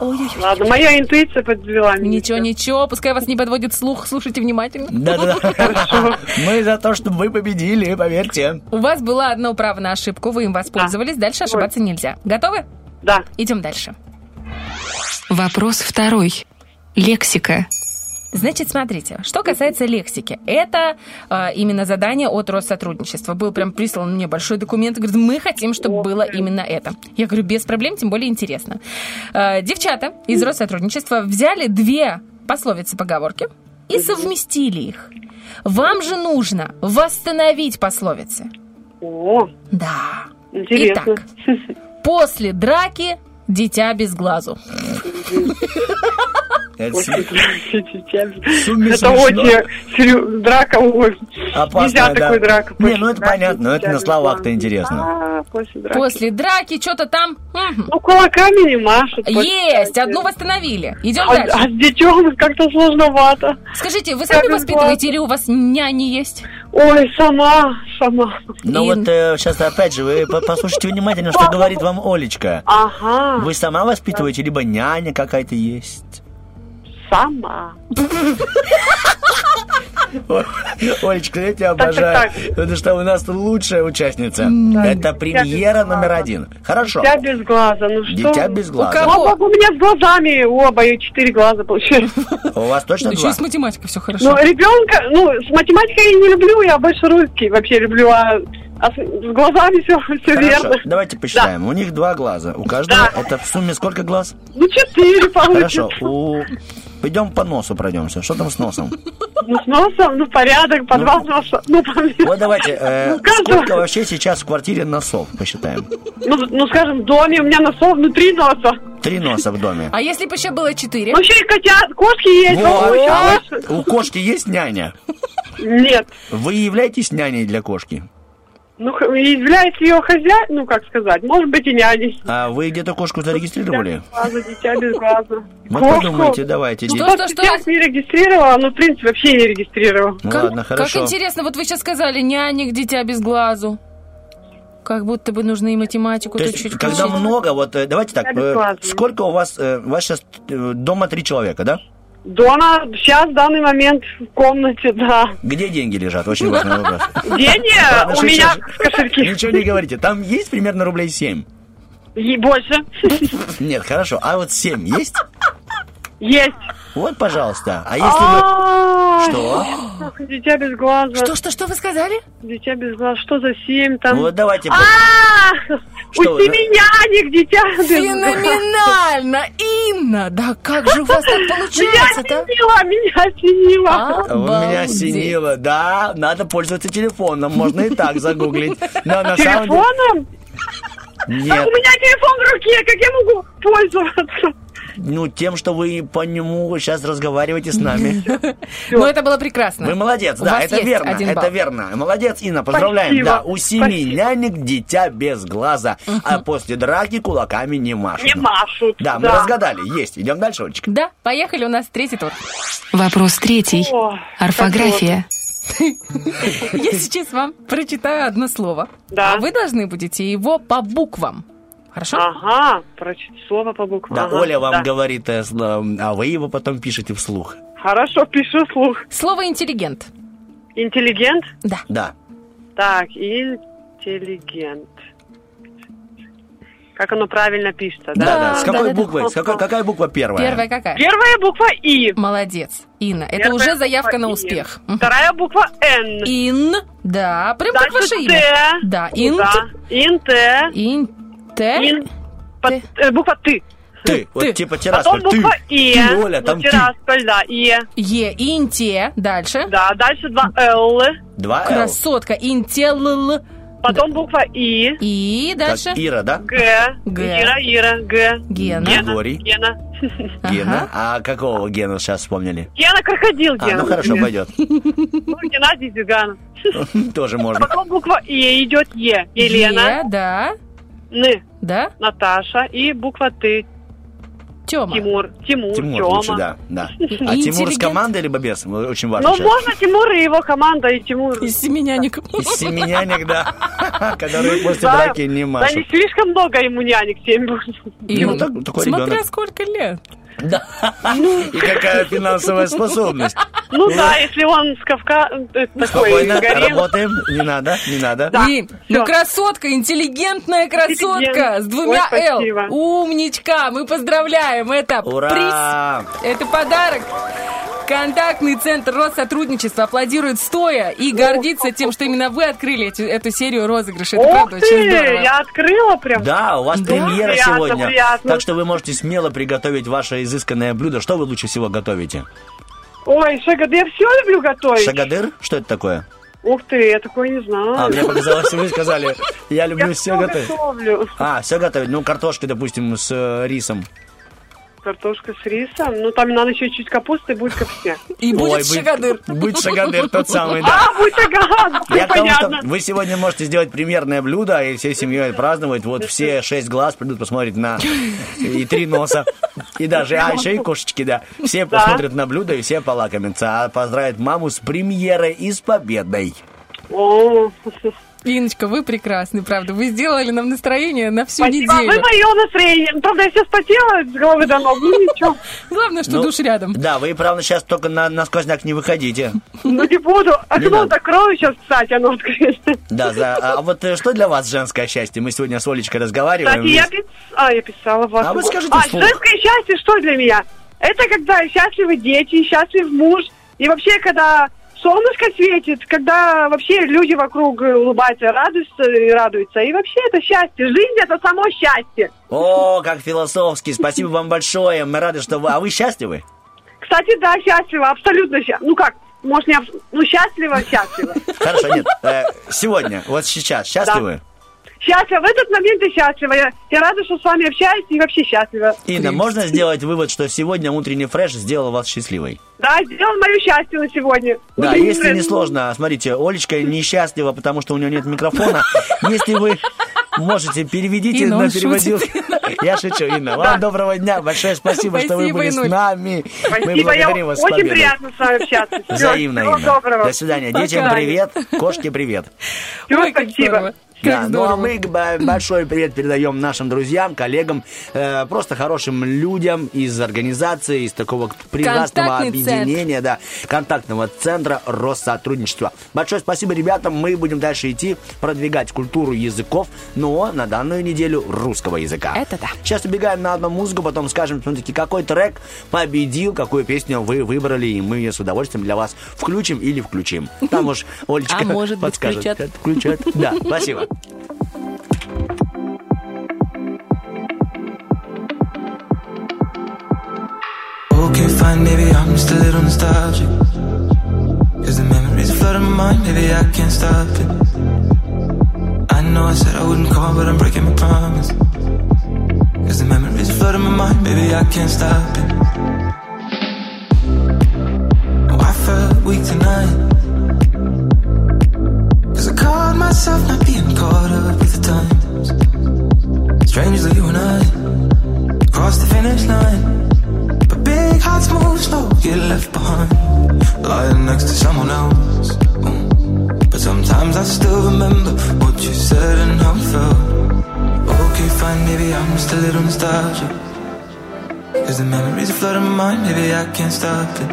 Ладно, моя интуиция подвела меня. Ничего, ничего, пускай вас не подводит слух, слушайте внимательно. Да-да-да. Мы за то, чтобы вы победили, поверьте. У вас было одно право на ошибку, вы им воспользовались, дальше ошибаться нельзя. Готовы? Да. Идем дальше. Вопрос второй. Лексика. Значит, смотрите, что касается лексики, это э, именно задание от Россотрудничества. Был прям прислан мне большой документ, говорит, мы хотим, чтобы было именно это. Я говорю, без проблем, тем более интересно. Э, девчата из Россотрудничества взяли две пословицы-поговорки и совместили их. Вам же нужно восстановить пословицы. О, да. Интересно. Итак, после драки дитя без глазу. Это, с... это очень драка, ой. Опасная, нельзя да. такой драка. Не, ну это драки, понятно, но это на словах-то интересно. А, после драки, после драки что-то там. Ну кулаками не машут. Есть, одну восстановили. Идем а, дальше. А с детём как-то сложновато. Скажите, вы сами воспитываете или у вас няни есть? Ой, сама, сама. Ну вот э, сейчас опять же вы послушайте внимательно, что говорит вам Олечка. Ага. Вы сама воспитываете, либо няня какая-то есть? Сама. Олечка, я тебя обожаю, потому что у нас лучшая участница. Это премьера номер один. Хорошо. Дитя без глаза, ну что? Дитя без глаза. У меня с глазами оба, и четыре глаза получается. У вас точно два? Еще и с математикой все хорошо. Ну, ребенка, ну, с математикой я не люблю, я больше русский вообще люблю, а... А с глазами все, все верно. Давайте посчитаем. Да. У них два глаза. У каждого да. это в сумме сколько глаз? Ну, четыре получится. Хорошо. У... Пойдем по носу пройдемся. Что там с носом? Ну, с носом? Ну, порядок. По ну, два носа. Ну, по... Вот давайте. Э, ну, сколько вообще сейчас в квартире носов посчитаем? Ну, ну, скажем, в доме у меня носов, ну, три носа. Три носа в доме. А если бы еще было четыре? Ну, еще и котят, кошки есть. Вот. А у кошки есть няня? Нет. Вы являетесь няней для кошки? Ну, является ее хозяин, ну, как сказать, может быть, и няней. А вы где-то кошку зарегистрировали? Дитя без глаза. Вы подумайте, давайте. Что, что, что? Я не регистрировала, но, в принципе, вообще не регистрировала. Ну, как, ладно, хорошо. Как интересно, вот вы сейчас сказали, няня, дитя без глазу. Как будто бы нужны и математику. То, то есть, чуть когда включить. Много, вот, давайте так, э, сколько у вас, э, у вас сейчас дома три человека, да? Дома, сейчас, в данный момент, в комнате, да. Где деньги лежат? Очень важный вопрос. Деньги у меня в кошельке. Ничего не говорите. Там есть примерно рублей семь? Больше. Нет, хорошо. А вот семь есть? Есть. Вот, пожалуйста. А если вы... Что? Дитя без глаза. Что, что, что вы сказали? Дитя без глаз. Что за семь там? Вот давайте... А-а-а! У семеняник дитя без глаза. Феноменально! Инна, да как же у вас так получается? Меня осенило, меня осенило. Меня осенило, да. Надо пользоваться телефоном. Можно и так загуглить. Телефоном? Нет. У меня телефон в руке. Как я могу пользоваться? Ну, тем, что вы по нему сейчас разговариваете с нами. Ну, это было прекрасно. Вы молодец, да, это верно, это верно. Молодец, Инна, поздравляем. Да, у семи нянек дитя без глаза, а после драки кулаками не машут. Не машут. Да, мы разгадали, есть. Идем дальше, Олечка. Да, поехали, у нас третий тур. Вопрос третий. Орфография. Я сейчас вам прочитаю одно слово, а вы должны будете его по буквам. Хорошо? Ага, прочитать слово по буквам. Да, ага, Оля вам да. говорит, а вы его потом пишете вслух. Хорошо, пишу вслух. Слово интеллигент. Интеллигент? Да. Да. Так, интеллигент. Как оно правильно пишется, да? Да, да. С какой да, буквой? Да, да. С какой, какая буква первая? Первая какая? Первая буква И. Молодец, Инна. Это первая уже заявка на успех. И. Вторая буква Н. Ин. Да, прям как ваше имя. Т. Да, инт. Да. Инт. Инт. Т. Ин, под, э, буква Ты. Ты. Вот ты. Типа Тирасполь. Потом буква ты. Е. Ты, Оля, там ну, Тирасполь, да. Е. Е. Инте. Дальше. Да, дальше два Л. Два Л. Красотка. Интел. Потом да. буква И. И дальше. Как Ира, да? Г. Г. Ира, Ира. Г. Гена. Григорий. Гена. Гена. Ага. А какого Гена сейчас вспомнили? Гена крокодил. Гена. А, ну хорошо, пойдет. Ну, Геннадий Зюганов. Тоже можно. Потом буква Е идет Е. Елена. Е, да. Ны. Да? Наташа и буква Ты. Тёма. Тимур. Тимур, Тимур Тёма. Лучше, да, да. А Тимур с командой или без? Очень важно. Ну, можно Тимур и его команда, и Тимур. Из семеняник. Из семеняник, да. Которые после драки не машут. Да, не слишком много ему нянек, семь. Смотря сколько лет. Да. И какая финансовая способность. Ну да, если он с Кавказа такой горел. Работаем, не надо, не надо. Ну, красотка, интеллигентная красотка с двумя Л. Умничка, мы поздравляем. Это приз, это подарок. Контактный центр Россотрудничества аплодирует стоя и гордится тем, что именно вы открыли эту, эту серию розыгрышей. Это, правда, ты, очень здорово. Я открыла прям. Да, у вас да, премьера приятно, сегодня. Приятно. Так что вы можете смело приготовить ваше изысканное блюдо. Что вы лучше всего готовите? Ой, шагадыр, все люблю готовить. Шагадыр? Что это такое? Ух ты, я такое не знаю. А, мне показалось, вы сказали, я люблю я все готовить. Готовлю. А, все готовить. Ну, картошки, допустим, с э, рисом. Картошка с рисом. Ну, там надо еще чуть капусты, будет капсия. И будет Ой, шагадыр. Будет, будет шагадыр тот самый, да. А, будет шагадыр, понятно. Вы сегодня можете сделать премьерное блюдо, и всей семьей праздновать. Вот все шесть глаз придут посмотреть на... И три носа. И даже, а еще и кошечки, да. Все да. посмотрят на блюдо, и все полакомятся. А поздравят маму с премьерой и с победой. О, Инночка, вы прекрасны, правда. Вы сделали нам настроение на всю Спасибо. неделю. Спасибо, вы мое настроение. Правда, я все вспотела с головы до ног, ну ничего. Главное, что ну, душ рядом. Да, вы, правда, сейчас только на, на сквозняк не выходите. Ну не буду. Окно закрою сейчас, кстати, оно открыто. Да, да. А вот что для вас женское счастье? Мы сегодня с Олечкой разговариваем. Кстати, я, пис... а, я писала вас. А вы скажите вслух. А, женское счастье что для меня? Это когда счастливы дети, счастлив муж. И вообще, когда... солнышко светит, когда вообще люди вокруг улыбаются, радуются и радуются. И вообще это счастье. Жизнь – это само счастье. О, как философски. Спасибо вам большое. Мы рады, что вы... А вы счастливы? Кстати, да, счастлива. Абсолютно счастлива. Ну как, может, не... Ну, счастлива, счастлива. Хорошо, нет. Сегодня, вот сейчас, счастливы? Счастлива. В этот момент я счастлива. Я, я рада, что с вами общаюсь и вообще счастлива. Инна, можно сделать вывод, что сегодня утренний фреш сделал вас счастливой? Да, сделал мое счастье на сегодня. Да, утренний если фреш. Не сложно, смотрите, Олечка несчастлива, потому что у нее нет микрофона. Если вы можете, переведите на переводил. Я шучу, Инна. Вам доброго дня. Большое спасибо, что вы были с нами. Спасибо, я очень приятно с вами общаться. Взаимно, Инна. До свидания. Детям привет, кошке привет. Спасибо. Да, ну а мы большой привет передаем нашим друзьям, коллегам, э, просто хорошим людям из организации, из такого прекрасного объединения, да, контактного центра Россотрудничества. Большое спасибо ребятам, мы будем дальше идти, продвигать культуру языков, но на данную неделю русского языка. Это да. Сейчас убегаем на одну музыку, потом скажем, смотрите, какой трек победил, какую песню вы выбрали, и мы ее с удовольствием для вас включим или включим. Там уж Олечка подскажет. А может быть включат. Включат, да, спасибо. Okay, fine, maybe I'm just a little nostalgic. Cause the memories flood in my mind, maybe I can't stop it. I know I said I wouldn't call, but I'm breaking my promise. Cause the memories flood in my mind, maybe I can't stop it. Oh, I felt weak tonight. Caught myself not being caught up with the times. Strangely, you and I crossed the finish line, but big hearts move slow, get left behind, lying next to someone else. Ooh. But sometimes I still remember what you said and how it felt. Okay, fine, maybe I'm just a little nostalgic. Cause the memories flood in my mind, maybe I can't stop it.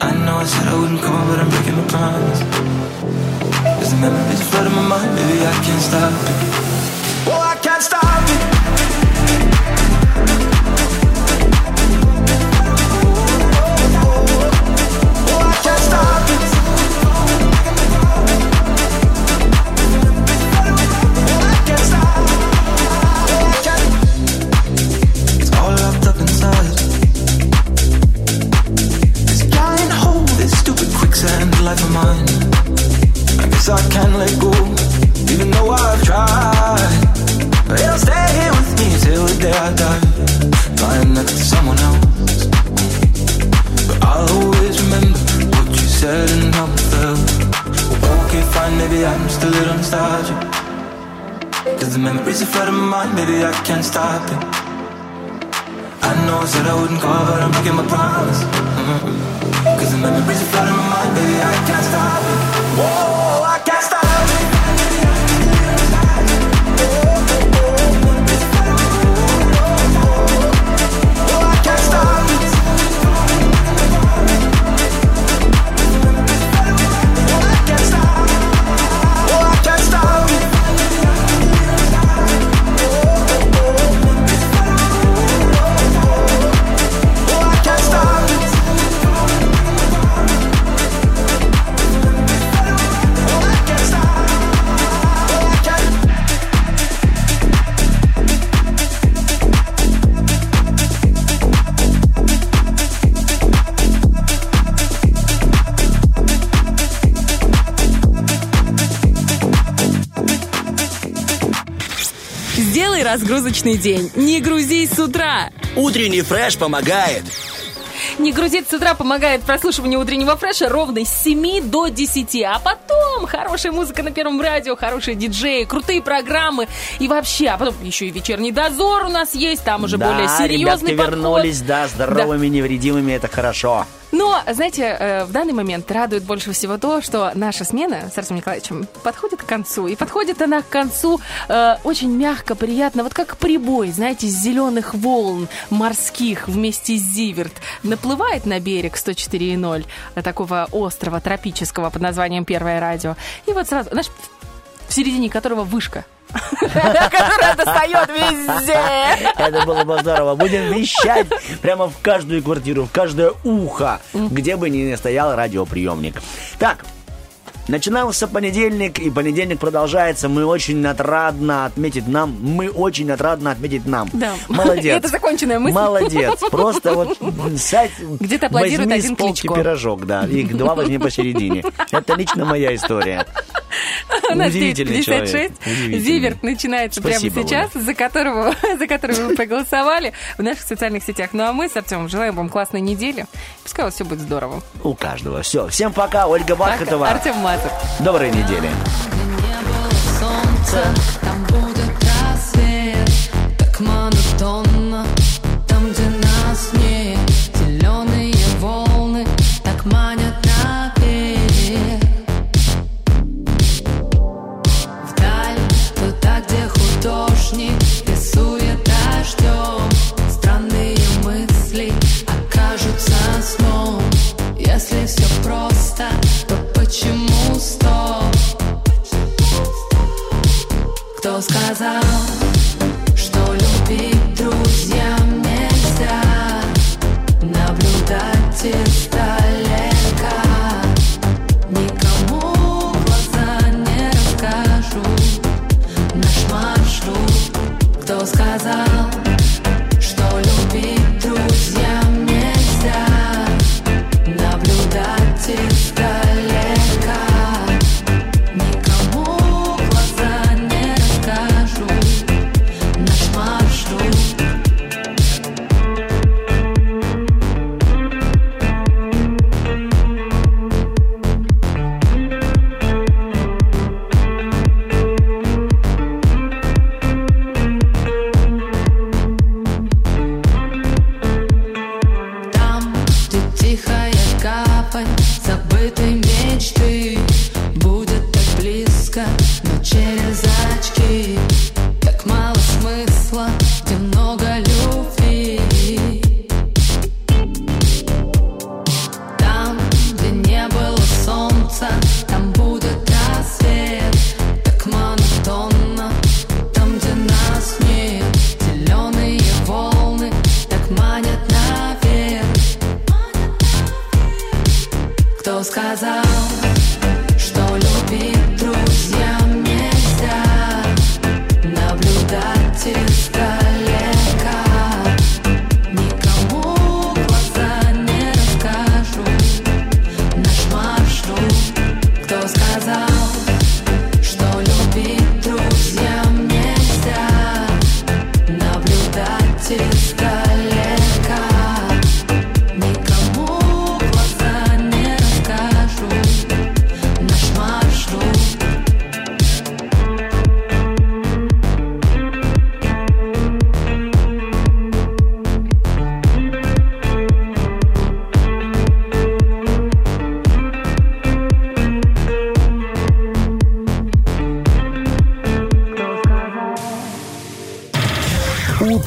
I know I said I wouldn't call, but I'm breaking my promise. Cause the memories flood in my mind, baby, I can't stop it. Oh, I can't stop it. Oh, I can't stop it. Oh, I can't stop it. Oh, I can't. It's all locked up inside. Stupid quicksand life of mine. I guess I can let go, even though I've tried. But it'll stay here with me till the day I die, lying next to someone else. But I'll always remember what you said and how it felt. Okay, fine, maybe I'm just a little nostalgic. Cause the memories are flooding my mind, maybe I can't stop it. I know I said I wouldn't call, but I'm making my promise. Mm-hmm. Cause the memories are flooding my mind, baby, I can't stop it. Whoa, I can't stop it. Разгрузочный день. Не грузись с утра. Утренний фреш помогает. Не грузить с утра помогает прослушивание утреннего фреша ровно с семи до десяти. А потом хорошая музыка на Первом радио, хорошие диджеи, крутые программы. И вообще, а потом еще и вечерний дозор у нас есть. Там уже да, более серьезный ребятки подход. Вернулись, да, здоровыми, да. Невредимыми. Это хорошо. Но, знаете, в данный момент радует больше всего то, что наша смена с Артемом Николаевичем подходит к концу. И подходит она к концу э, очень мягко, приятно. Вот как прибой, знаете, с зеленых волн морских вместе с зиверт. Наплывает на берег сто четыре и ноль такого острова тропического под названием Первое радио. И вот сразу, знаешь, в середине которого вышка. Которая достает везде. Это было бы здорово. Будем вещать прямо в каждую квартиру, в каждое ухо, где бы ни стоял радиоприемник. Так, начинался понедельник, и понедельник продолжается. Мы очень отрадно отметить нам. Мы очень отрадно отметить нам. Да. Молодец. Это законченная мысль. Молодец. Просто вот сядь, где-то аплодирует возьми один с полки Кличко. Пирожок, да. Их два возьми посередине. Это лично моя история. Удивительный человек. Зиверт начинается спасибо прямо сейчас, за которого, за которого вы проголосовали в наших социальных сетях. Ну а мы с Артемом желаем вам классной недели. Пускай у вас все будет здорово. У каждого. Все. Всем пока. Ольга Бархатова. Артем Матов. Доброй недели. Там будет рассвет, так монотонно. Там, где нас нет, зеленые волны, так манят. Где художник рисует дождем, странные мысли окажутся сном. Если все просто, то почему стоп? Кто сказал, что любить друзьям нельзя? Наблюдать издалека. Кто сказал, что любить друзьям нельзя? Наблюдать издалека. Никому глаза не расскажу наш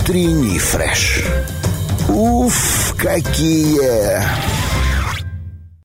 Утренний фреш. Уф, какие...